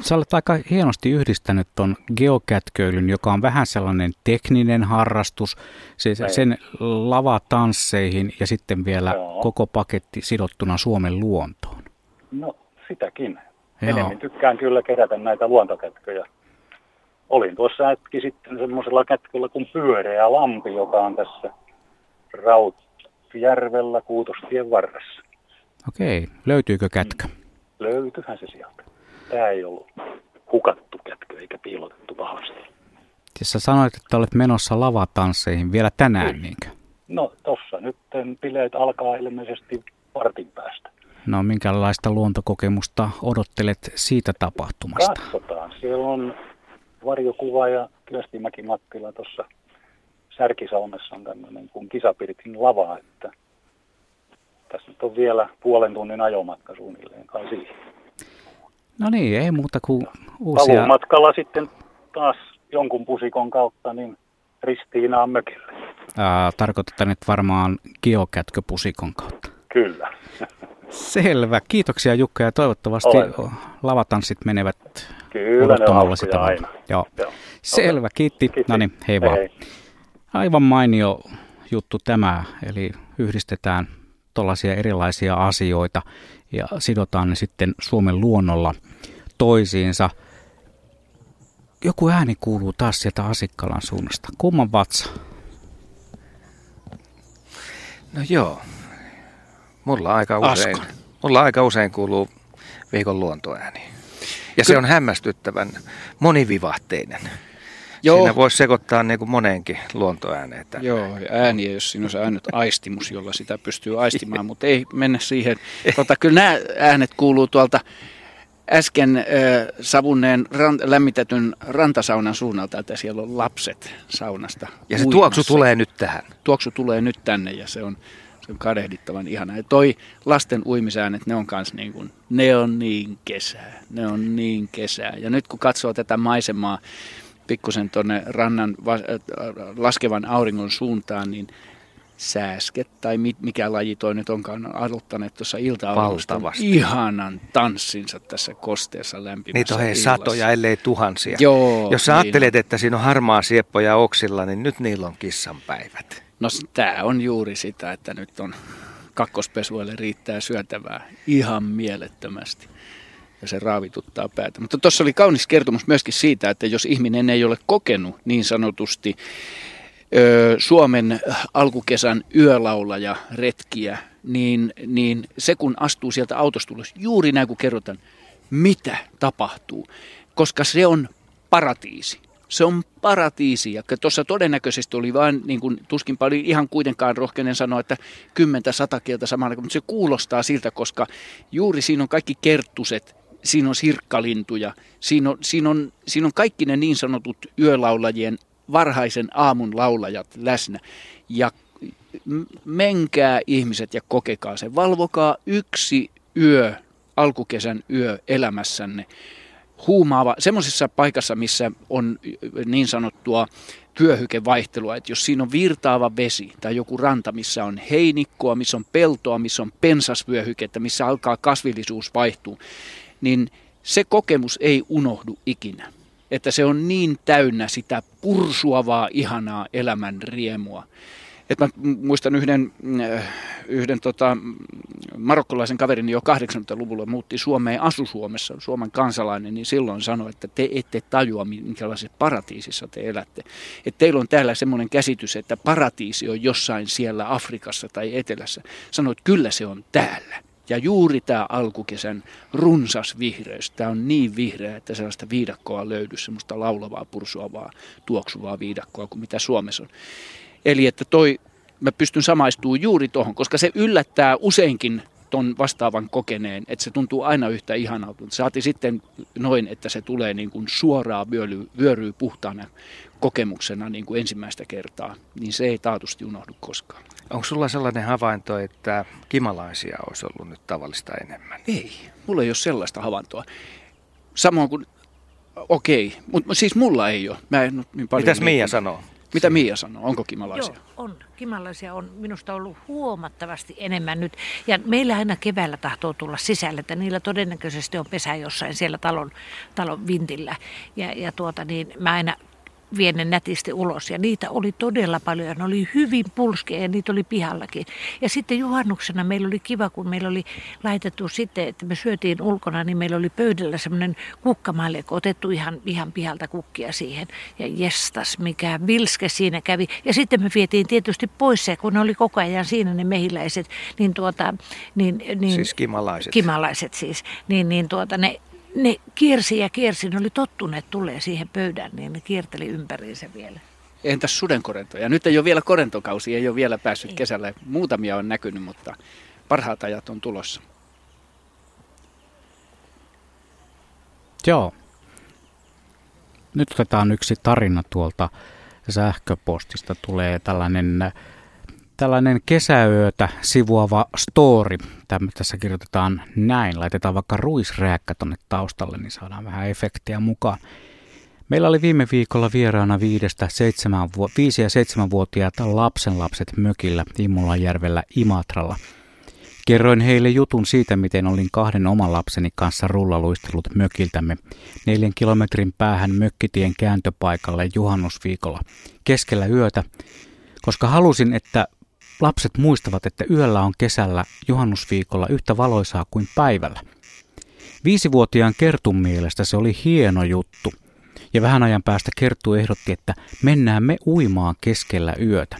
Sä olet aika hienosti yhdistänyt ton geokätköilyn, joka on vähän sellainen tekninen harrastus, se, sen lavatansseihin ja sitten vielä Joo. koko paketti sidottuna Suomen luontoon. No sitäkin. Joo. Enemmän tykkään kyllä kerätä näitä luontokätköjä. Olin tuossa hetki sitten semmoisella kätköllä kuin pyöreä lampi, joka on tässä Rautjärvellä Kuutostien varressa. Okei, löytyykö kätkä? Löytyyhän se sieltä. Tämä ei ollut hukattu kätkö eikä piilotettu pahasti. Sä sanoit, että olet menossa lavatansseihin vielä tänään, mm. niinkö? No tossa nyt bileet alkaa ilmeisesti vartin päästä. No minkälaista luontokokemusta odottelet siitä tapahtumasta? Katsotaan. Siellä on varjokuva ja Kyöstimäki-Mattila tuossa Särkisalmessa on tämmöinen kuin Kisapirtin lava, että tässä nyt on vielä puolen tunnin ajomatka suunnilleen kai siihen. No niin, ei muuta kuin uusia... Paluumatkalla sitten taas jonkun pusikon kautta niin Ristiinaan mökille. Ää, tarkoitetaan nyt varmaan geokätköpusikon kautta. Kyllä. Selvä. Kiitoksia Jukka ja toivottavasti Olen. lavatanssit menevät odottamalla sitä. Aina. Joo. Joo. Selvä, kiitti. kiitti. No niin, hei vaan. Hei. Aivan mainio juttu tämä, eli yhdistetään tuollaisia erilaisia asioita ja sidotaan ne sitten Suomen luonnolla toisiinsa. Joku ääni kuuluu taas sieltä Asikkalan suunnasta. Kumman vatsa? No joo. Mulla aika usein, mulla aika usein kuuluu viikon luontoääni. Ja Ky- se on hämmästyttävän monivivahteinen. Joo. Siinä voisi sekoittaa niin kuin moneenkin luontoääneen. Joo, ääniä, jos siinä on se ainut aistimus, jolla sitä pystyy aistimaan, mutta ei mennä siihen. Tota, kyllä nämä äänet kuuluu tuolta äsken äh, savunneen rant, lämmitetyn rantasaunan suunnalta, että siellä on lapset saunasta. Ja se uimassa. Tuoksu tulee nyt tähän. Tuoksu tulee nyt tänne ja se on, se on kadehdittavan ihana. Ja toi lasten uimisäänet, ne on kans niin kuin, ne on niin kesää, ne on niin kesää. Ja nyt kun katsoo tätä maisemaa, pikkusen tuonne rannan va- laskevan auringon suuntaan, niin sääsket tai mit, mikä laji toi nyt onkaan, on aloittaneet tuossa ilta-auringosta ihanan tanssinsa tässä kosteessa lämpimässä Niitä on hei illassa. Satoja, ellei tuhansia. Joo, Jos sä niin ajattelet, on. että siinä on harmaa sieppoja oksilla, niin nyt niillä on kissanpäivät. No tää on juuri sitä, että nyt on kakkospesuille riittää syötävää ihan mielettömästi. Ja se raavituttaa päätä. Mutta tuossa oli kaunis kertomus myöskin siitä, että jos ihminen ei ole kokenut niin sanotusti ö, Suomen alkukesän yölaulaja retkiä, niin, niin se kun astuu sieltä autosta ulos, juuri näin kun kerrotaan, mitä tapahtuu, koska se on paratiisi. Se on paratiisi, ja tuossa todennäköisesti oli vain, niin kuin tuskin paljon ihan kuitenkaan rohkeinen sanoa, että kymmentä sata kieltä samalla, mutta se kuulostaa siltä, koska juuri siinä on kaikki kerttuset, siinä on sirkkalintuja, siinä on, siinä on, siinä on kaikki ne niin sanotut yölaulajien varhaisen aamun laulajat läsnä, ja menkää ihmiset ja kokekaa se, valvokaa yksi yö, alkukesän yö elämässänne. Huumaava, semmoisessa paikassa, missä on niin sanottua vyöhykevaihtelua, että jos siinä on virtaava vesi tai joku ranta, missä on heinikkoa, missä on peltoa, missä on pensasvyöhykettä, missä alkaa kasvillisuus vaihtua, niin se kokemus ei unohdu ikinä. Että se on niin täynnä sitä pursuavaa, ihanaa elämän riemua. Et mä muistan yhden, yhden tota, marokkolaisen kaverin, joka kahdeksankymmentäluvulla muutti Suomeen, asu Suomessa, Suomen kansalainen, niin silloin sanoi, että te ette tajua, minkälaisessa paratiisissa te elätte. Et teillä on täällä semmoinen käsitys, että paratiisi on jossain siellä Afrikassa tai Etelässä. Sanoi, että kyllä se on täällä. Ja juuri tämä alkukesän runsas vihreys, tämä on niin vihreä, että sellaista viidakkoa löydy, semmoista laulavaa, pursuavaa, tuoksuvaa viidakkoa kuin mitä Suomessa on. Eli että toi, mä pystyn samaistumaan juuri tuohon, koska se yllättää useinkin ton vastaavan kokeneen, että se tuntuu aina yhtä ihanalta. Saati sitten noin, että se tulee niin kuin suoraan vyöryy, vyöryy puhtaana kokemuksena niin kuin ensimmäistä kertaa, niin se ei taatusti unohdu koskaan. Onko sulla sellainen havainto, että kimalaisia olisi ollut nyt tavallista enemmän? Ei, mulla ei ole sellaista havaintoa. Samoin kuin, okei, mutta siis mulla ei ole. Mä en ole niin paljon. Mitäs Miia sanoo? Mitä Miia sanoo? Onko kimalaisia? Joo, on. Kimalaisia on minusta ollut huomattavasti enemmän nyt. Ja meillä aina keväällä tahtoo tulla sisälle, että niillä todennäköisesti on pesä jossain siellä talon, talon vintillä. Ja, ja tuota niin, mä aina vien ne nätisti ulos. Ja niitä oli todella paljon. Ja ne oli hyvin pulskeja ja niitä oli pihallakin. Ja sitten juhannuksena meillä oli kiva, kun meillä oli laitettu sitten, että me syötiin ulkona, niin meillä oli pöydällä semmoinen kukkamaljakko. Otettu ihan, ihan pihalta kukkia siihen. Ja jestas, mikä vilske siinä kävi. Ja sitten me vietiin tietysti pois se, kun ne oli koko ajan siinä ne mehiläiset. Niin tuota, niin, niin, siis kimalaiset. Kimalaiset siis. Niin, niin tuota ne... Ne kiersi ja kiersi, ne oli tottuneet tulee siihen pöydään, niin ne kierteli ympäriinsä vielä. Entäs sudenkorentoja? Nyt ei ole vielä korentokausi, ei ole vielä päässyt ei. Kesällä. Muutamia on näkynyt, mutta parhaat ajat on tulossa. Joo. Nyt otetaan yksi tarina tuolta sähköpostista. Tulee tällainen, tällainen kesäyötä sivuava story. Tässä kirjoitetaan näin. Laitetaan vaikka ruisrääkkä tonne taustalle, niin saadaan vähän efektiä mukaan. Meillä oli viime viikolla vieraana viisi- ja seitsemänvuotiaat lapsenlapset mökillä Immulanjärvellä Imatralla. Kerroin heille jutun siitä, miten olin kahden oman lapseni kanssa rullaluistellut mökiltämme neljän kilometrin päähän mökkitien kääntöpaikalle juhannusviikolla keskellä yötä, koska halusin, että lapset muistavat, että yöllä on kesällä juhannusviikolla yhtä valoisaa kuin päivällä. Viisivuotiaan Kertun mielestä se oli hieno juttu, ja vähän ajan päästä Kerttu ehdotti, että mennään me uimaan keskellä yötä.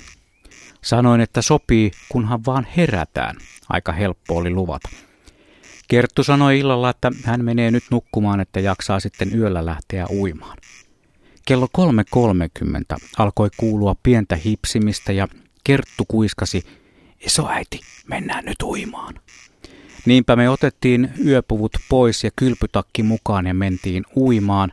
Sanoin, että sopii, kunhan vaan herätään. Aika helppo oli luvata. Kerttu sanoi illalla, että hän menee nyt nukkumaan, että jaksaa sitten yöllä lähteä uimaan. Kello kolme kolmekymmentä alkoi kuulua pientä hipsimistä ja Kerttu kuiskasi, isoäiti, mennään nyt uimaan. Niinpä me otettiin yöpuvut pois ja kylpytakki mukaan ja mentiin uimaan.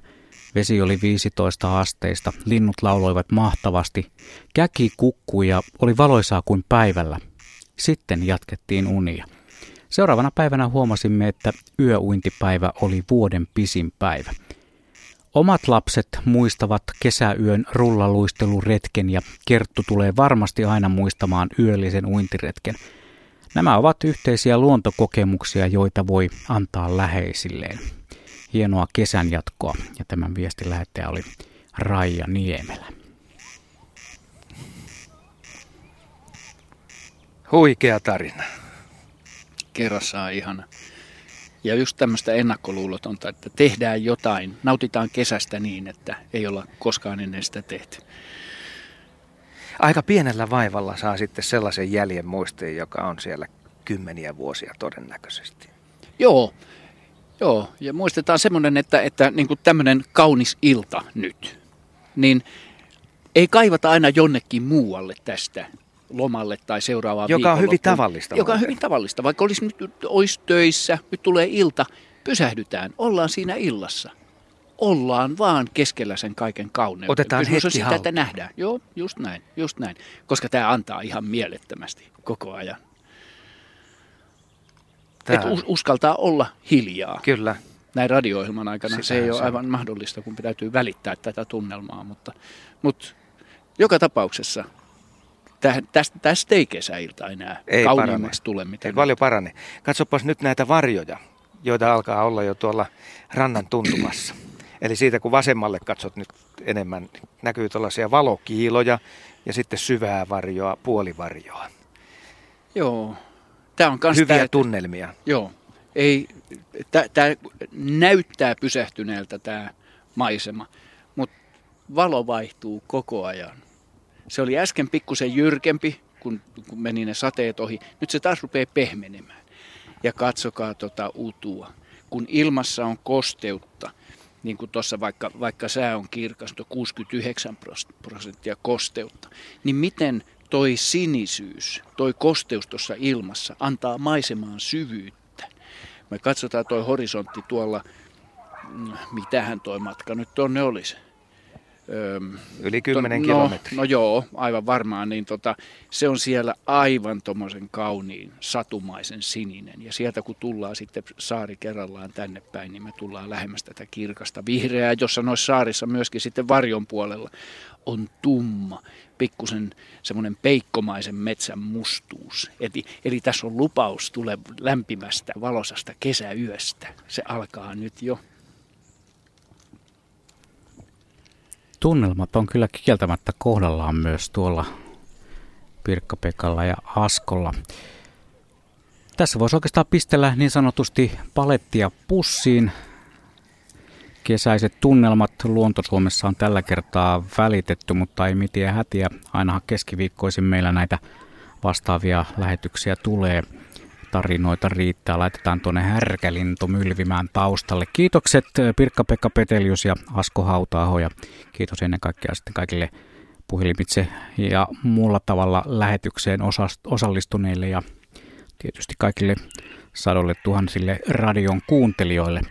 Vesi oli viisitoista asteista, linnut lauloivat mahtavasti, käki kukkui ja oli valoisaa kuin päivällä. Sitten jatkettiin unia. Seuraavana päivänä huomasimme, että yöuintipäivä oli vuoden pisin päivä. Omat lapset muistavat kesäyön rullaluisteluretken ja Kerttu tulee varmasti aina muistamaan yöllisen uintiretken. Nämä ovat yhteisiä luontokokemuksia, joita voi antaa läheisilleen. Hienoa kesän jatkoa. Ja tämän viestin lähettäjä oli Raija Niemelä. Huikea tarina. Kerrassaan ihana. Ja just tämmöistä ennakkoluulotonta, että tehdään jotain, nautitaan kesästä niin, että ei olla koskaan ennen sitä tehty. Aika pienellä vaivalla saa sitten sellaisen jäljen muistiin, joka on siellä kymmeniä vuosia todennäköisesti. Joo, joo. Ja muistetaan semmoinen, että, että niin kuin tämmöinen kaunis ilta nyt, niin ei kaivata aina jonnekin muualle tästä lomalle tai seuraavaan viikonloppuun. Joka on hyvin tavallista. Joka on hyvin tavallista. Vaikka olisi nyt olisi töissä, nyt tulee ilta, pysähdytään, ollaan siinä illassa. Ollaan vaan keskellä sen kaiken kauneuden. Otetaan hetki sitä, haltuun. Että nähdään. Joo, just näin, just näin. Koska tämä antaa ihan mielettömästi koko ajan. Että uskaltaa olla hiljaa. Kyllä. Näin radio-ohjelman aikana sitä se ei ole se aivan mahdollista, kun täytyy välittää tätä tunnelmaa. Mutta, mutta joka tapauksessa... Tästä, tästä ei kesäilta enää ei kauniimmaksi parane. Tule mitään. Ei paljon parane. Katsopas nyt näitä varjoja, joita alkaa olla jo tuolla rannan tuntumassa. Eli siitä kun vasemmalle katsot nyt enemmän, näkyy tällaisia valokiiloja ja sitten syvää varjoa, puolivarjoa. Joo. Tää on kans hyviä tää, tunnelmia. Joo. Ei, tää, tää näyttää pysähtyneeltä tämä maisema, mutta valo vaihtuu koko ajan. Se oli äsken pikkusen jyrkempi, kun, kun meni ne sateet ohi. Nyt se taas rupeaa pehmenemään. Ja katsokaa tota utua. Kun ilmassa on kosteutta, niin kuin tuossa vaikka, vaikka sää on kirkas, kuusikymmentäyhdeksän prosenttia kosteutta, niin miten toi sinisyys, toi kosteus tuossa ilmassa antaa maisemaan syvyyttä? Me katsotaan toi horisontti tuolla, mitähän toi matka nyt tuonne olisi. Yli kymmenen to, kilometriä. No, no joo, aivan varmaan. Niin tota, se on siellä aivan tommoisen kauniin, satumaisen sininen. Ja sieltä kun tullaan sitten saari kerrallaan tänne päin, niin me tullaan lähemmäs tätä kirkasta vihreää, jossa noissa saarissa myöskin sitten varjon puolella on tumma, pikkusen semmoinen peikkomaisen metsän mustuus. Eli, eli tässä on lupaus tule lämpimästä, valosasta kesäyöstä. Se alkaa nyt jo. Tunnelmat on kyllä kieltämättä kohdallaan myös tuolla Pirkka-Pekalla ja Askolla. Tässä voisi oikeastaan pistellä niin sanotusti palettia pussiin. Kesäiset tunnelmat Luonto-Suomessa on tällä kertaa välitetty, mutta ei mitään hätiä. Ainahan keskiviikkoisin meillä näitä vastaavia lähetyksiä tulee. Tarinoita riittää. Laitetaan tuonne härkälintu mylvimään taustalle. Kiitokset Pirkka-Pekka Petelius ja Asko Hauta-aho. Ja kiitos ennen kaikkea sitten kaikille puhelimitse ja muulla tavalla lähetykseen osallistuneille ja tietysti kaikille sadolle tuhansille radion kuuntelijoille.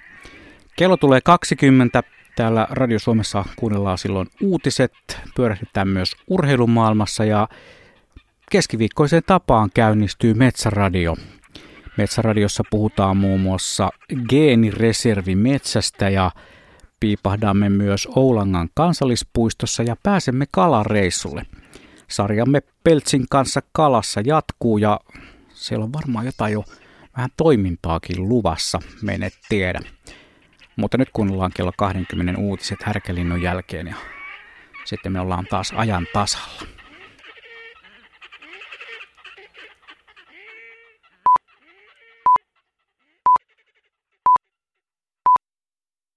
Kello tulee kaksikymmentä. Täällä Radio Suomessa kuunnellaan silloin uutiset. Pyörähdetään myös urheilumaailmassa ja keskiviikkoiseen tapaan käynnistyy Metsäradio. Metsäradiossa puhutaan muun muassa geenireservimetsästä ja piipahdamme myös Oulangan kansallispuistossa ja pääsemme kalareissulle. Sarjamme Peltsin kanssa kalassa jatkuu ja siellä on varmaan jotain jo vähän toimintaakin luvassa, mene tiedä. Mutta nyt kuunnellaan kello kaksikymmentä uutiset härkälinnun jälkeen ja sitten me ollaan taas ajan tasalla.